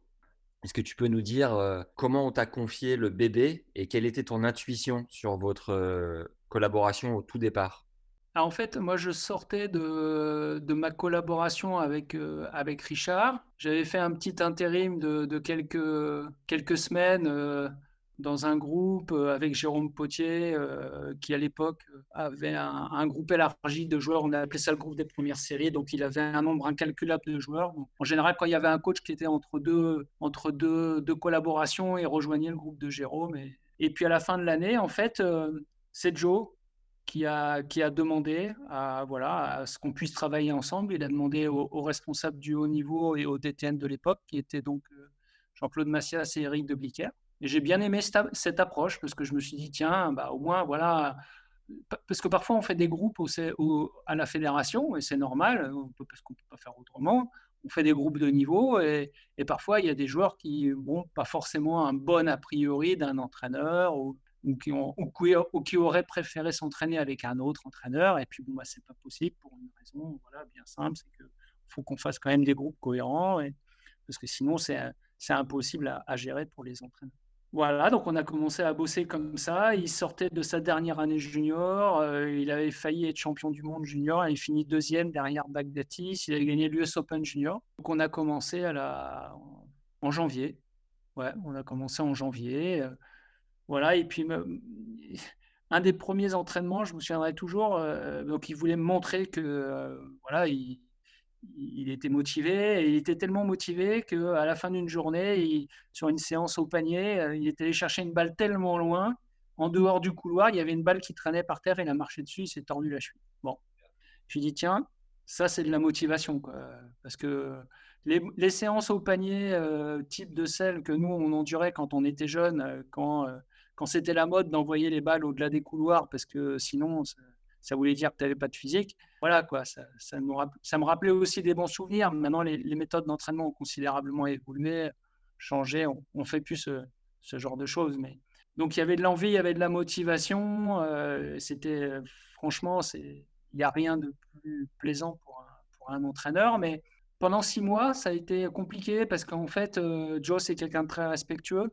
Est-ce que tu peux nous dire comment on t'a confié le bébé et quelle était ton intuition sur votre collaboration au tout départ? Alors, en fait, moi, je sortais de ma collaboration avec Richard. J'avais fait un petit intérim de quelques semaines dans un groupe avec Jérôme Potier, qui à l'époque avait un groupe élargi de joueurs. On appelait ça le groupe des premières séries, donc il avait un nombre incalculable de joueurs. En général, quand il y avait un coach qui était entre deux collaborations, il rejoignait le groupe de Jérôme. Et puis à la fin de l'année, en fait, c'est Joe qui a demandé à ce qu'on puisse travailler ensemble. Il a demandé aux responsables du haut niveau et aux DTN de l'époque, qui étaient donc Jean-Claude Massias et Éric Debliquer. Et j'ai bien aimé cette approche, parce que je me suis dit, tiens, au moins, voilà. Parce que parfois, on fait des groupes à la fédération, et c'est normal, parce qu'on ne peut pas faire autrement. On fait des groupes de niveau, et parfois, il y a des joueurs qui n'ont pas forcément un bon a priori d'un entraîneur, ou qui auraient préféré s'entraîner avec un autre entraîneur. Et puis, ce n'est pas possible pour une raison bien simple, c'est qu'il faut qu'on fasse quand même des groupes cohérents, parce que sinon, c'est impossible à gérer pour les entraîneurs. Voilà, donc on a commencé à bosser comme ça. Il sortait de sa dernière année junior. Il avait failli être champion du monde junior. Il finit 2e derrière Baghdatis. Il a gagné l'US Open junior. Donc on a commencé en janvier. Ouais, on a commencé en janvier. Voilà, et puis un des premiers entraînements, je me souviendrai toujours. Donc il voulait me montrer que il était motivé, et il était tellement motivé qu'à la fin d'une journée, sur une séance au panier, il était allé chercher une balle tellement loin, en dehors du couloir, il y avait une balle qui traînait par terre, il a marché dessus, il s'est tordu la cheville. Bon, je lui ai dit, tiens, ça c'est de la motivation, quoi. Parce que les séances au panier, type de celles que nous on endurait quand on était jeunes, quand c'était la mode d'envoyer les balles au-delà des couloirs, parce que sinon... Ça voulait dire que tu n'avais pas de physique. Voilà, quoi. Ça me rappelait aussi des bons souvenirs. Maintenant, les méthodes d'entraînement ont considérablement évolué, changé. On ne fait plus ce genre de choses. Mais... Donc, il y avait de l'envie, il y avait de la motivation. Franchement, il n'y a rien de plus plaisant pour un entraîneur. Mais pendant 6 mois, ça a été compliqué parce qu'en fait, Joe, c'est quelqu'un de très respectueux.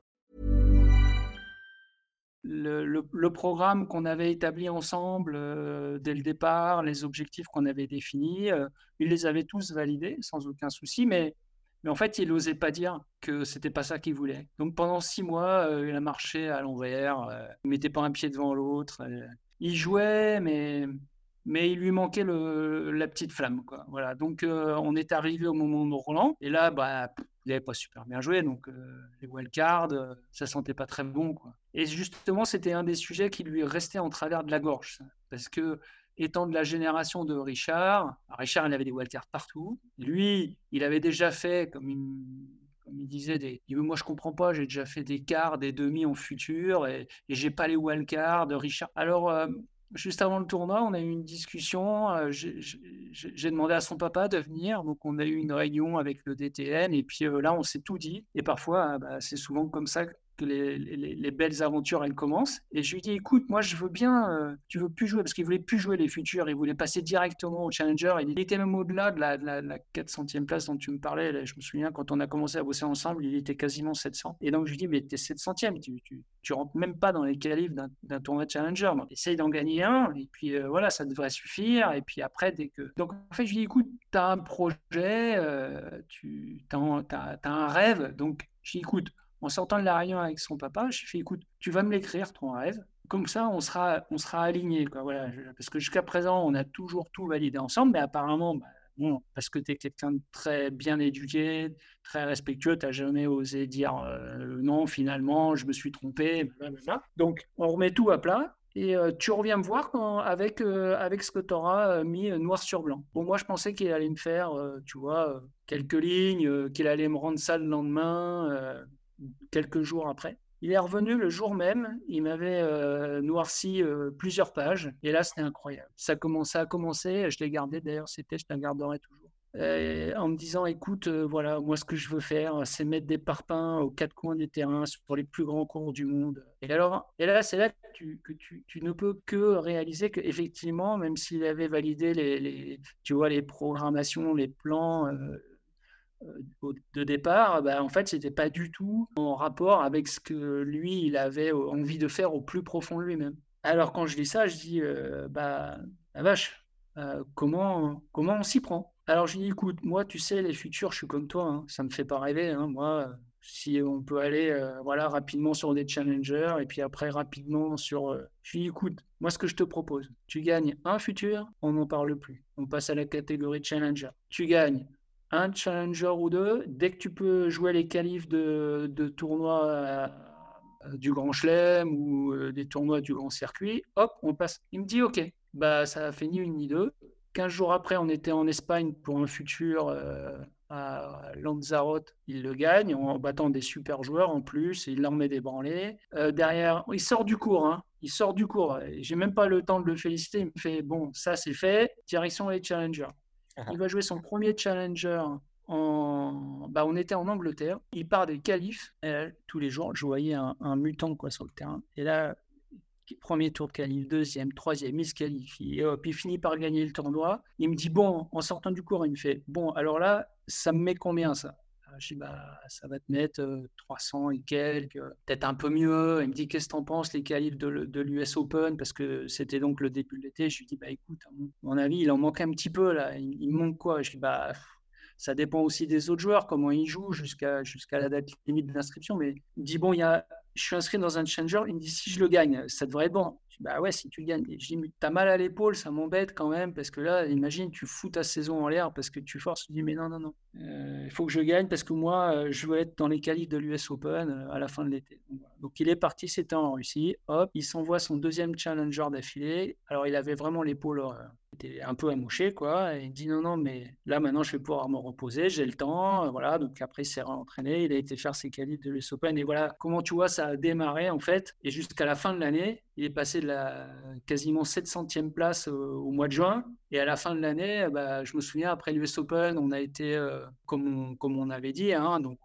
Le programme qu'on avait établi ensemble dès le départ, les objectifs qu'on avait définis, il les avait tous validés sans aucun souci, mais en fait, il n'osait pas dire que ce n'était pas ça qu'il voulait. Donc pendant 6 mois, il a marché à l'envers, il ne mettait pas un pied devant l'autre, il jouait, mais il lui manquait la petite flamme, quoi. Voilà. Donc on est arrivé au moment de Roland, et là, il n'avait pas super bien joué, donc les wildcards, ça ne sentait pas très bon, quoi. Et justement, c'était un des sujets qui lui restait en travers de la gorge. Parce que, étant de la génération de Richard, il avait des wildcards partout. Lui, il avait déjà fait, comme il disait, moi je ne comprends pas, j'ai déjà fait des quarts, des demi en futur, et je n'ai pas les wildcards de Richard. Alors, juste avant le tournoi, on a eu une discussion. J'ai demandé à son papa de venir. Donc, on a eu une réunion avec le DTN. Et puis là, on s'est tout dit. Et parfois, c'est souvent comme ça que les belles aventures, elles commencent. Et je lui ai dit, écoute, moi, je veux bien... tu veux plus jouer, parce qu'il voulait plus jouer les futurs. Il voulait passer directement au Challenger. Il était même au-delà de la 400e place dont tu me parlais. Là, je me souviens, quand on a commencé à bosser ensemble, il était quasiment 700. Et donc, je lui ai dit, mais t'es 700e. Tu rentres même pas dans les qualifs d'un tournoi de Challenger. Donc, essaye d'en gagner un. Et puis, ça devrait suffire. Et puis après, dès que... Donc, en fait, je lui ai dit, écoute, t'as un projet, t'as un rêve. Donc, je lui ai dit, écoute, en sortant de la réunion avec son papa, je lui ai fait, écoute, tu vas me l'écrire, ton rêve. Comme ça, on sera alignés, quoi. Voilà, parce que jusqu'à présent, on a toujours tout validé ensemble, mais apparemment, parce que tu es quelqu'un de très bien éduqué, très respectueux, tu n'as jamais osé dire non, finalement, je me suis trompé. Blablabla. Donc, on remet tout à plat. et tu reviens me voir quand, avec ce que tu auras mis noir sur blanc. Bon, moi, je pensais qu'il allait me faire, tu vois, quelques lignes, qu'il allait me rendre ça le lendemain, quelques jours après. Il est revenu le jour même, il m'avait noirci plusieurs pages, et là, c'était incroyable. Ça a commencé, je l'ai gardé, d'ailleurs, je la garderai toujours. En me disant, écoute, voilà, moi, ce que je veux faire, c'est mettre des parpaings aux quatre coins des terrains pour les plus grands cours du monde. Et là, c'est là que tu ne peux que réaliser qu'effectivement, même s'il avait validé les programmations, les plans, de départ, en fait, c'était pas du tout en rapport avec ce que lui, il avait envie de faire au plus profond de lui-même. Alors, quand je lis ça, je dis, la vache, comment on s'y prend ? Alors, je dis, écoute, moi, tu sais, les futurs, je suis comme toi, hein, ça me fait pas rêver, hein, moi, si on peut aller rapidement sur des challengers et puis après rapidement sur... Je dis, écoute, moi, ce que je te propose, tu gagnes un futur, on n'en parle plus, on passe à la catégorie challenger. Tu gagnes un challenger ou deux, dès que tu peux jouer les qualifs de tournois du Grand Chelem ou des tournois du Grand Circuit, hop, on passe. Il me dit ok, ça a fait ni une ni deux. 15 jours après, on était en Espagne pour un futur à Lanzarote. Il le gagne en battant des super joueurs en plus, et il leur met des branlées. Derrière, il sort du cours, hein. J'ai même pas le temps de le féliciter. Il me fait bon, ça c'est fait, direction les challengers. Il va jouer son premier challenger. On était en Angleterre. Il part des qualifs. Et là, tous les jours, je voyais un mutant sur le terrain. Et là, premier tour de qualif, deuxième, troisième, il se qualifie. Et hop, il finit par gagner le tournoi. Il me dit, bon, en sortant du cours, il me fait, bon, alors là, ça me met combien ça ? Je dis, ça va te mettre 300 et quelques, peut-être un peu mieux. Il me dit, qu'est-ce que t'en penses, les qualifs de l'US Open, parce que c'était donc le début de l'été. Je lui dis, écoute, à mon avis, il en manque un petit peu, là. Il manque quoi ? Je dis, ça dépend aussi des autres joueurs, comment ils jouent jusqu'à la date limite d'inscription. Mais il me dit, bon, je suis inscrit dans un challenger. Il me dit, si je le gagne, ça devrait être bon. Je dis, ouais, si tu le gagnes. Je dis, mais t'as mal à l'épaule, ça m'embête quand même, parce que là, imagine, tu fous ta saison en l'air parce que tu forces. Je dis, mais non. Il faut que je gagne parce que moi, je veux être dans les qualifs de l'US Open à la fin de l'été. Donc, il est parti, c'était en Russie. Hop, il s'envoie son deuxième challenger d'affilée. Alors, il avait vraiment l'épaule, était un peu amouché, quoi. Et il dit, non, mais là, maintenant, je vais pouvoir me reposer, j'ai le temps. Voilà, donc après, il s'est réentraîné. Il a été faire ses qualifs de l'US Open. Et voilà, comment tu vois, ça a démarré, en fait. Et jusqu'à la fin de l'année, il est passé de la quasiment 700e place au mois de juin. Et à la fin de l'année, je me souviens, après l'US Open, on a été, comme on avait dit, hein, donc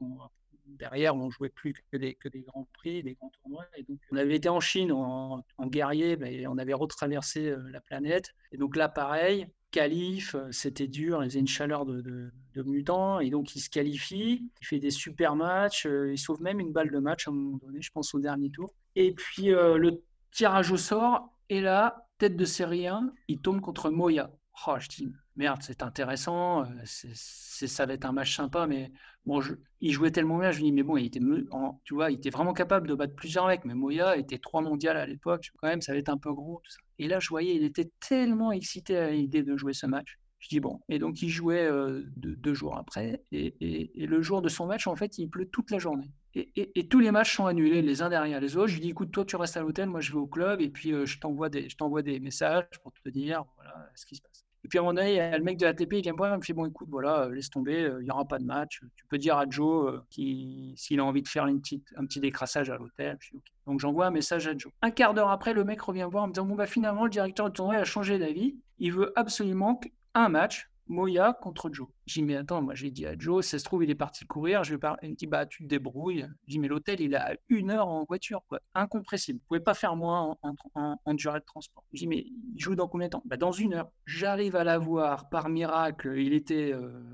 derrière, on ne jouait plus que des grands prix, des grands tournois. Et donc, on avait été en Chine en guerrier, et on avait retraversé la planète. Et donc là, pareil, qualif, c'était dur, il faisait une chaleur de mutant. Et donc, il se qualifie, il fait des super matchs, il sauve même une balle de match à un moment donné, je pense, au dernier tour. Et puis, le tirage au sort, et là, tête de série 1, il tombe contre Moya. Oh, je dis, merde, c'est intéressant, ça va être un match sympa, mais bon, il jouait tellement bien, je lui dis, mais bon, il était vraiment capable de battre plusieurs mecs, mais Moya était 3 mondiales à l'époque, quand même, ça va être un peu gros, tout ça. Et là, je voyais, il était tellement excité à l'idée de jouer ce match. Je dis bon, et donc il jouait 2 jours après, et le jour de son match, en fait, il pleut toute la journée. Et tous les matchs sont annulés, les uns derrière les autres. Je lui dis, écoute, toi, tu restes à l'hôtel, moi, je vais au club, et puis je t'envoie des messages pour te dire voilà ce qui se passe. Et puis à un moment donné, il y a le mec de l'ATP, il vient me voir, il me fait, bon, écoute, voilà, laisse tomber, il n'y aura pas de match. Tu peux dire à Joe s'il a envie de faire un petit décrassage à l'hôtel. Je dis, okay. Donc j'envoie un message à Joe. Un quart d'heure après, le mec revient me voir en me disant, bon, finalement, le directeur du tournoi a changé d'avis. Il veut absolument un match, Moya contre Joe. J'ai dit, mais attends, moi j'ai dit à Joe, si ça se trouve, il est parti courir. Il me dit, tu te débrouilles. J'ai dit, mais l'hôtel, il est à 1 heure en voiture, quoi. Incompressible. Vous ne pouvez pas faire moins en durée de transport. J'ai dit, mais il joue dans combien de temps ? Dans 1 heure. J'arrive à la voir par miracle. Il était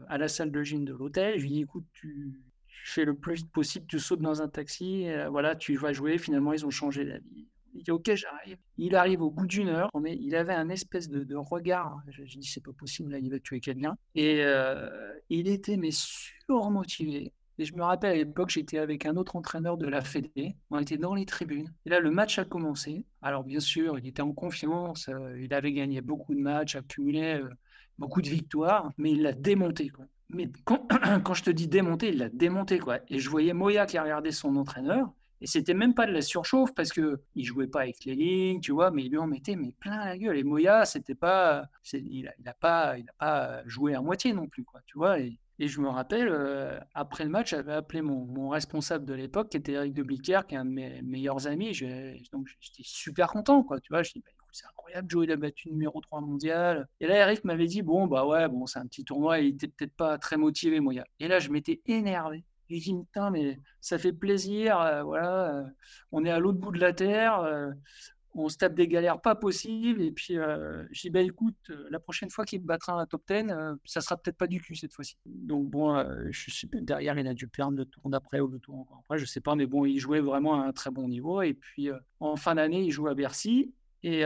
à la salle de gym de l'hôtel. Je lui ai dit, écoute, tu fais le plus vite possible, tu sautes dans un taxi, tu vas jouer. Finalement, ils ont changé d'avis. Il dit, ok, j'arrive. Il arrive au bout d'1 heure. Il avait un espèce de regard. J'ai dit, c'est pas possible, là, il va tuer quelqu'un. Et il était, mais surmotivé. Et je me rappelle, à l'époque, j'étais avec un autre entraîneur de la FED. On était dans les tribunes. Et là, le match a commencé. Alors, bien sûr, il était en confiance. Il avait gagné beaucoup de matchs, accumulé beaucoup de victoires. Mais il l'a démonté, quoi. Mais quand je te dis démonté, il l'a démonté, quoi. Et je voyais Moya qui regardait son entraîneur. Et c'était même pas de la surchauffe parce qu'il jouait pas avec les lignes, tu vois, mais il lui en mettait plein la gueule. Et Moya, c'était pas, il n'a pas joué à moitié non plus, quoi, tu vois. Et je me rappelle, après le match, j'avais appelé mon responsable de l'époque, qui était Eric Debliquaire, qui est un de mes meilleurs amis. Donc j'étais super content, quoi, tu vois. Je dis, écoute, c'est incroyable, Joe, il a battu numéro 3 mondial. Et là, Eric m'avait dit, bon, c'est un petit tournoi, il était peut-être pas très motivé, Moya. Et là, je m'étais énervé. Et je dis, putain, mais ça fait plaisir, voilà, on est à l'autre bout de la terre, on se tape des galères pas possibles. Et puis, je dis, écoute, la prochaine fois qu'il battra un top 10, ça sera peut-être pas du cul cette fois-ci. Donc, bon, je suis derrière, il a dû perdre le tour d'après ou le tour encore après, je sais pas, mais bon, il jouait vraiment à un très bon niveau. Et puis, en fin d'année, il joue à Bercy et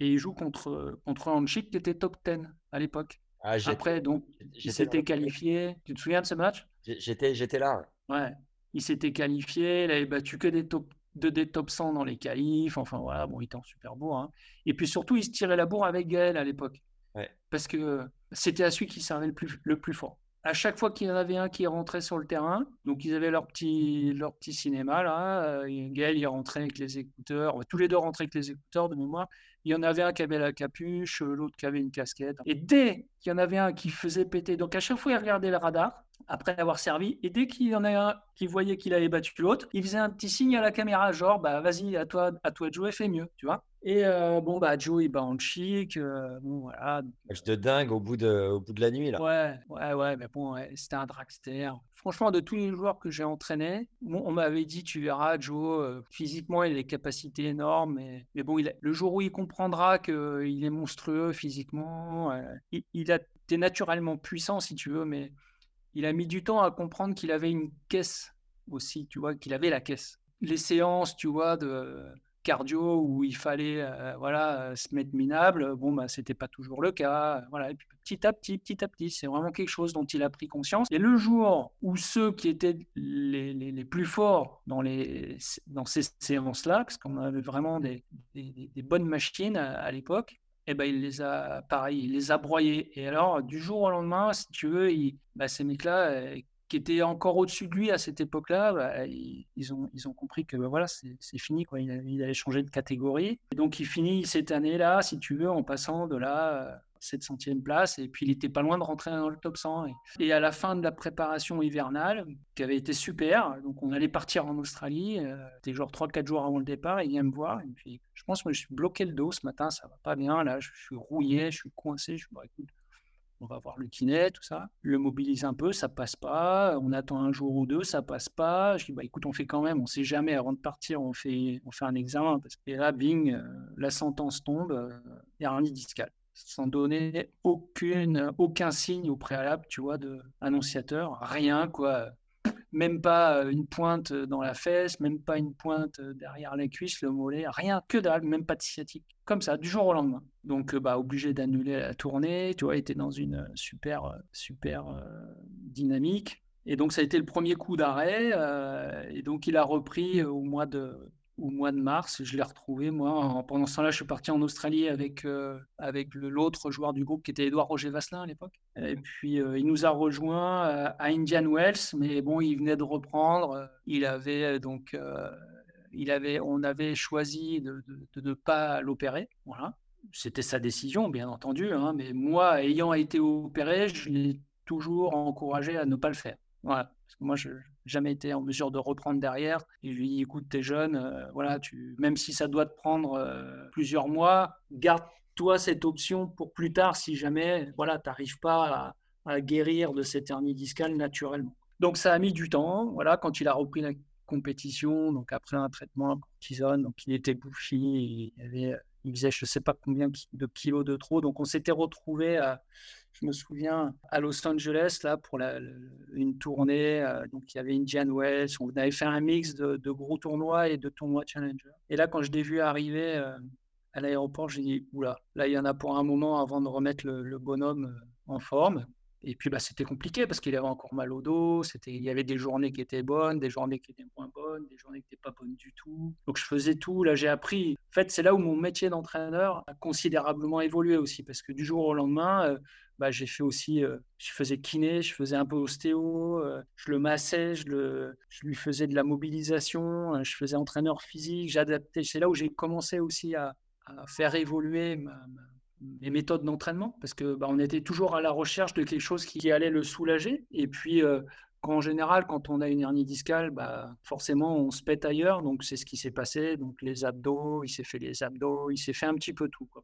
il joue contre Hanchik qui était top 10 à l'époque. Ah, après, donc, il s'était qualifié. Tu te souviens de ce match ? J'étais là. Ouais. Il s'était qualifié. Il avait battu que des top 100 dans les qualifs. Enfin, voilà. Bon, il était en super bourre. Hein. Et puis, surtout, il se tirait la bourre avec Gaël à l'époque. Ouais. Parce que c'était à celui qui servait le plus fort. À chaque fois qu'il y en avait un qui rentrait sur le terrain, donc ils avaient leur petit cinéma, là. Gaël, il rentrait avec les écouteurs. Tous les deux rentraient avec les écouteurs, de mémoire. Il y en avait un qui avait la capuche, l'autre qui avait une casquette. Et dès qu'il y en avait un qui faisait péter, donc à chaque fois, il regardait le radar, après avoir servi. Et dès qu'il y en avait un qui voyait qu'il avait battu l'autre, il faisait un petit signe à la caméra, genre, vas-y, à toi de jouer, fais mieux, tu vois. Et Joe, il bat Hanchik, voilà. Match de dingue au bout de la nuit, là. Ouais, mais bon, ouais, c'était un dragster. Franchement, de tous les joueurs que j'ai entraînés, bon, on m'avait dit, tu verras, Joe, physiquement, il a des capacités énormes. Mais bon, le jour où il comprendra qu'il est monstrueux physiquement, il était naturellement puissant, si tu veux, mais il a mis du temps à comprendre qu'il avait une caisse aussi, tu vois, qu'il avait la caisse. Les séances, tu vois, de cardio où il fallait se mettre minable, c'était pas toujours le cas, voilà. Et puis, petit à petit, c'est vraiment quelque chose dont il a pris conscience. Et le jour où ceux qui étaient les plus forts dans ces séances là, parce qu'on avait vraiment des bonnes machines à l'époque, et il les a broyés. Et alors, du jour au lendemain, si tu veux, ces mecs-là qui étaient encore au-dessus de lui à cette époque-là, ils ont compris que c'est fini, quoi. Il allait changer de catégorie. Et donc, il finit cette année-là, si tu veux, en passant de la 700e place. Et puis, il n'était pas loin de rentrer dans le top 100. Et à la fin de la préparation hivernale, qui avait été super, donc on allait partir en Australie. C'était genre 3-4 jours avant le départ. Il vient me voir. Et puis, je pense que je suis bloqué le dos ce matin. Ça ne va pas bien. Là, je suis rouillé, je suis coincé. Je suis écoute. On va voir le kiné, tout ça. Je le mobilise un peu, ça passe pas. On attend un jour ou deux, ça passe pas. Je dis, écoute, on fait quand même, on sait jamais, avant de partir, on fait un examen. Et là, bing, la sentence tombe, hernie discale. Sans donner aucun signe au préalable, tu vois, d'annonciateur, rien, quoi. Même pas une pointe dans la fesse, même pas une pointe derrière la cuisse, le mollet, rien, que dalle, même pas de sciatique. Comme ça, du jour au lendemain. Donc, obligé d'annuler la tournée, tu vois, il était dans une super dynamique. Et donc, ça a été le premier coup d'arrêt. Et donc, il a repris au mois de mars. Je l'ai retrouvé, moi. Pendant ce temps-là, je suis parti en Australie avec l'autre joueur du groupe qui était Édouard Roger Vasselin à l'époque. Et puis, il nous a rejoint à Indian Wells, mais bon, il venait de reprendre. Il avait donc... on avait choisi de ne pas l'opérer, voilà. C'était sa décision, bien entendu, hein, mais moi, ayant été opéré, je l'ai toujours encouragé à ne pas le faire. Voilà. Parce que moi, je n'ai jamais été en mesure de reprendre derrière. Et je lui ai dit, écoute, t'es jeune, même si ça doit te prendre plusieurs mois, garde-toi cette option pour plus tard si jamais t'arrives pas à guérir de cette hernie discale naturellement. Donc, ça a mis du temps, quand il a repris la compétition, donc après un traitement à cortisone, donc il était bouffi, il faisait je sais pas combien de kilos de trop, donc on s'était retrouvé je me souviens, à Los Angeles là pour une tournée, donc il y avait Indian Wells, on avait fait un mix de gros tournois et de tournois challenger, et là quand je l'ai vu arriver à l'aéroport, j'ai dit, oula, là il y en a pour un moment avant de remettre le bonhomme en forme. Et puis, c'était compliqué parce qu'il avait encore mal au dos. Il y avait des journées qui étaient bonnes, des journées qui étaient moins bonnes, des journées qui n'étaient pas bonnes du tout. Donc, je faisais tout. Là, j'ai appris. En fait, c'est là où mon métier d'entraîneur a considérablement évolué aussi parce que du jour au lendemain, j'ai fait aussi, je faisais kiné, je faisais un peu ostéo, je le massais, je lui faisais de la mobilisation, je faisais entraîneur physique, j'adaptais. C'est là où j'ai commencé aussi à faire évoluer mes méthodes d'entraînement, parce que on était toujours à la recherche de quelque chose qui allait le soulager. Et puis, en général, quand on a une hernie discale, forcément, on se pète ailleurs. Donc, c'est ce qui s'est passé. Donc, il s'est fait un petit peu tout. Quoi.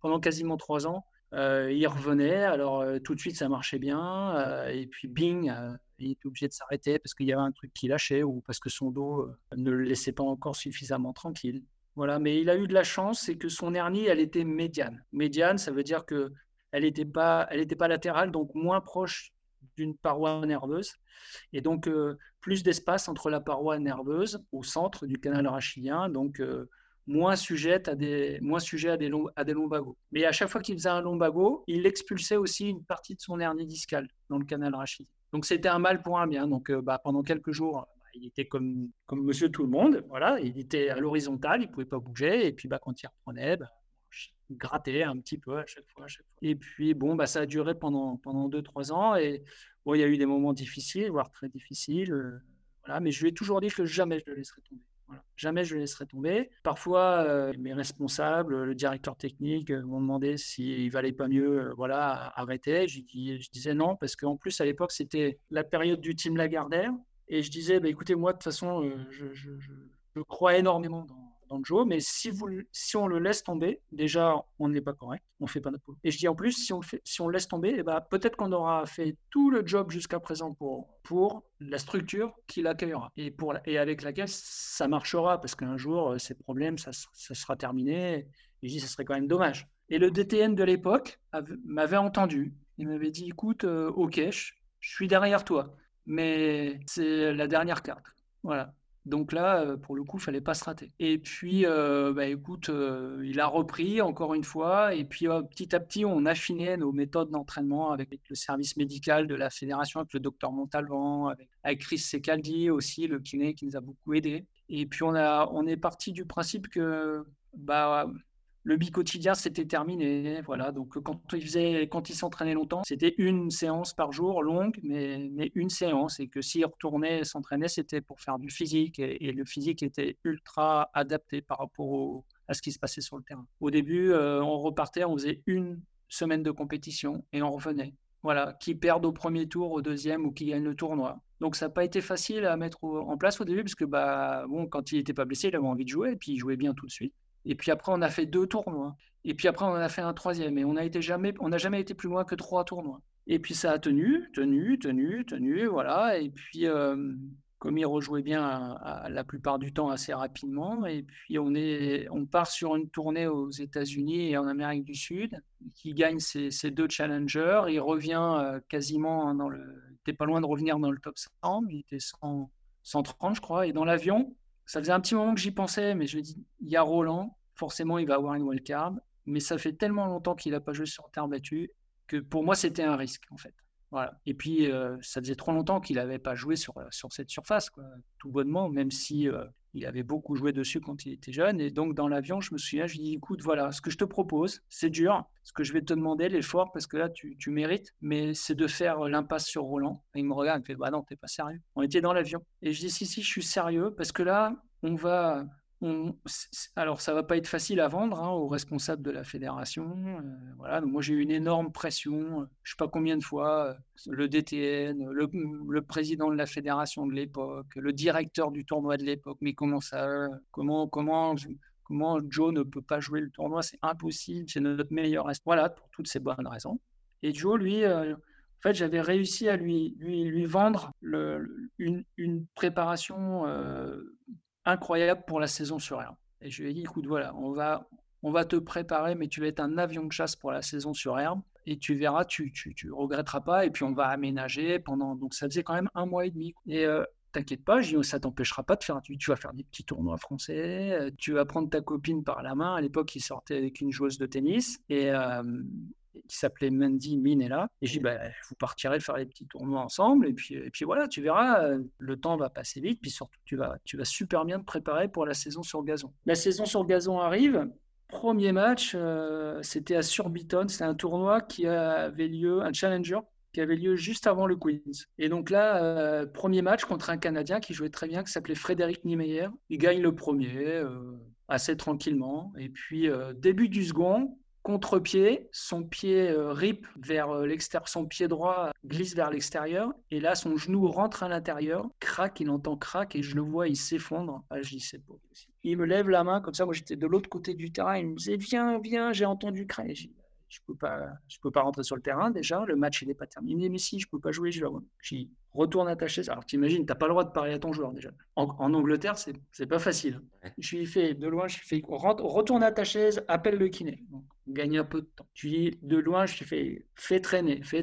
Pendant quasiment 3 ans, il revenait. Alors, tout de suite, ça marchait bien. Et puis, bing, il était obligé de s'arrêter parce qu'il y avait un truc qui lâchait ou parce que son dos ne le laissait pas encore suffisamment tranquille. Voilà, mais il a eu de la chance, c'est que son hernie, elle était médiane. Médiane, ça veut dire qu'elle n'était pas latérale, donc moins proche d'une paroi nerveuse. Et donc, plus d'espace entre la paroi nerveuse au centre du canal rachidien, donc moins sujet à des lumbagos. Mais à chaque fois qu'il faisait un lumbago, il expulsait aussi une partie de son hernie discale dans le canal rachidien. Donc, c'était un mal pour un bien. Donc, pendant quelques jours... Il était comme monsieur tout le monde, voilà. Il était à l'horizontale, il ne pouvait pas bouger. Et puis, quand il reprenait, il grattait un petit peu à chaque fois. Et puis, ça a duré pendant 2-3 ans. Et il y a eu des moments difficiles, voire très difficiles. Voilà. Mais je lui ai toujours dit que jamais je le laisserai tomber. Voilà. Jamais je le laisserai tomber. Parfois, mes responsables, le directeur technique, m'ont demandé s'il ne valait pas mieux arrêter. Je disais non, parce qu'en plus, à l'époque, c'était la période du team Lagardère. Et je disais, écoutez, moi, de toute façon, je crois énormément dans le jeu, mais si on le laisse tomber, déjà, on n'est pas correct, on ne fait pas notre boulot. Et je dis, en plus, si on le laisse tomber, peut-être qu'on aura fait tout le job jusqu'à présent pour la structure qui l'accueillera et avec laquelle ça marchera, parce qu'un jour, ces problèmes, ça sera terminé. Et je dis, ça serait quand même dommage. Et le DTN de l'époque m'avait entendu. Il m'avait dit, écoute, OK, je suis derrière toi. Mais c'est la dernière carte, voilà. Donc là, pour le coup, il ne fallait pas se rater. Et puis, écoute, il a repris encore une fois. Et puis, petit à petit, on affinait nos méthodes d'entraînement avec le service médical de la fédération, avec le docteur Montalvan, avec Chris Secaldi aussi, le kiné qui nous a beaucoup aidés. Et puis, on est parti du principe que... le bi-quotidien, c'était terminé, voilà. Donc, quand il s'entraînait longtemps, c'était une séance par jour, longue, mais une séance. Et que s'il retournait s'entraîner, c'était pour faire du physique. Et le physique était ultra adapté par rapport à ce qui se passait sur le terrain. Au début, on repartait, on faisait une semaine de compétition et on revenait. Voilà, qui perdent au premier tour, au deuxième ou qui gagnent le tournoi. Donc, ça n'a pas été facile à mettre en place au début parce que, quand il n'était pas blessé, il avait envie de jouer et puis il jouait bien tout de suite. Et puis après, on a fait 2 tournois. Et puis après, on en a fait un 3e. Et on n'a jamais été plus loin que 3 tournois. Et puis ça a tenu, voilà. Et puis, comme il rejouait bien la plupart du temps assez rapidement, et puis on part sur une tournée aux États-Unis et en Amérique du Sud, qui gagne ses 2 challengers. Il revient quasiment il n'était pas loin de revenir dans le top 100. Il était 130, je crois. Et dans l'avion... Ça faisait un petit moment que j'y pensais, mais je me dis, il y a Roland, forcément il va avoir une wildcard, mais ça fait tellement longtemps qu'il n'a pas joué sur terre battue que pour moi c'était un risque en fait. Voilà. Et puis ça faisait trop longtemps qu'il n'avait pas joué sur cette surface, quoi, tout bonnement, même si il avait beaucoup joué dessus quand il était jeune. Et donc dans l'avion, je me souviens, je lui dis, écoute, voilà, ce que je te propose, c'est dur, ce que je vais te demander, l'effort, parce que là tu mérites, mais c'est de faire l'impasse sur Roland. Et il me regarde, il me fait, non, t'es pas sérieux. On était dans l'avion. Et je dis, si, je suis sérieux, parce que là, alors ça va pas être facile à vendre aux responsables de la fédération. Voilà. Donc moi j'ai eu une énorme pression, je sais pas combien de fois, le DTN, le président de la fédération de l'époque, le directeur du tournoi de l'époque. Mais comment Joe ne peut pas jouer le tournoi, c'est impossible, c'est notre meilleur reste. Voilà, pour toutes ces bonnes raisons. Et Joe, lui, en fait, j'avais réussi à lui vendre une préparation incroyable pour la saison sur herbe. Et je lui ai dit, écoute, voilà, on va te préparer, mais tu vas être un avion de chasse pour la saison sur herbe et tu verras, tu regretteras pas. Et puis, on va aménager pendant... Donc, ça faisait quand même 1 mois et demi. Et t'inquiète pas, je dis, ça t'empêchera pas de faire... Tu vas faire des petits tournois français, tu vas prendre ta copine par la main. À l'époque, il sortait avec une joueuse de tennis. Et qui s'appelait Mandy Minella. Et j'ai dit, bah, vous partirez faire les petits tournois ensemble. Et puis voilà, tu verras, le temps va passer vite. Puis surtout, tu vas super bien te préparer pour la saison sur gazon. La saison sur gazon arrive. Premier match, c'était à Surbiton. C'était un tournoi qui avait lieu, un challenger, qui avait lieu juste avant le Queen's. Et donc là, premier match contre un Canadien qui jouait très bien, qui s'appelait Frédéric Niemeyer. Il gagne le premier, assez tranquillement. Et puis, début du second, contre-pied, son pied rip vers l'extérieur, son pied droit glisse vers l'extérieur. Et là, son genou rentre à l'intérieur, craque, il entend craque, et je le vois, il s'effondre. Ah, je dis, c'est beau. Il me lève la main, comme ça, moi j'étais de l'autre côté du terrain, il me disait, viens, j'ai entendu craque. Je ne peux pas rentrer sur le terrain déjà, le match il n'est pas terminé. Il me dit, mais si, je ne peux pas jouer, je dis, retourne attacher ça. Alors t'imagines, tu n'as pas le droit de parler à ton joueur déjà. En Angleterre, ce n'est pas facile. Je lui fais de loin, retourne à ta chaise, appelle le kiné. Donc, gagne un peu de temps. Je lui dis de loin, je lui fais, fais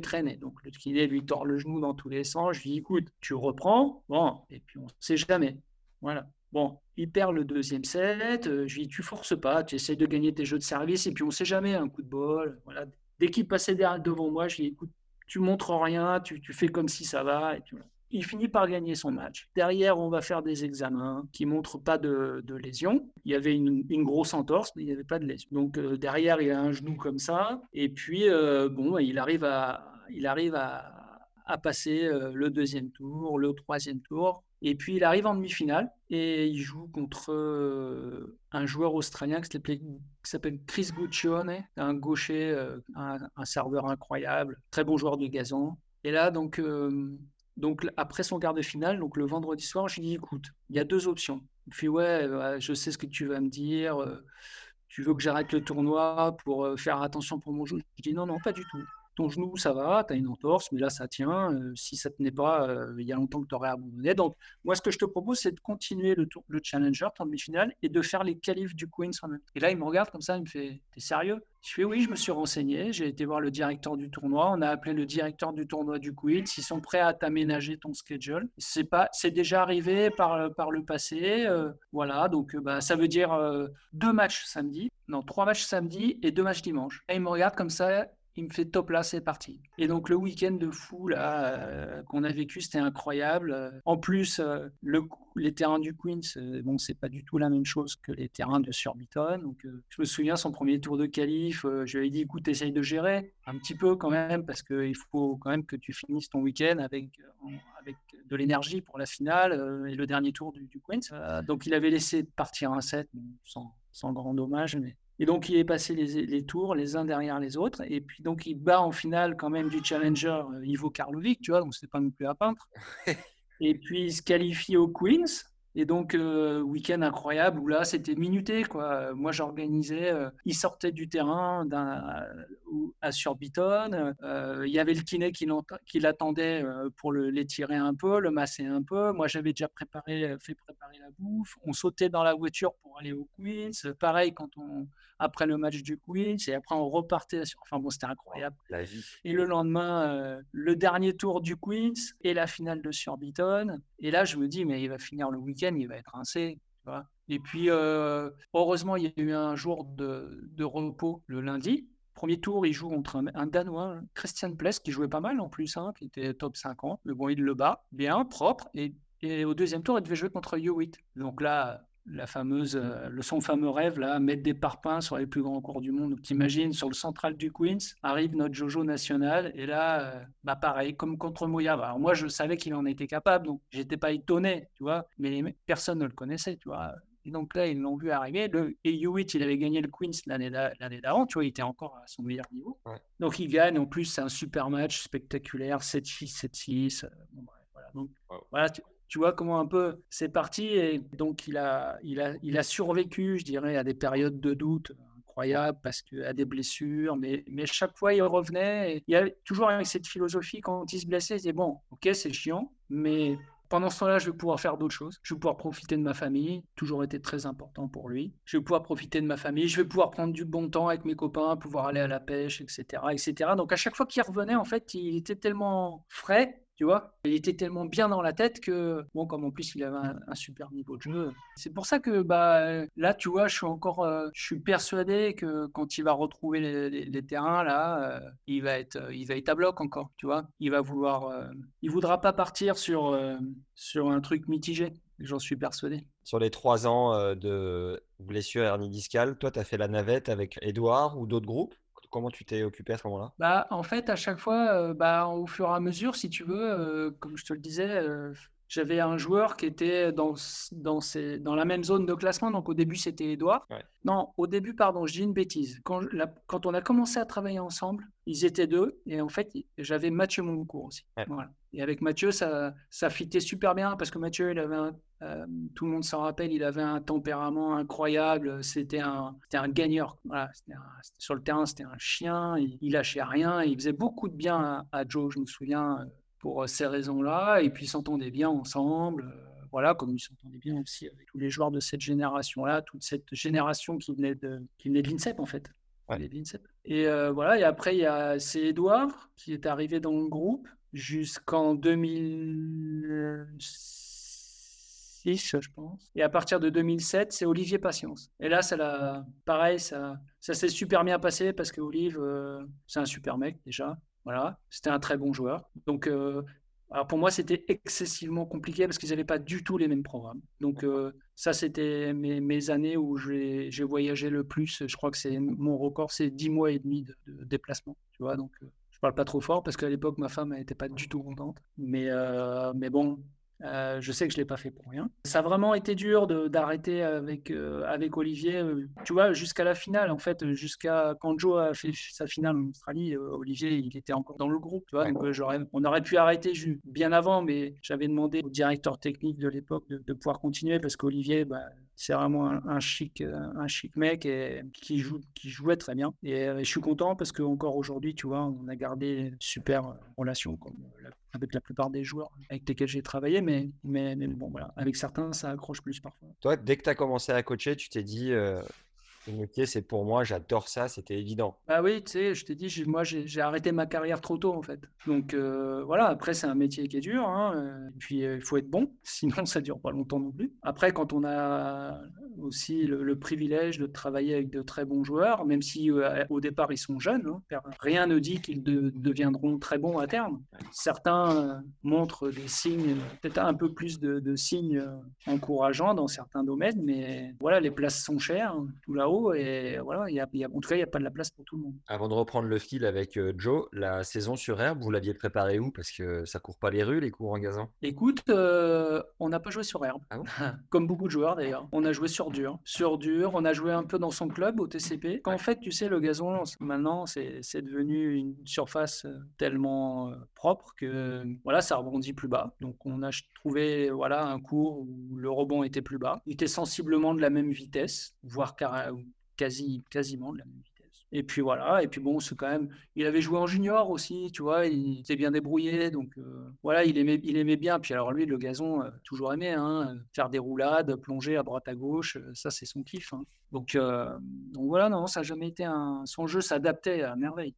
traîner. Donc le kiné lui tord le genou dans tous les sens. Je lui dis, écoute, tu reprends, bon, et puis on ne sait jamais. Voilà. Bon, il perd le deuxième set, je lui dis, tu forces pas, tu essaies de gagner tes jeux de service, et puis on ne sait jamais, un coup de bol. Voilà. Dès qu'il passait devant moi, je lui dis, écoute, tu montres rien, tu fais comme si ça va. Et voilà. Il finit par gagner son match. Derrière, on va faire des examens qui ne montrent pas de lésion. Il y avait une grosse entorse, mais il n'y avait pas de lésion. Donc derrière, il a un genou comme ça, et puis bon, il arrive à passer le deuxième tour, le troisième tour. Et puis, il arrive en demi-finale et il joue contre un joueur australien qui s'appelle Chris Guccione, un gaucher, un serveur incroyable, très bon joueur du gazon. Et là, donc après son quart de finale, donc le vendredi soir, je lui dis, écoute, il y a deux options. Il me dit, ouais, je sais ce que tu vas me dire. Tu veux que j'arrête le tournoi pour faire attention pour mon jeu? Je dis, non, pas du tout. Ton genou, ça va, tu as une entorse, mais là, ça tient. Si ça ne tenait pas, il y a longtemps que tu aurais abandonné. Donc, moi, ce que je te propose, c'est de continuer le challenger, ton demi-finale, et de faire les qualifs du Queen's. Et là, il me regarde comme ça, il me fait « T'es sérieux ?» Je fais « Oui, je me suis renseigné. J'ai été voir le directeur du tournoi. On a appelé le directeur du tournoi du Queen's. Ils sont prêts à t'aménager ton schedule. C'est déjà arrivé par le passé. Voilà, donc ça veut dire trois matchs samedi et deux matchs dimanche. » Et il me regarde comme ça. Il me fait top là, c'est parti. Et donc le week-end de fou là qu'on a vécu, c'était incroyable. En plus, les terrains du Queens, c'est pas du tout la même chose que les terrains de Surbiton. Donc je me souviens, son premier tour de qualif, je lui ai dit, écoute, essaye de gérer un petit peu quand même, parce qu'il faut quand même que tu finisses ton week-end avec de l'énergie pour la finale et le dernier tour du Queens. Donc il avait laissé partir un set, sans grand dommage, mais... Et donc, il est passé les tours les uns derrière les autres. Et puis, donc, il bat en finale quand même du challenger Ivo Karlovic, tu vois, donc c'est pas non plus à peindre. Et puis, il se qualifie au Queen's. Et donc, week-end incroyable où là, c'était minuté, quoi. Moi, j'organisais, il sortait du terrain à Surbiton. Il y avait le kiné qui l'attendait pour l'étirer un peu, le masser un peu. Moi, j'avais déjà fait préparer la bouffe. On sautait dans la voiture pour aller au Queen's. Pareil, après le match du Queen's, et après, on repartait. C'était incroyable. La vie. Et le lendemain, le dernier tour du Queen's et la finale de Surbiton. Et là, je me dis, mais il va finir le week-end. Il va être rincé, tu vois. Et puis, heureusement, il y a eu un jour de repos le lundi. Premier tour, il joue contre un Danois, Christian Pless, qui jouait pas mal en plus, qui était top 50. Mais bon, il le bat, bien, propre. Et au deuxième tour, il devait jouer contre Hewitt. Donc là, son fameux rêve, là, mettre des parpaings sur les plus grands cours du monde. Donc, t'imagines, sur le central du Queen's, arrive notre Jojo national. Et là, pareil, comme contre Moyava. Alors moi, je savais qu'il en était capable, donc j'étais pas étonné, tu vois. Mais personne ne le connaissait, tu vois. Et donc là, ils l'ont vu arriver. Et Hewitt, il avait gagné le Queen's l'année d'avant, tu vois, il était encore à son meilleur niveau. Ouais. Donc, il gagne. En plus, c'est un super match spectaculaire, 7-6, 7-6. Bon, bref, voilà. Donc, voilà, tu vois comment un peu c'est parti. Et donc, il a survécu, je dirais, à des périodes de doute incroyables parce qu'à des blessures. Mais chaque fois, il revenait. Et il y a toujours avec cette philosophie, quand il se blessait, il disait, bon, OK, c'est chiant, mais pendant ce temps-là, je vais pouvoir faire d'autres choses. Je vais pouvoir profiter de ma famille. Toujours été très important pour lui. Je vais pouvoir profiter de ma famille. Je vais pouvoir prendre du bon temps avec mes copains, pouvoir aller à la pêche, etc. Donc, à chaque fois qu'il revenait, en fait, il était tellement frais, tu vois. Il était tellement bien dans la tête que, bon, comme en plus il avait un super niveau de jeu. C'est pour ça que bah, là, tu vois, je suis persuadé que quand il va retrouver les terrains, là, il va être à bloc encore, tu vois. Il va vouloir, il voudra pas partir sur un truc mitigé. J'en suis persuadé. Sur les 3 ans de blessure et hernie discale, toi, tu as fait la navette avec Edouard ou d'autres groupes? Comment tu t'es occupé à ce moment-là? Bah, en fait, à chaque fois, au fur et à mesure, si tu veux, comme je te le disais, j'avais un joueur qui était dans la même zone de classement. Donc, au début, c'était Edouard. Ouais. Non, au début, pardon, je dis une bêtise. Quand on a commencé à travailler ensemble, ils étaient 2. Et en fait, j'avais Mathieu Moncourt aussi. Ouais. Voilà. Et avec Mathieu, ça fitait super bien parce que Mathieu, il avait tout le monde s'en rappelle, il avait un tempérament incroyable. C'était un gagneur. Voilà, sur le terrain, c'était un chien. Il lâchait rien. Il faisait beaucoup de bien à Joe, je me souviens, pour ces raisons-là. Et puis, ils s'entendaient bien ensemble. Voilà, comme ils s'entendaient bien aussi avec tous les joueurs de cette génération-là, toute cette génération qui venait de l'INSEP, en fait. Ouais. Et voilà. Et après, c'est Edouard qui est arrivé dans le groupe jusqu'en 2006, je pense. Et à partir de 2007, c'est Olivier Patience. Et là, pareil, ça s'est super bien passé parce que Olive, c'est un super mec déjà. Voilà, c'était un très bon joueur. Donc, alors pour moi, c'était excessivement compliqué parce qu'ils n'avaient pas du tout les mêmes programmes. Donc, ça, c'était mes années où j'ai voyagé le plus. Je crois que mon record, c'est 10 mois et demi de déplacement. Tu vois, donc... Je parle pas trop fort parce qu'à l'époque, ma femme n'était pas du tout contente. Mais bon, je sais que je l'ai pas fait pour rien. Ça a vraiment été dur d'arrêter avec Olivier. Tu vois, jusqu'à la finale, en fait, jusqu'à quand Joe a fait sa finale en Australie, Olivier, il était encore dans le groupe. Tu vois, donc, on aurait pu arrêter bien avant, mais j'avais demandé au directeur technique de l'époque de pouvoir continuer parce qu'Olivier... c'est vraiment un chic mec et qui jouait très bien. Et je suis content parce qu'encore aujourd'hui, tu vois, on a gardé une super relation avec la plupart des joueurs avec lesquels j'ai travaillé. Mais bon, voilà, avec certains, ça accroche plus parfois. Toi, dès que tu as commencé à coacher, tu t'es dit... Ok, c'est pour moi, j'adore ça, c'était évident. Ah oui, tu sais, je t'ai dit, moi j'ai arrêté ma carrière trop tôt en fait. Donc voilà, après c'est un métier qui est dur, hein, et puis il faut être bon, sinon ça dure pas longtemps non plus. Après, quand on a aussi le privilège de travailler avec de très bons joueurs, même si au départ ils sont jeunes, hein, rien ne dit qu'ils deviendront très bons à terme. Certains montrent des signes, peut-être un peu plus de signes encourageants dans certains domaines, mais voilà, les places sont chères, hein, tout là-haut. Et voilà, en tout cas, il n'y a pas de la place pour tout le monde. Avant de reprendre le fil avec Joe, la saison sur herbe, vous l'aviez préparée où? Parce que ça ne court pas les rues, les cours en gazon. Écoute, on n'a pas joué sur herbe. Ah bon? Comme beaucoup de joueurs d'ailleurs. On a joué sur dur. Sur dur, on a joué un peu dans son club au TCP. En fait, tu sais, le gazon, maintenant, c'est devenu une surface tellement propre que voilà, ça rebondit plus bas. Donc, on a trouvé un cours où le rebond était plus bas. Il était sensiblement de la même vitesse, voire quasiment de la même vitesse. Et puis voilà, et puis bon, c'est quand même... Il avait joué en junior aussi, tu vois, il était bien débrouillé, donc voilà, il aimait bien. Puis alors lui, le gazon, toujours aimé, hein, faire des roulades, plonger à droite à gauche, ça c'est son kiff. Hein. Donc voilà, non, ça n'a jamais été un... Son jeu s'adaptait à merveille.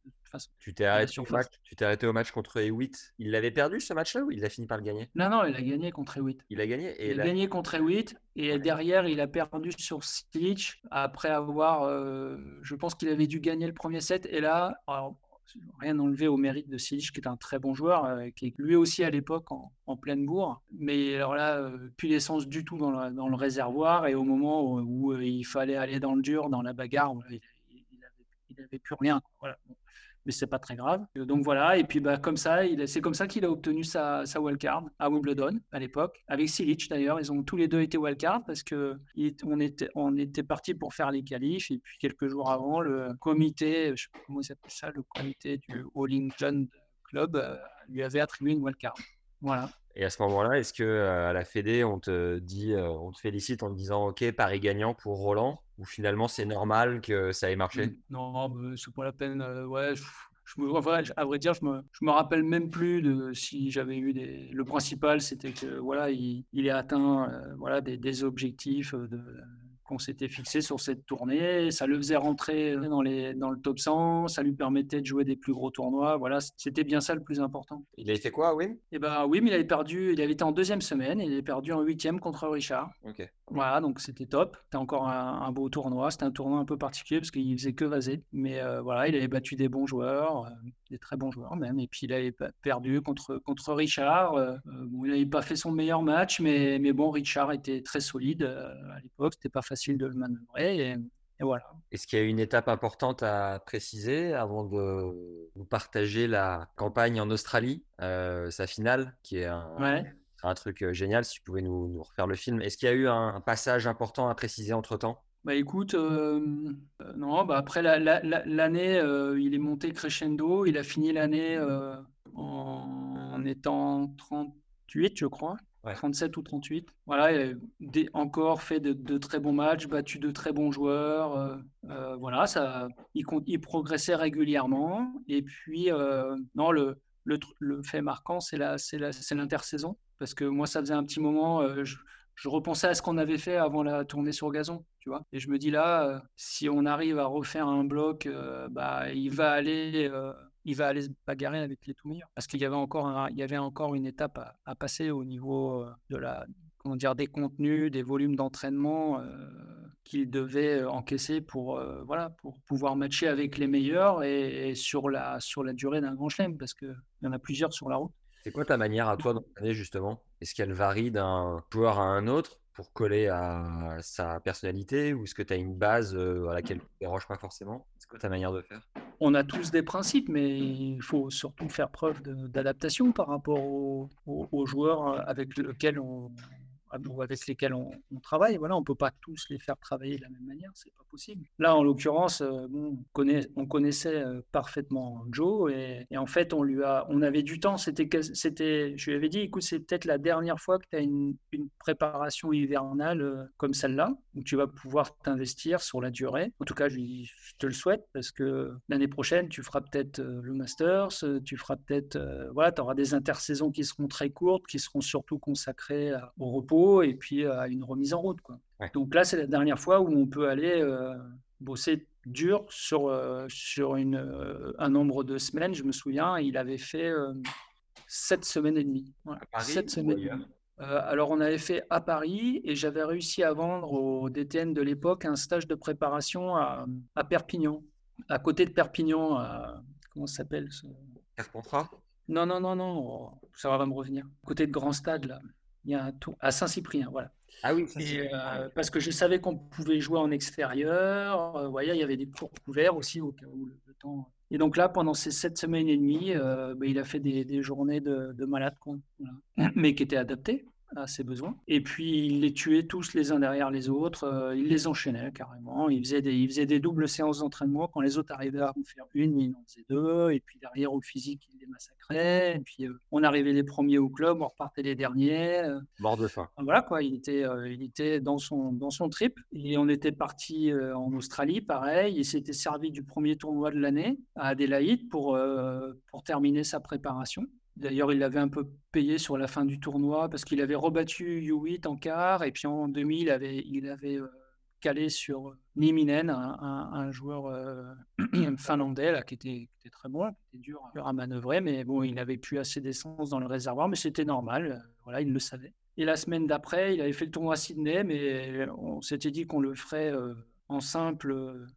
Tu t'es arrêté au match contre Hewitt. Il l'avait perdu ce match-là ou il a fini par le gagner? Non, il a gagné contre Hewitt. Il a gagné contre Hewitt et derrière il a perdu sur Stitch après avoir, je pense qu'il avait dû gagner le premier set et là. Alors, rien enlevé au mérite de Silic qui est un très bon joueur, qui est lui aussi à l'époque en pleine bourre, mais alors là plus d'essence du tout dans le réservoir et au moment où il fallait aller dans le dur, dans la bagarre, il n'avait plus rien, voilà. Mais c'est pas très grave. Donc voilà, et puis comme ça, c'est comme ça qu'il a obtenu sa wildcard à Wimbledon à l'époque, avec Silic d'ailleurs. Ils ont tous les deux été wildcard parce qu'on était partis pour faire les qualifs et puis quelques jours avant, le comité, je sais pas comment ils appellent ça, le comité du All England Club lui avait attribué une wildcard. Voilà. Et à ce moment-là, est-ce que à la FED, on te dit, on te félicite en te disant OK, pari gagnant pour Roland, ou finalement c'est normal que ça ait marché? Non, c'est pas la peine. Ouais, à vrai dire, je me rappelle même plus de si j'avais eu des. Le principal, c'était que voilà, il a atteint des objectifs de qu'on s'était fixé sur cette tournée. Ça le faisait rentrer dans le top 100, ça lui permettait de jouer des plus gros tournois. Voilà, c'était bien ça le plus important. Il avait fait quoi à Wim ? Eh ben, Wim, il avait perdu, il avait été en deuxième semaine, il avait perdu en huitième contre Richard. Okay. Voilà, donc c'était top. C'était encore un beau tournoi. C'était un tournoi un peu particulier parce qu'il faisait que vaser. Mais voilà, il avait battu des bons joueurs, des très bons joueurs même. Et puis, il avait perdu contre Richard. Bon, il n'avait pas fait son meilleur match, mais bon, Richard était très solide à l'époque. C'était pas facile de le manœuvrer. Et voilà. Est-ce qu'il y a une étape importante à préciser avant de vous partager la campagne en Australie, sa finale, qui est un truc génial, si tu pouvais nous refaire le film. Est-ce qu'il y a eu un passage important à préciser entre-temps ? Bah écoute, non, bah après l'année, il est monté crescendo, il a fini l'année en étant 38, je crois. Ouais. 37 ou 38. Voilà, il a encore fait de très bons matchs, battu de très bons joueurs. Voilà, ça, il progressait régulièrement. Et puis, non, le fait marquant, c'est l'intersaison. Parce que moi, ça faisait un petit moment, je repensais à ce qu'on avait fait avant la tournée sur gazon, tu vois. Et je me dis là, si on arrive à refaire un bloc, bah, il va aller se bagarrer avec les tout meilleurs. Parce qu'il y avait encore une étape à passer au niveau de des contenus, des volumes d'entraînement qu'il devait encaisser pour pouvoir matcher avec les meilleurs et sur la durée d'un grand chelem, parce qu'il y en a plusieurs sur la route. C'est quoi ta manière à toi d'entraîner justement ? Est-ce qu'elle varie d'un joueur à un autre pour coller à sa personnalité, ou est-ce que tu as une base à laquelle tu ne déroges pas forcément ? C'est quoi ta manière de faire ? On a tous des principes, mais il faut surtout faire preuve d'adaptation par rapport aux joueurs avec lesquels on travaille. Voilà, on ne peut pas tous les faire travailler de la même manière, c'est pas possible. Là, en l'occurrence, on connaissait parfaitement Joe et en fait, on avait du temps. Je lui avais dit, écoute, c'est peut-être la dernière fois que tu as une préparation hivernale comme celle-là, où tu vas pouvoir t'investir sur la durée. En tout cas, je te le souhaite, parce que l'année prochaine, tu feras peut-être le Masters, tu feras peut-être... voilà, tu auras des intersaisons qui seront très courtes, qui seront surtout consacrées au repos, et puis à une remise en route, quoi. Ouais. Donc là, c'est la dernière fois où on peut aller bosser dur sur un nombre de semaines. Je me souviens, il avait fait 7 semaines et demie. Voilà. À Paris, 7 semaines et demie. Alors, on avait fait à Paris et j'avais réussi à vendre au DTN de l'époque un stage de préparation à Perpignan. À côté de Perpignan, comment ça s'appelle ce... Carpentras ? Non, ça va me revenir. À côté de Grand Stade, là. Il y a un tour à Saint-Cyprien, voilà. Ah oui, Saint-Cyprien. Parce que je savais qu'on pouvait jouer en extérieur. Voyez, il y avait des cours couverts aussi au cas où le temps. Et donc là, pendant ces 7 semaines et demie, il a fait des journées de malade, quoi, voilà. Mais qui étaient adaptées à ses besoins. Et puis, il les tuait tous les uns derrière les autres. Il les enchaînait carrément. Il faisait des doubles séances d'entraînement. Quand les autres arrivaient à en faire une, il en faisait deux. Et puis, derrière, au physique, il les massacrait. Et puis, on arrivait les premiers au club, on repartait les derniers. Mort de faim. Voilà, quoi. Il était dans son trip. Et on était partis en Australie, pareil. Il s'était servi du premier tournoi de l'année à Adélaïde pour terminer sa préparation. D'ailleurs, il l'avait un peu payé sur la fin du tournoi parce qu'il avait rebattu U8 en quart et puis en demi, il avait calé sur Nieminen, un joueur finlandais là, qui était très bon, qui était dur à manœuvrer. Mais bon, il n'avait plus assez d'essence dans le réservoir, mais c'était normal. Voilà, il le savait. Et la semaine d'après, il avait fait le tournoi à Sydney, mais on s'était dit qu'on le ferait... en simple,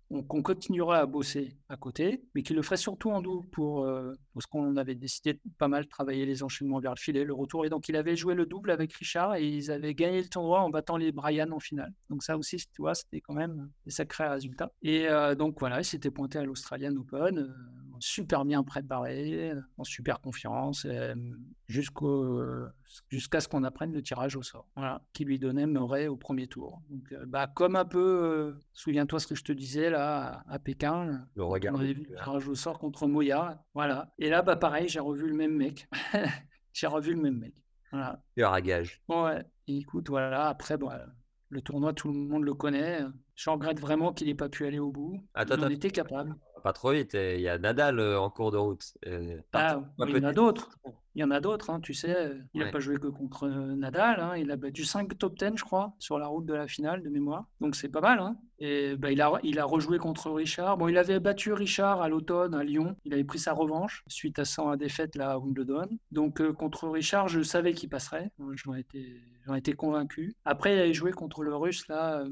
qu'on continuera à bosser à côté, mais qu'il le ferait surtout en double parce qu'on avait décidé de pas mal travailler les enchaînements vers le filet, le retour. Et donc, il avait joué le double avec Richard et ils avaient gagné le tournoi en battant les Bryan en finale. Donc ça aussi, tu vois, c'était quand même des sacrés résultats. Et donc, voilà, il s'était pointé à l'Australian Open, super bien préparé, en super confiance, jusqu'à ce qu'on apprenne le tirage au sort, voilà, qui lui donnait Murray au premier tour. Donc, comme un peu... Souviens-toi ce que je te disais là à Pékin. Le regard. On avait vu le tirage au sort contre Moya. Voilà. Et là, bah, pareil, j'ai revu le même mec. Voilà. Peur à gage. Ouais. Et écoute, voilà. Après, bah, le tournoi, tout le monde le connaît. Je regrette vraiment qu'il n'ait pas pu aller au bout. On était capable. Pas trop vite. Il y a Nadal en cours de route. Il y en a d'autres. Il y en a d'autres, hein, tu sais, il n'a pas joué que contre Nadal, hein, il a battu 5 top 10, je crois, sur la route de la finale de mémoire. Donc c'est pas mal, hein. Et bah, il a rejoué contre Richard. Bon, il avait battu Richard à l'automne à Lyon. Il avait pris sa revanche suite à sa défaite là à Wimbledon. Donc contre Richard, je savais qu'il passerait. J'en étais convaincu. Après, il avait joué contre le Russe là.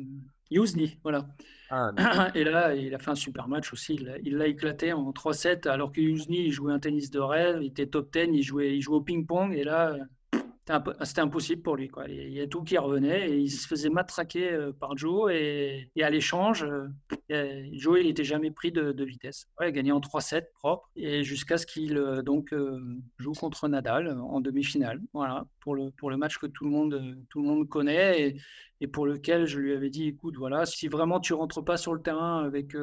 Yuzny, voilà. Ah, mais... Et là, il a fait un super match aussi. Il l'a éclaté en 3-7, alors que Yuzny, il jouait un tennis de rêve, il était top 10, il jouait au ping-pong, et là, c'était impossible pour lui, quoi. Il y a tout qui revenait, et il se faisait matraquer par Jo, et à l'échange, Jo, il n'était jamais pris de vitesse. Ouais, il a gagné en 3-7 propre, et jusqu'à ce qu'il joue contre Nadal en demi-finale, voilà, pour le match que tout le monde connaît, et pour lequel je lui avais dit, écoute, voilà, si vraiment tu rentres pas sur le terrain avec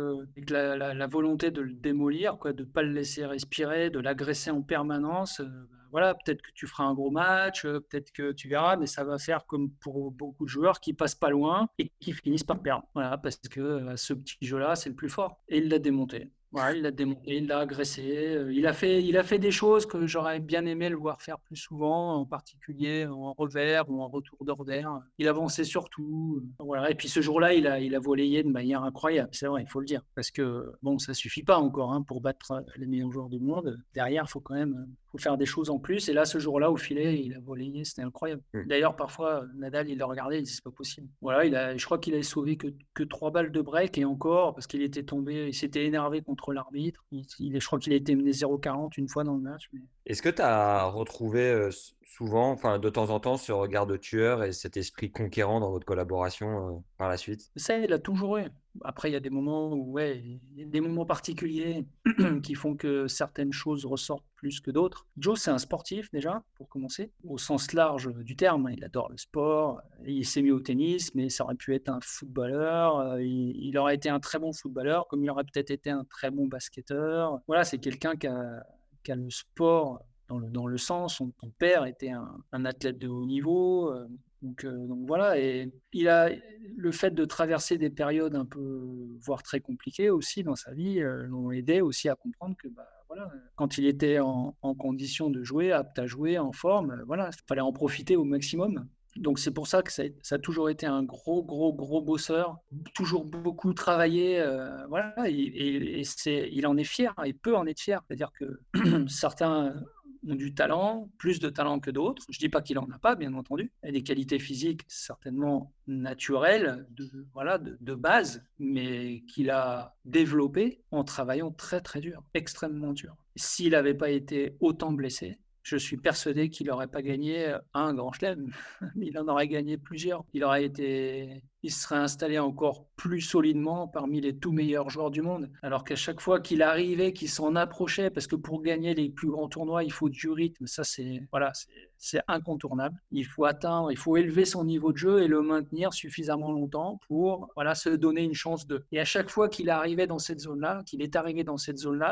la volonté de le démolir, quoi, de pas le laisser respirer, de l'agresser en permanence, voilà, peut-être que tu feras un gros match, peut-être que tu verras, mais ça va faire comme pour beaucoup de joueurs qui passent pas loin et qui finissent par perdre. Voilà, parce que ce petit jeu-là, c'est le plus fort. Et il l'a démonté. Ouais, il l'a démonté, il l'a agressé, il a fait des choses que j'aurais bien aimé le voir faire plus souvent, en particulier en revers ou en retour de revers. Il avançait surtout, voilà. Et puis ce jour-là, il a volleyé de manière incroyable, c'est vrai, il faut le dire, parce que bon, ça suffit pas encore, hein, pour battre les meilleurs joueurs du monde. Derrière, faut faire des choses en plus. Et là, ce jour-là, au filet, il a volleyé, c'était incroyable. D'ailleurs, parfois, Nadal, il le regardait, il disait c'est pas possible. Voilà, je crois qu'il a sauvé que 3 balles de break, et encore parce qu'il était tombé, il s'était énervé contre l'arbitre. Je crois qu'il a été mené 0-40 une fois dans le match. Mais... Est-ce que tu as retrouvé souvent, enfin de temps en temps, ce regard de tueur et cet esprit conquérant dans votre collaboration par la suite? Ça, il a toujours eu. Après, il y a des moments où, il y a des moments particuliers qui font que certaines choses ressortent plus que d'autres. Jo, c'est un sportif déjà, pour commencer, au sens large du terme. Il adore le sport, il s'est mis au tennis, mais ça aurait pu être un footballeur. Il aurait été un très bon footballeur, comme il aurait peut-être été un très bon basketteur. Voilà, c'est quelqu'un qui a le sport dans le sens. Ton père était un athlète de haut niveau. Donc voilà, et il a le fait de traverser des périodes un peu, voire très compliquées aussi dans sa vie, l'ont aidé aussi à comprendre que voilà, quand il était en condition de jouer, apte à jouer, en forme, voilà, il fallait en profiter au maximum. Donc c'est pour ça que ça a toujours été un gros bosseur, toujours beaucoup travaillé, voilà, et il en est fier, il peut en être fier, c'est-à-dire que certains ont du talent, plus de talent que d'autres. Je ne dis pas qu'il n'en a pas, bien entendu. Il y a des qualités physiques certainement naturelles, de base, mais qu'il a développées en travaillant très, très dur, extrêmement dur. S'il n'avait pas été autant blessé, je suis persuadé qu'il n'aurait pas gagné un grand chelem. Il en aurait gagné plusieurs. Il serait installé encore plus solidement parmi les tout meilleurs joueurs du monde. Alors qu'à chaque fois qu'il arrivait, qu'il s'en approchait, parce que pour gagner les plus grands tournois, il faut du rythme. Ça, c'est incontournable. Il faut élever son niveau de jeu et le maintenir suffisamment longtemps pour, voilà, se donner une chance d'eux. Et à chaque fois qu'il est arrivé dans cette zone-là,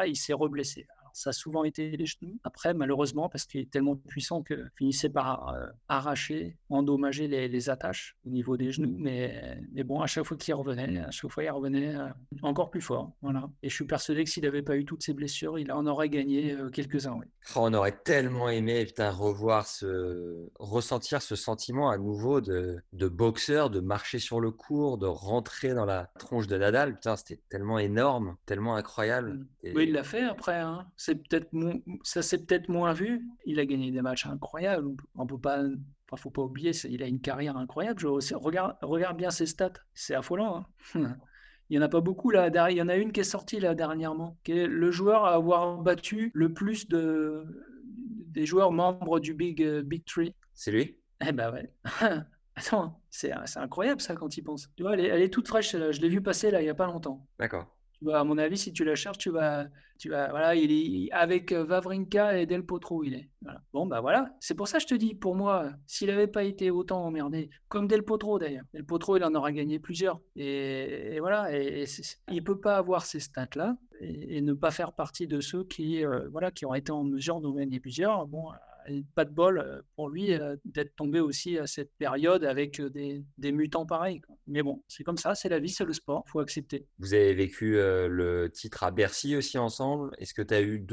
il s'est reblessé. Ça a souvent été les genoux. Après, malheureusement, parce qu'il est tellement puissant qu'il finissait par arracher, endommager les attaches au niveau des genoux. Mais bon, à chaque fois qu'il revenait, encore plus fort. Voilà. Et je suis persuadé que s'il n'avait pas eu toutes ces blessures, il en aurait gagné quelques-uns. Oui. Oh, on aurait tellement aimé, putain, ressentir ce sentiment à nouveau de boxeur, de marcher sur le court, de rentrer dans la tronche de Nadal. Putain, c'était tellement énorme, tellement incroyable. Et... Oui, il l'a fait après, hein. Ça s'est peut-être moins vu. Il a gagné des matchs incroyables. Il ne faut pas oublier, il a une carrière incroyable. Regarde bien ses stats. C'est affolant, hein. Il n'y en a pas beaucoup là. Il y en a une qui est sortie là dernièrement, qui est le joueur à avoir battu le plus des joueurs membres du Big Three. C'est lui ? Eh ben ouais. Attends, c'est incroyable ça quand il pense. Tu vois, elle est toute fraîche. Là. Je l'ai vue passer là il n'y a pas longtemps. D'accord. À mon avis, si tu la cherches, tu vas, voilà, il est avec Wawrinka et Del Potro, il est. Voilà. Bon, bah voilà. C'est pour ça que je te dis, pour moi, s'il n'avait pas été autant emmerdé, comme Del Potro d'ailleurs. Del Potro, il en aura gagné plusieurs. Et voilà, il ne peut pas avoir ces stats-là et ne pas faire partie de ceux qui auraient été en mesure d'en gagner plusieurs. Bon, pas de bol pour lui d'être tombé aussi à cette période avec des mutants pareils. Quoi. Mais bon, c'est comme ça, c'est la vie, c'est le sport, il faut accepter. Vous avez vécu le titre à Bercy aussi ensemble. Est-ce que tu as eu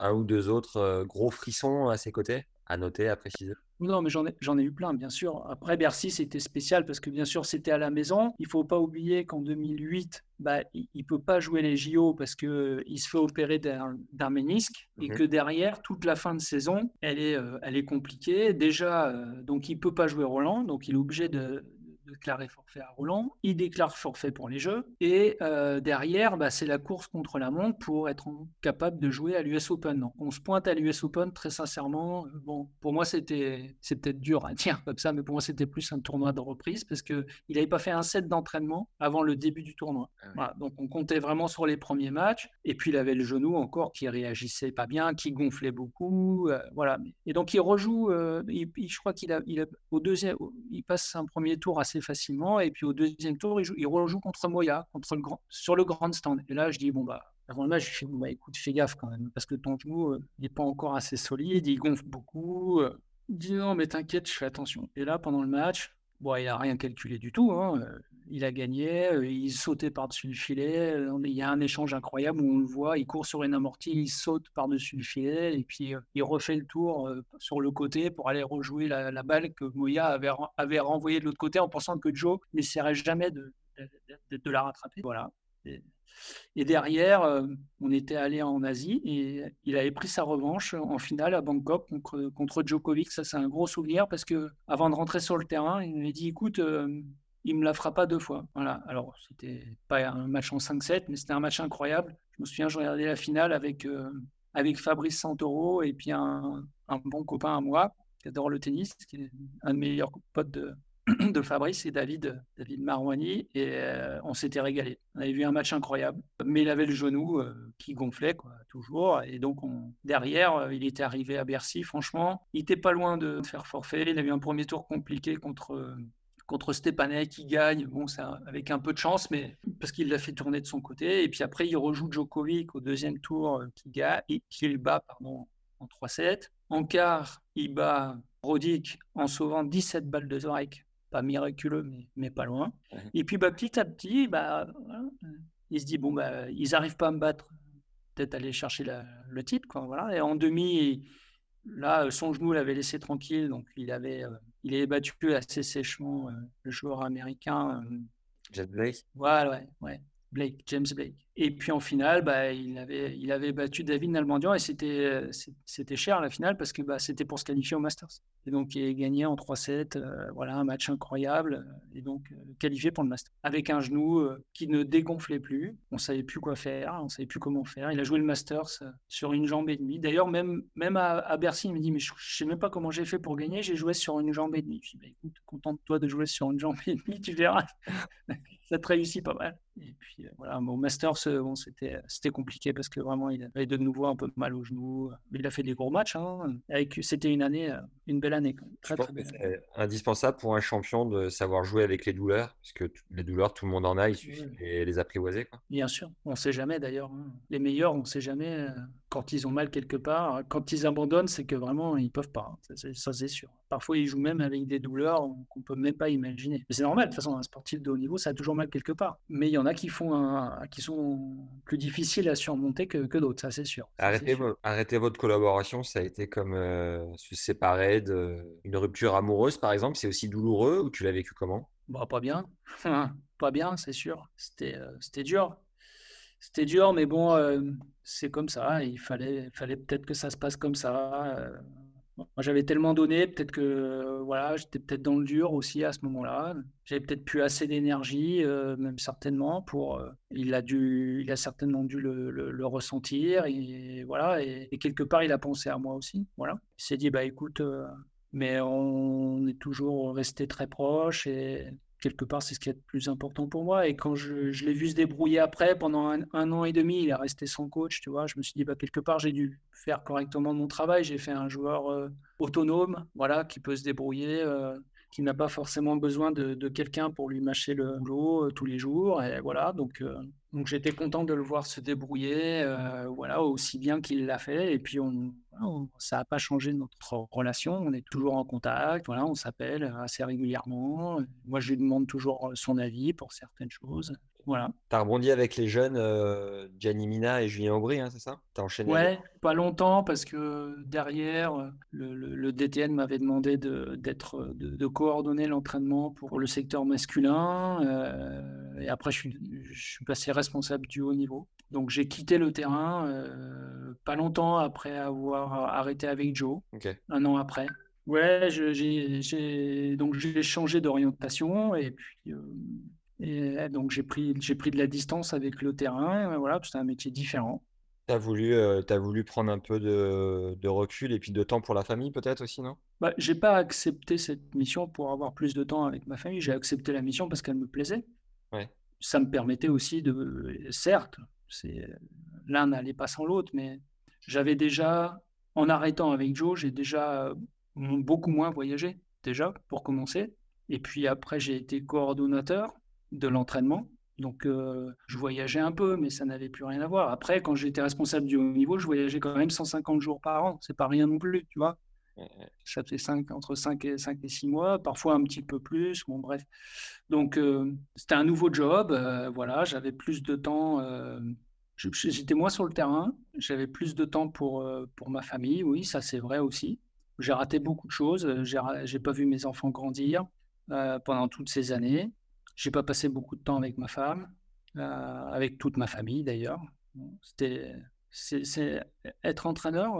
un ou deux autres gros frissons à ses côtés ? À noter, à préciser. Non, mais j'en ai eu plein, bien sûr. Après, Bercy, c'était spécial parce que, bien sûr, c'était à la maison. Il ne faut pas oublier qu'en 2008, il ne peut pas jouer les JO parce qu'il se fait opérer d'un ménisque et que derrière, toute la fin de saison, elle est compliquée. Déjà, donc, il ne peut pas jouer Roland, donc il est obligé de déclarer forfait à Roland. Il déclare forfait pour les Jeux. Et derrière, c'est la course contre la montre pour être capable de jouer à l'US Open. Non. On se pointe à l'US Open, très sincèrement. Bon, pour moi, c'est peut-être dur à dire comme ça, mais pour moi, c'était plus un tournoi de reprise parce qu'il n'avait pas fait un set d'entraînement avant le début du tournoi. Ah oui. Voilà, donc, on comptait vraiment sur les premiers matchs. Et puis, il avait le genou encore qui réagissait pas bien, qui gonflait beaucoup. Voilà. Et donc, il rejoue. Je crois qu'il a au deuxième, il passe un premier tour assez facilement, et puis au deuxième tour il rejoue contre Moya sur le grand stand, et là je dis avant le match, je dis écoute, fais gaffe quand même parce que ton genou il est pas encore assez solide, il gonfle beaucoup. Il dit non mais t'inquiète, je fais attention. Et là pendant le match, il a rien calculé du tout, hein. Il a gagné, il sautait par-dessus le filet, il y a un échange incroyable où on le voit, il court sur une amortie, il saute par-dessus le filet et puis il refait le tour sur le côté pour aller rejouer la balle que Moya avait renvoyée de l'autre côté en pensant que Joe n'essaierait jamais de la rattraper. Voilà. Et derrière, on était allé en Asie et il avait pris sa revanche en finale à Bangkok contre Djokovic. Ça, c'est un gros souvenir parce que avant de rentrer sur le terrain, il m'avait dit écoute, il me la fera pas deux fois. Voilà. Alors, c'était pas un match en 5-7, mais c'était un match incroyable. Je me souviens, je regardais la finale avec Fabrice Santoro et puis un bon copain à moi qui adore le tennis, qui est un des meilleurs potes de Fabrice et David Marouani, et on s'était régalé. On avait vu un match incroyable, mais il avait le genou qui gonflait toujours, et donc derrière, il était arrivé à Bercy, franchement, il était pas loin de faire forfait, il a eu un premier tour compliqué contre Stepanek, qui gagne, ça, avec un peu de chance, mais parce qu'il l'a fait tourner de son côté, et puis après, il rejoue Djokovic au deuxième tour, qui le bat en 3-7. En quart, il bat Roddick en sauvant 17 balles de break. Pas miraculeux, mais pas loin. Et puis petit à petit, il se dit ils n'arrivent pas à me battre, peut-être aller chercher le titre, quoi. Voilà. Et en demi, là, son genou l'avait laissé tranquille, donc il avait battu assez sèchement le joueur américain. James Blake. Voilà, ouais. James Blake. Et puis en finale, il avait battu David Nalbandian et c'était cher la finale parce que c'était pour se qualifier au Masters. Et donc il a gagné en 3-7, un match incroyable et donc qualifié pour le Masters. Avec un genou qui ne dégonflait plus, on ne savait plus quoi faire, on ne savait plus comment faire. Il a joué le Masters sur une jambe et demie. D'ailleurs, même à Bercy, il me dit mais je ne sais même pas comment j'ai fait pour gagner, j'ai joué sur une jambe et demie. Je dis écoute, contente-toi de jouer sur une jambe et demie, tu verras. Ça te réussit pas mal. Et puis au Masters, c'était compliqué parce que vraiment il avait de nouveau un peu mal au genou, mais il a fait des gros matchs, hein. C'était une belle année quand même. Je pense que c'est indispensable pour un champion de savoir jouer avec les douleurs, parce que les douleurs tout le monde en a, il suffit de les apprivoiser, quoi. Bien sûr, on sait jamais d'ailleurs, hein. Les meilleurs, on sait jamais quand ils ont mal quelque part, quand ils abandonnent, c'est que vraiment ils peuvent pas, hein. Ça c'est sûr. Parfois ils jouent même avec des douleurs qu'on peut même pas imaginer. Mais c'est normal, de toute façon un sportif de haut niveau ça a toujours mal quelque part. Mais il y en a qui sont plus difficiles à surmonter que d'autres, ça c'est sûr. Arrêter votre collaboration, ça a été comme se séparer d'une rupture amoureuse par exemple, c'est aussi douloureux, ou tu l'as vécu comment ? Pas bien, c'est sûr. C'était dur. C'était dur, mais bon, c'est comme ça. Il fallait peut-être que ça se passe comme ça. Moi, j'avais tellement donné, peut-être que j'étais peut-être dans le dur aussi à ce moment-là. J'avais peut-être plus assez d'énergie, même certainement. Il a certainement dû le ressentir. Et quelque part, il a pensé à moi aussi. Voilà. Il s'est dit, écoute, mais on est toujours resté très proches et quelque part, c'est ce qui est le plus important pour moi. Et quand je l'ai vu se débrouiller après, pendant un an et demi, il est resté sans coach, tu vois. Je me suis dit, quelque part, j'ai dû faire correctement mon travail. J'ai fait un joueur autonome, qui peut se débrouiller, qui n'a pas forcément besoin de quelqu'un pour lui mâcher le boulot tous les jours. Et voilà, donc j'étais content de le voir se débrouiller, aussi bien qu'il l'a fait. Et puis, ça n'a pas changé notre relation, on est toujours en contact, voilà, on s'appelle assez régulièrement. Moi, je lui demande toujours son avis pour certaines choses. Voilà. Tu as rebondi avec les jeunes Gianni Mina et Julien Aubry, hein, c'est ça? Tu as enchaîné? Ouais, pas longtemps parce que derrière, le DTN m'avait demandé de coordonner l'entraînement pour le secteur masculin. Et après, je suis passé responsable du haut niveau. Donc, j'ai quitté le terrain pas longtemps après avoir arrêté avec Joe, okay. Un an après. Ouais, donc j'ai changé d'orientation et puis... Et donc, j'ai pris de la distance avec le terrain, voilà, c'est un métier différent. T'as voulu prendre un peu de recul et puis de temps pour la famille peut-être aussi, non? Bah, j'ai pas accepté cette mission pour avoir plus de temps avec ma famille, j'ai accepté la mission parce qu'elle me plaisait. Ouais. Ça me permettait aussi de... Certes, l'un n'allait pas sans l'autre, mais j'avais déjà, en arrêtant avec Joe, j'ai déjà beaucoup moins voyagé, déjà, pour commencer. Et puis après, j'ai été coordonnateur de l'entraînement, donc je voyageais un peu, mais ça n'avait plus rien à voir. Après, quand j'étais responsable du haut niveau, je voyageais quand même 150 jours par an, c'est pas rien non plus, tu vois. Ça fait entre 5 et 6 mois, parfois un petit peu plus, bon bref. Donc c'était un nouveau job, voilà, j'avais plus de temps, j'étais moins sur le terrain, j'avais plus de temps pour ma famille, oui, ça c'est vrai aussi. J'ai raté beaucoup de choses, j'ai pas vu mes enfants grandir pendant toutes ces années. J'ai pas passé beaucoup de temps avec ma femme, avec toute ma famille d'ailleurs. Être entraîneur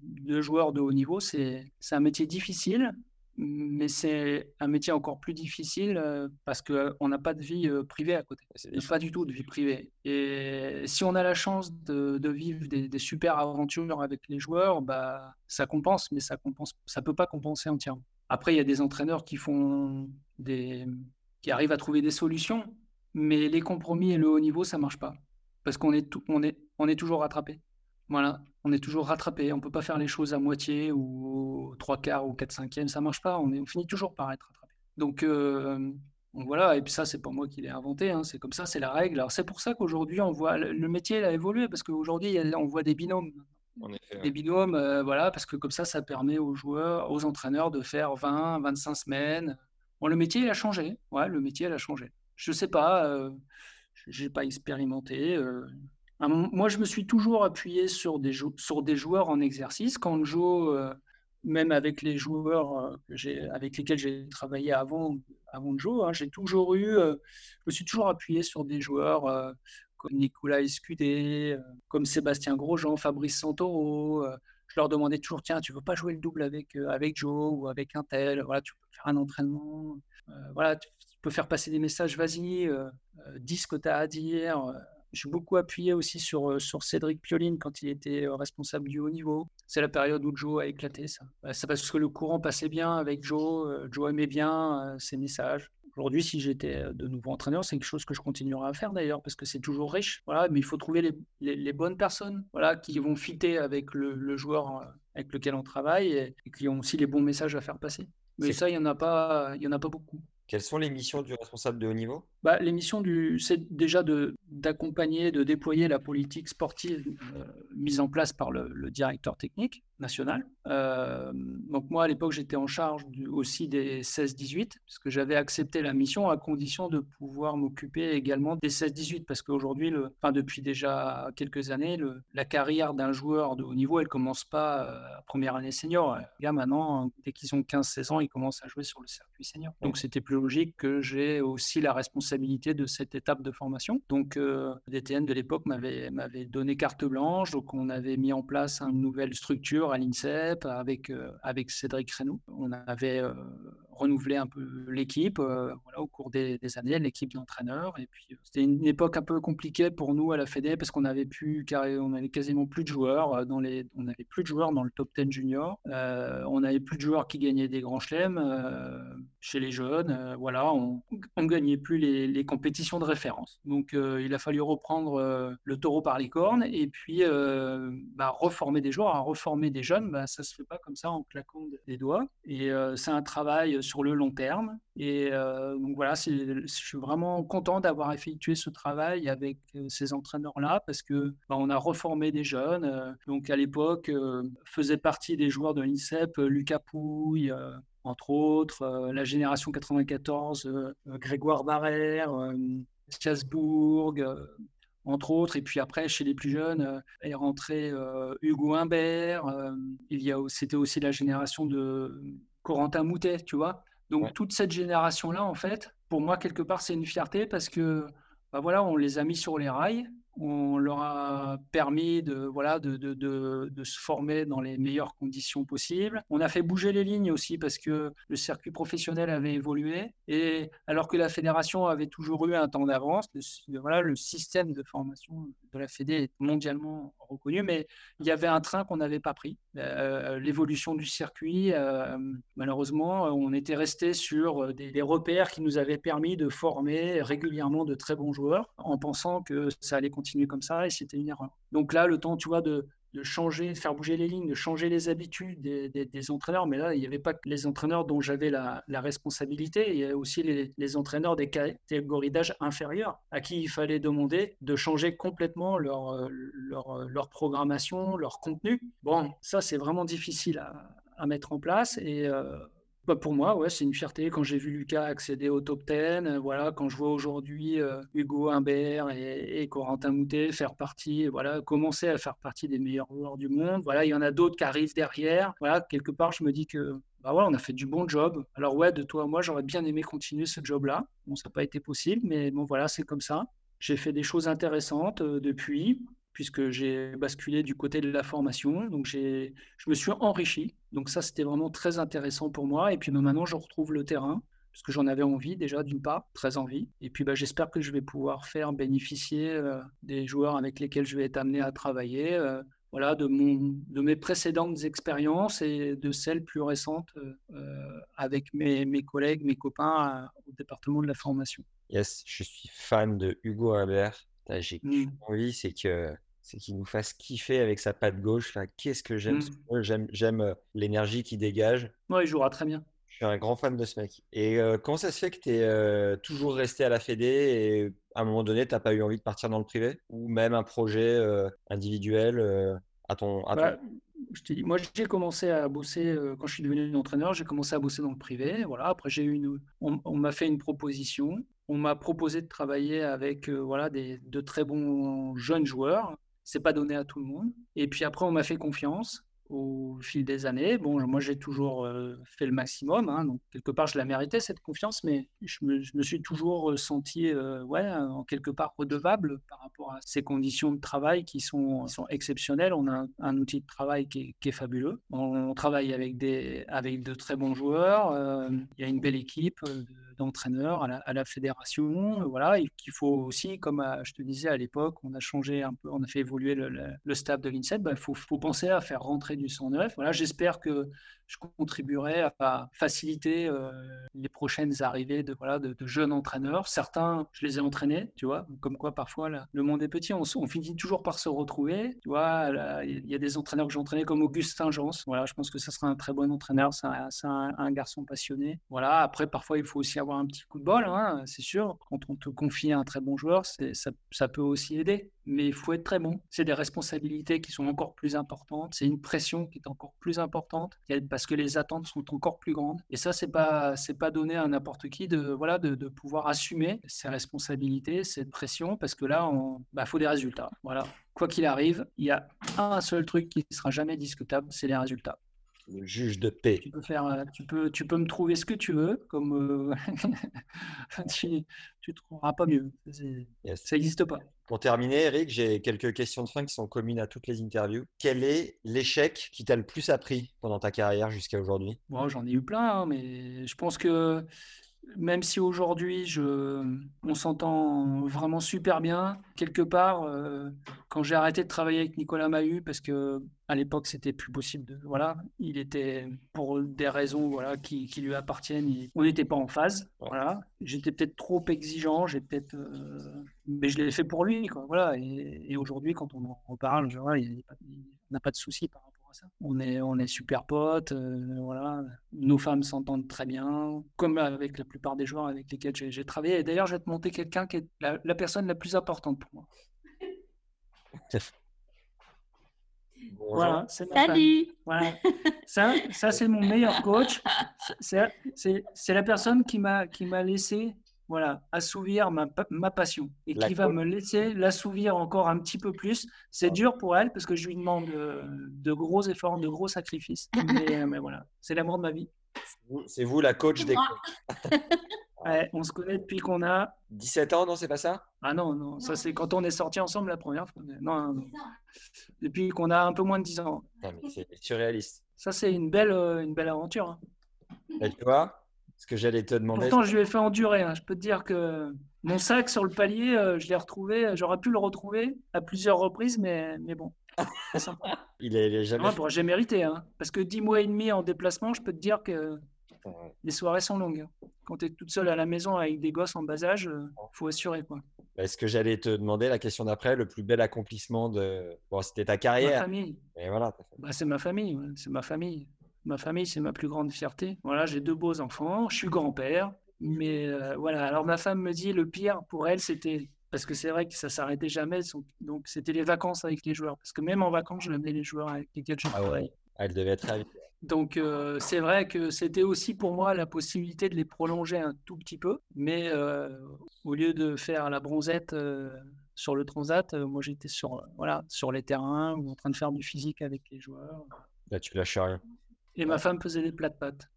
de joueur de haut niveau, c'est un métier difficile, mais c'est un métier encore plus difficile parce qu'on n'a pas de vie privée à côté. Pas du tout de vie privée. Et si on a la chance de vivre des super aventures avec les joueurs, bah, ça compense, mais ça peut pas compenser entièrement. Après, il y a des entraîneurs qui arrivent à trouver des solutions, mais les compromis et le haut niveau, ça marche pas. Parce qu'on est, on est toujours rattrapé. Voilà, on est toujours rattrapé. On peut pas faire les choses à moitié ou 3/4 ou 4/5, ça marche pas. On finit toujours par être rattrapé. Donc voilà, et puis ça, c'est pas moi qui l'ai inventé, hein. C'est comme ça, c'est la règle. Alors c'est pour ça qu'aujourd'hui, on voit le métier, il a évolué, parce qu'aujourd'hui, on voit des binômes. En effet, ouais. Des binômes, voilà, parce que comme ça permet aux joueurs, aux entraîneurs de faire 20, 25 semaines. Bon, le métier, il a changé. Ouais, le métier, il a changé. Je ne sais pas, je n'ai pas expérimenté. Moi, je me suis toujours appuyé sur des joueurs en exercice. Quand Joe, même avec les joueurs avec lesquels j'ai travaillé avant Joe, hein, je me suis toujours appuyé sur des joueurs comme Nicolas Escudé, comme Sébastien Grosjean, Fabrice Santoro. Je leur demandais toujours, tiens, tu veux pas jouer le double avec Joe ou avec un tel, voilà, tu peux faire un entraînement, voilà, tu peux faire passer des messages, vas-y, dis ce que tu as à dire. Je suis beaucoup appuyé aussi sur Cédric Pioline quand il était responsable du haut niveau. C'est la période où Joe a éclaté, ça. C'est parce que le courant passait bien avec Joe, Joe aimait bien ses messages. Aujourd'hui, si j'étais de nouveau entraîneur, c'est quelque chose que je continuerai à faire d'ailleurs, parce que c'est toujours riche. Voilà, mais il faut trouver les bonnes personnes, voilà, qui vont fitter avec le joueur avec lequel on travaille et qui ont aussi les bons messages à faire passer. Mais ça, il n'y en a pas beaucoup. Quelles sont les missions du responsable de haut niveau ? Bah, les missions, c'est déjà d'accompagner, de déployer la politique sportive mise en place par le directeur technique national. Donc moi, à l'époque, j'étais en charge aussi des 16-18, parce que j'avais accepté la mission à condition de pouvoir m'occuper également des 16-18, parce qu'aujourd'hui, depuis déjà quelques années, la carrière d'un joueur de haut niveau, elle ne commence pas à première année senior. Les gars, maintenant, dès qu'ils ont 15-16 ans, ils commencent à jouer sur le circuit senior. Donc c'était plus logique que j'ai aussi la responsabilité de cette étape de formation. Donc le DTN de l'époque m'avait donné carte blanche, donc on avait mis en place une nouvelle structure à l'INSEP avec Cédric Reynaud. On avait renouvelé un peu l'équipe au cours des années, l'équipe d'entraîneurs. Et puis c'était une époque un peu compliquée pour nous à la FED parce qu'on n'avait quasiment plus de joueurs on n'avait plus de joueurs dans le top 10 junior. On n'avait plus de joueurs qui gagnaient des grands chelems chez les jeunes. On ne gagnait plus les compétitions de référence. Donc il a fallu reprendre le taureau par les cornes et puis reformer des joueurs, reformer des jeunes, ça se fait pas comme ça en claquant des doigts. Et c'est un travail sur le long terme. Et donc voilà, je suis vraiment content d'avoir effectué ce travail avec ces entraîneurs-là parce que on a reformé des jeunes. Donc à l'époque, faisaient partie des joueurs de l'INSEP, Lucas Pouille, entre autres, la génération 94, Grégoire Barrère, Strasbourg, entre autres. Et puis après, chez les plus jeunes, est rentré Hugo Humbert. C'était aussi la génération de Corentin Moutet, tu vois. Donc, ouais. Toute cette génération-là, en fait, pour moi, quelque part, c'est une fierté parce que, on les a mis sur les rails. On leur a permis de se former dans les meilleures conditions possibles. On a fait bouger les lignes aussi parce que le circuit professionnel avait évolué. Et alors que la fédération avait toujours eu un temps d'avance, le système de formation de la FED est mondialement reconnu, mais il y avait un train qu'on n'avait pas pris. L'évolution du circuit, malheureusement, on était resté sur des repères qui nous avaient permis de former régulièrement de très bons joueurs en pensant que ça allait continuer comme ça, et c'était une erreur. Donc là, le temps, tu vois, de changer, de faire bouger les lignes, de changer les habitudes des entraîneurs, mais là, il n'y avait pas que les entraîneurs dont j'avais la responsabilité, il y a aussi les entraîneurs des catégories d'âge inférieures à qui il fallait demander de changer complètement leur programmation, leur contenu. Bon, ça, c'est vraiment difficile à mettre en place, et pour moi, ouais, c'est une fierté. Quand j'ai vu Lucas accéder au top 10, quand je vois aujourd'hui Hugo Humbert et Corentin Moutet faire partie, commencer à faire partie des meilleurs joueurs du monde. Il y en a d'autres qui arrivent derrière. Quelque part, je me dis que on a fait du bon job. Alors ouais, de toi à moi, j'aurais bien aimé continuer ce job-là. Bon, ça n'a pas été possible, mais bon, c'est comme ça. J'ai fait des choses intéressantes depuis, puisque j'ai basculé du côté de la formation. Donc, je me suis enrichi. Donc, ça, c'était vraiment très intéressant pour moi. Et puis, maintenant, je retrouve le terrain, parce que j'en avais envie déjà, d'une part, très envie. Et puis, j'espère que je vais pouvoir faire bénéficier des joueurs avec lesquels je vais être amené à travailler, de mes précédentes expériences et de celles plus récentes avec mes collègues, mes copains au département de la formation. Yes, je suis fan de Hugo Humbert. Là, j'ai envie, c'est qu'il nous fasse kiffer avec sa patte gauche. Enfin, qu'est-ce que j'aime, j'aime l'énergie qu'il dégage. Ouais, il jouera très bien. Je suis un grand fan de ce mec. Et comment ça se fait que tu es toujours resté à la FED et à un moment donné, tu n'as pas eu envie de partir dans le privé ou même un projet individuel Je t'ai dit, moi, j'ai commencé à bosser quand je suis devenu entraîneur. J'ai commencé à bosser dans le privé. Après, j'ai eu on m'a fait une proposition. On m'a proposé de travailler avec de très bons jeunes joueurs. C'est pas donné à tout le monde. Et puis après, on m'a fait confiance au fil des années. Bon, moi, j'ai toujours fait le maximum. Donc, quelque part, je la méritais, cette confiance. Mais je me suis toujours senti, en quelque part, redevable par rapport à ces conditions de travail qui sont exceptionnelles. On a un outil de travail qui est fabuleux. On travaille avec de très bons joueurs. Il y a une belle équipe d'entraîneurs à la fédération, et qu'il faut aussi, comme je te disais à l'époque, on a changé un peu, on a fait évoluer le staff de l'INSEP, il faut penser à faire rentrer du 109. J'espère que je contribuerai à faciliter les prochaines arrivées de jeunes entraîneurs. Certains, je les ai entraînés, tu vois, comme quoi parfois, le monde est petit, on finit toujours par se retrouver, tu vois. Il y a des entraîneurs que j'ai entraînés comme Augustin Jans, je pense que ça sera un très bon entraîneur, c'est un garçon passionné. Après, parfois, il faut aussi avoir un petit coup de bol, c'est sûr. Quand on te confie à un très bon joueur, ça peut aussi aider. Mais il faut être très bon. C'est des responsabilités qui sont encore plus importantes. C'est une pression qui est encore plus importante parce que les attentes sont encore plus grandes. Et ça, c'est pas donné à n'importe qui de pouvoir assumer ces responsabilités, cette pression, parce que là, faut des résultats. Quoi qu'il arrive, il y a un seul truc qui ne sera jamais discutable, c'est les résultats. Le juge de paix. Tu peux me trouver ce que tu veux, comme tu trouveras pas mieux. Ça n'existe pas. Pour terminer, Eric, j'ai quelques questions de fin qui sont communes à toutes les interviews. Quel est l'échec qui t'a le plus appris pendant ta carrière jusqu'à aujourd'hui ? Bon, j'en ai eu plein, mais je pense que même si aujourd'hui, on s'entend vraiment super bien, quelque part, quand j'ai arrêté de travailler avec Nicolas Mahut, parce que à l'époque, c'était plus possible il était, pour des raisons qui lui appartiennent, on n'était pas en phase, J'étais peut-être trop exigeant, mais je l'ai fait pour lui, quoi. Et aujourd'hui, quand on en reparle, il n'y a pas de souci par rapport à ça. On est super potes, voilà. Nos femmes s'entendent très bien, comme avec la plupart des joueurs avec lesquels j'ai travaillé. Et d'ailleurs, je vais te monter quelqu'un qui est la personne la plus importante pour moi. Bonjour. Voilà, c'est ma Salut. Femme. Voilà. Ça, c'est mon meilleur coach. C'est la personne qui m'a laissé, voilà, assouvir ma passion et qui va me laisser l'assouvir encore un petit peu plus. C'est dur pour elle parce que je lui demande de gros efforts, de gros sacrifices. Mais voilà, c'est l'amour de ma vie. C'est vous la coach des coachs. Ouais, on se connaît depuis qu'on a… 17 ans, non, c'est pas ça ? Ah non, ça c'est quand on est sortis ensemble la première fois. Non. Depuis qu'on a un peu moins de 10 ans. Non, mais c'est surréaliste. Ça, c'est une belle aventure. Hein. Là, tu vois ce que j'allais te demander. Pourtant, je lui ai fait endurer. Hein. Je peux te dire que mon sac sur le palier, je l'ai retrouvé. J'aurais pu le retrouver à plusieurs reprises, mais bon. C'est sympa. Il est jamais… Ouais, bon, j'ai mérité. Hein. Parce que 10 mois et demi en déplacement, je peux te dire que… Les soirées sont longues. Quand tu es toute seule à la maison avec des gosses en bas âge, faut assurer, quoi. Est-ce que j'allais te demander la question d'après, le plus bel accomplissement de… Bon, c'était ta carrière. Ma famille. Et voilà. Bah, c'est ma famille. Ouais. C'est ma famille. Ma famille, c'est ma plus grande fierté. Voilà, j'ai 2 beaux enfants. Je suis grand-père. Mais voilà. Alors, ma femme me dit le pire pour elle, c'était… Parce que c'est vrai que ça s'arrêtait jamais. Donc, c'était les vacances avec les joueurs. Parce que même en vacances, je l'amenais les joueurs avec lesquels je travaillais. Elle devait être ravie. Donc, c'est vrai que c'était aussi pour moi la possibilité de les prolonger un tout petit peu. Mais au lieu de faire la bronzette sur le transat, moi, j'étais sur les terrains ou en train de faire du physique avec les joueurs. Là, tu lâches rien. Et ma femme faisait des plats de pâtes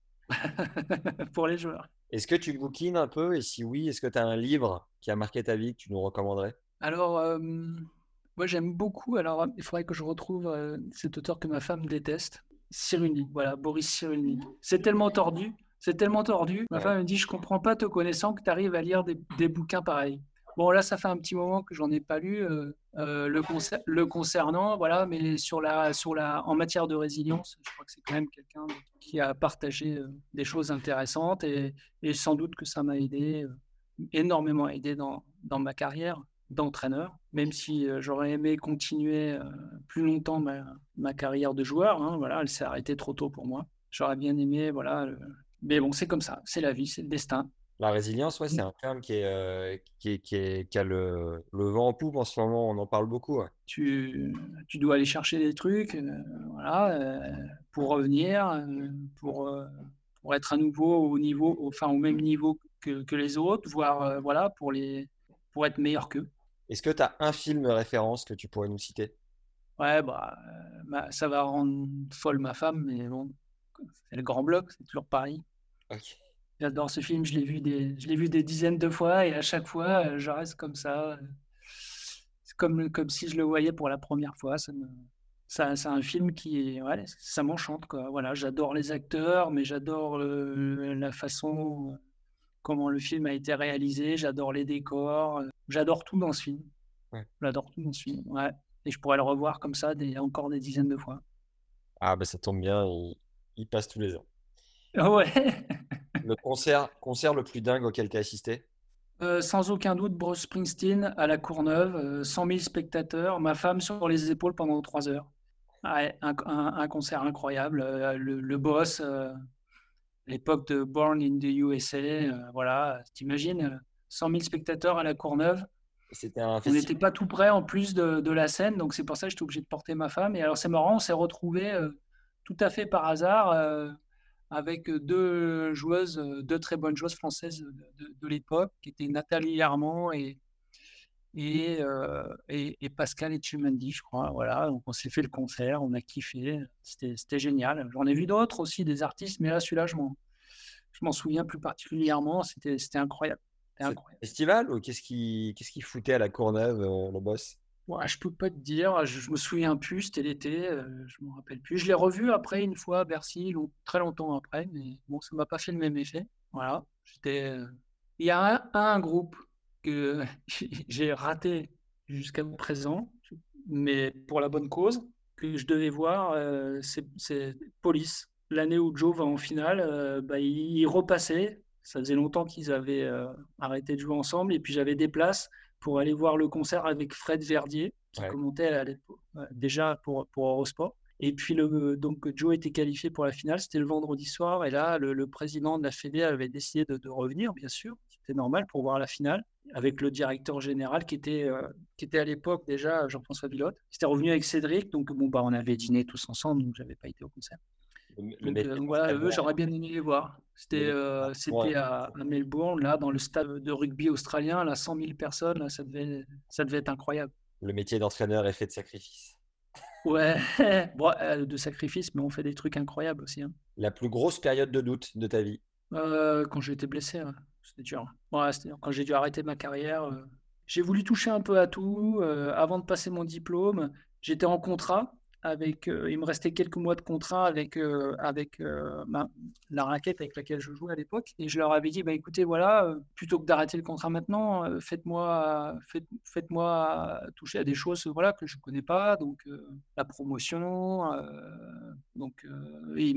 pour les joueurs. Est-ce que tu bouquines un peu ? Et si oui, est-ce que tu as un livre qui a marqué ta vie que tu nous recommanderais ? Alors… moi, j'aime beaucoup. Alors, il faudrait que je retrouve cet auteur que ma femme déteste. Cyrulnik, voilà, Boris Cyrulnik. C'est tellement tordu. Ma femme me dit, je comprends pas, te connaissant, que tu arrives à lire des bouquins pareils. Bon, là, ça fait un petit moment que j'en ai pas lu le concernant, voilà. Mais en matière de résilience, je crois que c'est quand même quelqu'un qui a partagé des choses intéressantes et sans doute que ça m'a aidé, énormément aidé dans ma carrière d'entraîneur, même si j'aurais aimé continuer plus longtemps ma carrière de joueur. Hein, voilà, elle s'est arrêtée trop tôt pour moi. J'aurais bien aimé, voilà. Mais bon, c'est comme ça, c'est la vie, c'est le destin. La résilience, ouais, c'est un terme qui a le vent en poupe en ce moment, on en parle beaucoup. Ouais. Tu dois aller chercher des trucs, voilà, pour revenir, pour être à nouveau au même niveau que les autres, voire voilà, pour être meilleur qu'eux. Est-ce que tu as un film référence que tu pourrais nous citer ? Ouais, bah, ça va rendre folle ma femme, mais bon, c'est le Grand Bloc, c'est toujours pareil. Okay. J'adore ce film, je l'ai vu des dizaines de fois et à chaque fois, je reste comme ça. C'est comme si je le voyais pour la première fois. C'est un film qui, ouais, ça m'enchante, quoi. Voilà, j'adore les acteurs, mais j'adore la façon… comment le film a été réalisé, j'adore les décors, j'adore tout dans ce film. Ouais. Ouais. Et je pourrais le revoir comme ça encore des dizaines de fois. Ah, bah ça tombe bien, il passe tous les ans. Ouais. Le concert le plus dingue auquel tu as assisté ? Sans aucun doute, Bruce Springsteen à la Courneuve, 100 000 spectateurs, ma femme sur les épaules pendant 3 heures. Ouais, un concert incroyable, le boss… l'époque de Born in the USA, voilà, t'imagines, 100 000 spectateurs à la Courneuve. C'était un festival. On n'était pas tout près en plus de la scène, donc c'est pour ça que j'étais obligé de porter ma femme. Et alors c'est marrant, on s'est retrouvés tout à fait par hasard avec deux très bonnes joueuses françaises de l'époque, qui étaient Nathalie Armand et Pascal Etchumendi, je crois. Voilà, donc on s'est fait le concert, on a kiffé, c'était génial. J'en ai vu d'autres aussi, des artistes, mais là, celui-là, je m'en souviens plus particulièrement, c'était incroyable. C'était incroyable. Festival ou qu'est-ce qui foutait à la Courneuve, le boss ? Ouais, je peux pas te dire, je me souviens plus, c'était l'été, je m'en rappelle plus. Je l'ai revu après une fois à Bercy, très longtemps après, mais bon, ça m'a pas fait le même effet. Voilà, il y a un groupe que j'ai raté jusqu'à présent, mais pour la bonne cause, que je devais voir, c'est Police. L'année où Joe va en finale, ils repassaient. Ça faisait longtemps qu'ils avaient arrêté de jouer ensemble. Et puis, j'avais des places pour aller voir le concert avec Fred Verdier, qui commentait à l'époque, déjà pour Eurosport. Et puis, donc, Joe était qualifié pour la finale, c'était le vendredi soir. Et là, le président de la FED avait décidé de revenir, bien sûr. C'était normal pour voir la finale, avec le directeur général qui était à l'époque déjà Jean-François Bilotte. Il était revenu avec Cédric, donc bon, bah, on avait dîné tous ensemble, donc je n'avais pas été au concert. Donc voilà, eux, j'aurais bien aimé les voir. C'était à Melbourne, là, dans le stade de rugby australien, là, 100 000 personnes, là, ça devait être incroyable. Le métier d'entraîneur est fait de sacrifices. Ouais, bon, de sacrifices, mais on fait des trucs incroyables aussi. Hein. La plus grosse période de doute de ta vie? Quand j'ai été blessé, ouais. C'était dur. Ouais, quand j'ai dû arrêter ma carrière, j'ai voulu toucher un peu à tout. Avant de passer mon diplôme, j'étais en contrat. Il me restait quelques mois de contrat avec la raquette avec laquelle je jouais à l'époque. Et je leur avais dit, écoutez, voilà, plutôt que d'arrêter le contrat maintenant, faites-moi toucher à des choses voilà, que je ne connais pas. Donc, la promotion. Ils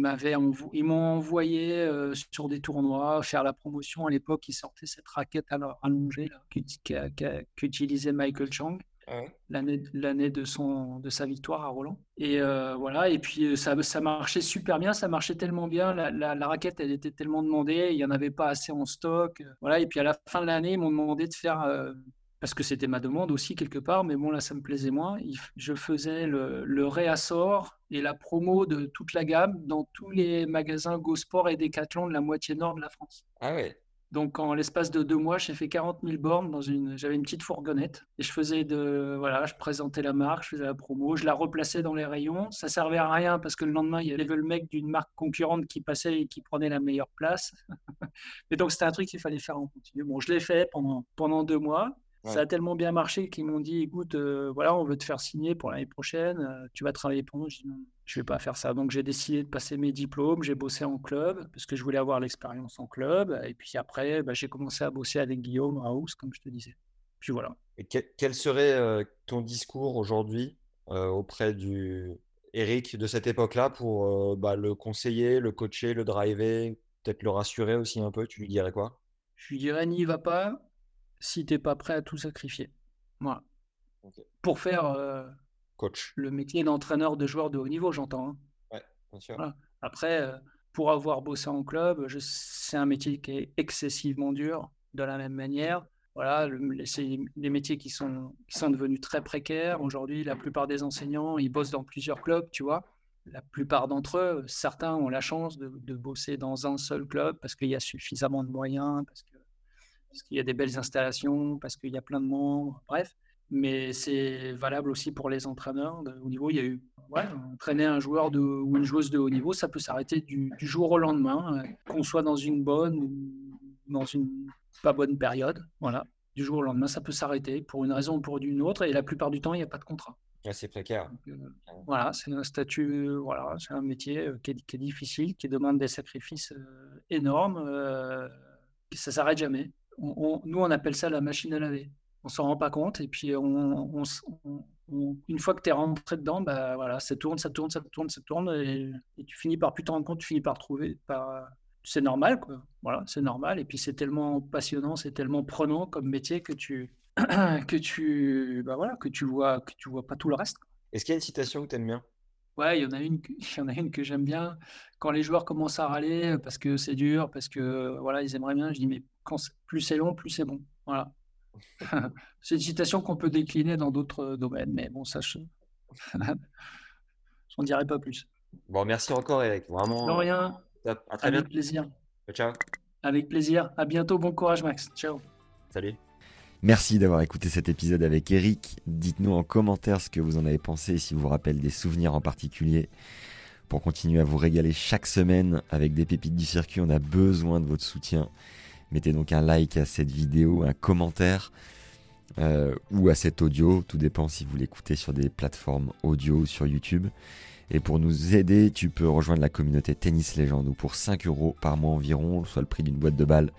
m'ont envoyé sur des tournois faire la promotion. À l'époque, ils sortaient cette raquette allongée qu'utilisait Michael Chang. L'année de sa victoire à Roland. Et voilà, et puis ça marchait super bien, ça marchait tellement bien, la raquette elle était tellement demandée, il n'y en avait pas assez en stock. Voilà, et puis à la fin de l'année, ils m'ont demandé de faire, parce que c'était ma demande aussi quelque part, mais bon là ça me plaisait moins, je faisais le réassort et la promo de toute la gamme dans tous les magasins Go Sport et Decathlon de la moitié nord de la France. Ah ouais. Donc, en l'espace de 2 mois, j'ai fait 40 000 bornes. J'avais une petite fourgonnette. Et je présentais la marque, je faisais la promo, je la replaçais dans les rayons. Ça ne servait à rien parce que le lendemain, il y avait le mec d'une marque concurrente qui passait et qui prenait la meilleure place. Mais donc, c'était un truc qu'il fallait faire en continu. Bon, je l'ai fait pendant 2 mois. Ouais. Ça a tellement bien marché qu'ils m'ont dit, écoute, voilà, on veut te faire signer pour l'année prochaine. Tu vas travailler pour nous. Je dis, non, je vais pas faire ça. Donc, j'ai décidé de passer mes diplômes. J'ai bossé en club parce que je voulais avoir l'expérience en club. Et puis après, j'ai commencé à bosser avec Guillaume House, comme je te disais. Puis voilà. Et quel serait ton discours aujourd'hui auprès du Eric de cette époque-là pour le conseiller, le coacher, le driver, peut-être le rassurer aussi un peu? Tu lui dirais quoi? Je lui dirais, n'y va pas. Si tu n'es pas prêt à tout sacrifier. Voilà. Okay. Pour faire coach. Le métier d'entraîneur de joueurs de haut niveau, j'entends. Hein. Ouais, bien sûr. Voilà. Après, pour avoir bossé en club, c'est un métier qui est excessivement dur, de la même manière. Voilà, c'est des métiers qui sont devenus très précaires. Aujourd'hui, la plupart des enseignants, ils bossent dans plusieurs clubs, tu vois. La plupart d'entre eux, certains ont la chance de bosser dans un seul club parce qu'il y a suffisamment de moyens, parce qu'il y a des belles installations, parce qu'il y a plein de membres, bref. Mais c'est valable aussi pour les entraîneurs de haut niveau. Il y a eu, entraîner un joueur ou une joueuse de haut niveau, ça peut s'arrêter du jour au lendemain, qu'on soit dans une bonne ou dans une pas bonne période. Voilà, du jour au lendemain, ça peut s'arrêter pour une raison ou pour une autre. Et la plupart du temps, il n'y a pas de contrat. C'est précaire. Donc, voilà, c'est un statut, c'est un métier qui est difficile, qui demande des sacrifices énormes. Ça ne s'arrête jamais. Nous, on appelle ça la machine à laver. On ne s'en rend pas compte. Et puis, une fois que tu es rentré dedans, ça tourne. Et tu finis par plus te rendre compte, tu finis par trouver. C'est normal, quoi. Voilà, c'est normal. Et puis, c'est tellement passionnant, c'est tellement prenant comme métier que tu vois pas tout le reste. Est-ce qu'il y a une citation que tu aimes bien? Ouais, il y en a une que j'aime bien. Quand les joueurs commencent à râler parce que c'est dur, parce que ils aimeraient bien, je dis mais plus c'est long, plus c'est bon. Voilà. C'est une citation qu'on peut décliner dans d'autres domaines, mais bon, ça j'en dirai pas plus. Bon, merci encore Eric, vraiment. De rien. À très bientôt. Avec plaisir. Ciao. Avec plaisir. À bientôt. Bon courage Max. Ciao. Salut. Merci d'avoir écouté cet épisode avec Eric. Dites-nous en commentaire ce que vous en avez pensé, si vous rappelez des souvenirs en particulier. Pour continuer à vous régaler chaque semaine avec des pépites du circuit, on a besoin de votre soutien. Mettez donc un like à cette vidéo, un commentaire ou à cet audio. Tout dépend si vous l'écoutez sur des plateformes audio ou sur YouTube. Et pour nous aider, tu peux rejoindre la communauté Tennis Légende où pour 5€ par mois environ, soit le prix d'une boîte de balles,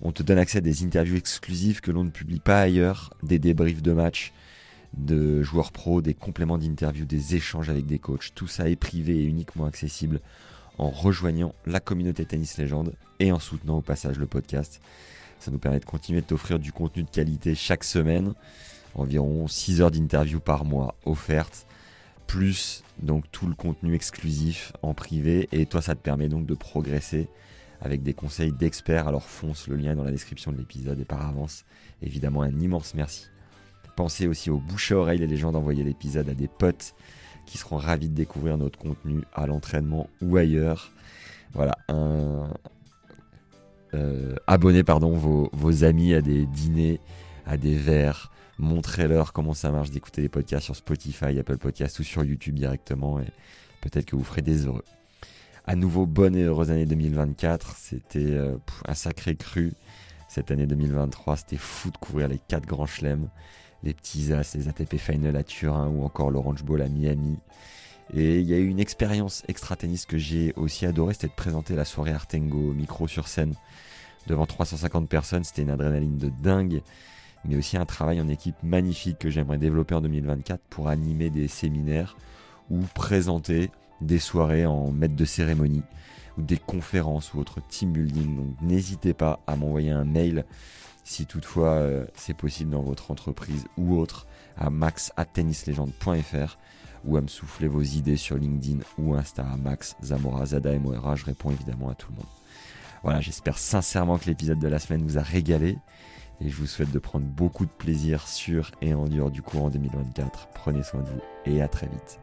on te donne accès à des interviews exclusives que l'on ne publie pas ailleurs, des débriefs de matchs, de joueurs pros, des compléments d'interviews, des échanges avec des coachs. Tout ça est privé et uniquement accessible en rejoignant la communauté Tennis Légende et en soutenant au passage le podcast. Ça nous permet de continuer de t'offrir du contenu de qualité chaque semaine. Environ 6 heures d'interviews par mois offertes. plus donc tout le contenu exclusif en privé, et toi ça te permet donc de progresser avec des conseils d'experts. Alors fonce, le lien est dans la description de l'épisode, et par avance évidemment un immense merci. Pensez aussi au bouche à oreille et les gens d'envoyer l'épisode à des potes qui seront ravis de découvrir notre contenu à l'entraînement ou ailleurs. Voilà, abonnez vos amis à des dîners, à des verres, montrez-leur comment ça marche d'écouter les podcasts sur Spotify, Apple Podcasts ou sur YouTube directement, et peut-être que vous ferez des heureux. À nouveau, bonne et heureuse année 2024, c'était un sacré cru cette année 2023, c'était fou de couvrir les 4 grands chelems, les petits as, les ATP Finals à Turin ou encore l'Orange Bowl à Miami. Et il y a eu une expérience extra-tennis que j'ai aussi adorée, c'était de présenter la soirée Artengo au micro sur scène devant 350 personnes. C'était une adrénaline de dingue, mais aussi un travail en équipe magnifique que j'aimerais développer en 2024 pour animer des séminaires ou présenter des soirées en maître de cérémonie ou des conférences ou autre team building. Donc n'hésitez pas à m'envoyer un mail si toutefois c'est possible dans votre entreprise ou autre, à max@tennislegende.fr, ou à me souffler vos idées sur LinkedIn ou Insta, Max Zamora, ZAMORA, je réponds évidemment à tout le monde. Voilà, j'espère sincèrement que l'épisode de la semaine vous a régalé, et je vous souhaite de prendre beaucoup de plaisir sur et en dehors du cours en 2024. Prenez soin de vous et à très vite.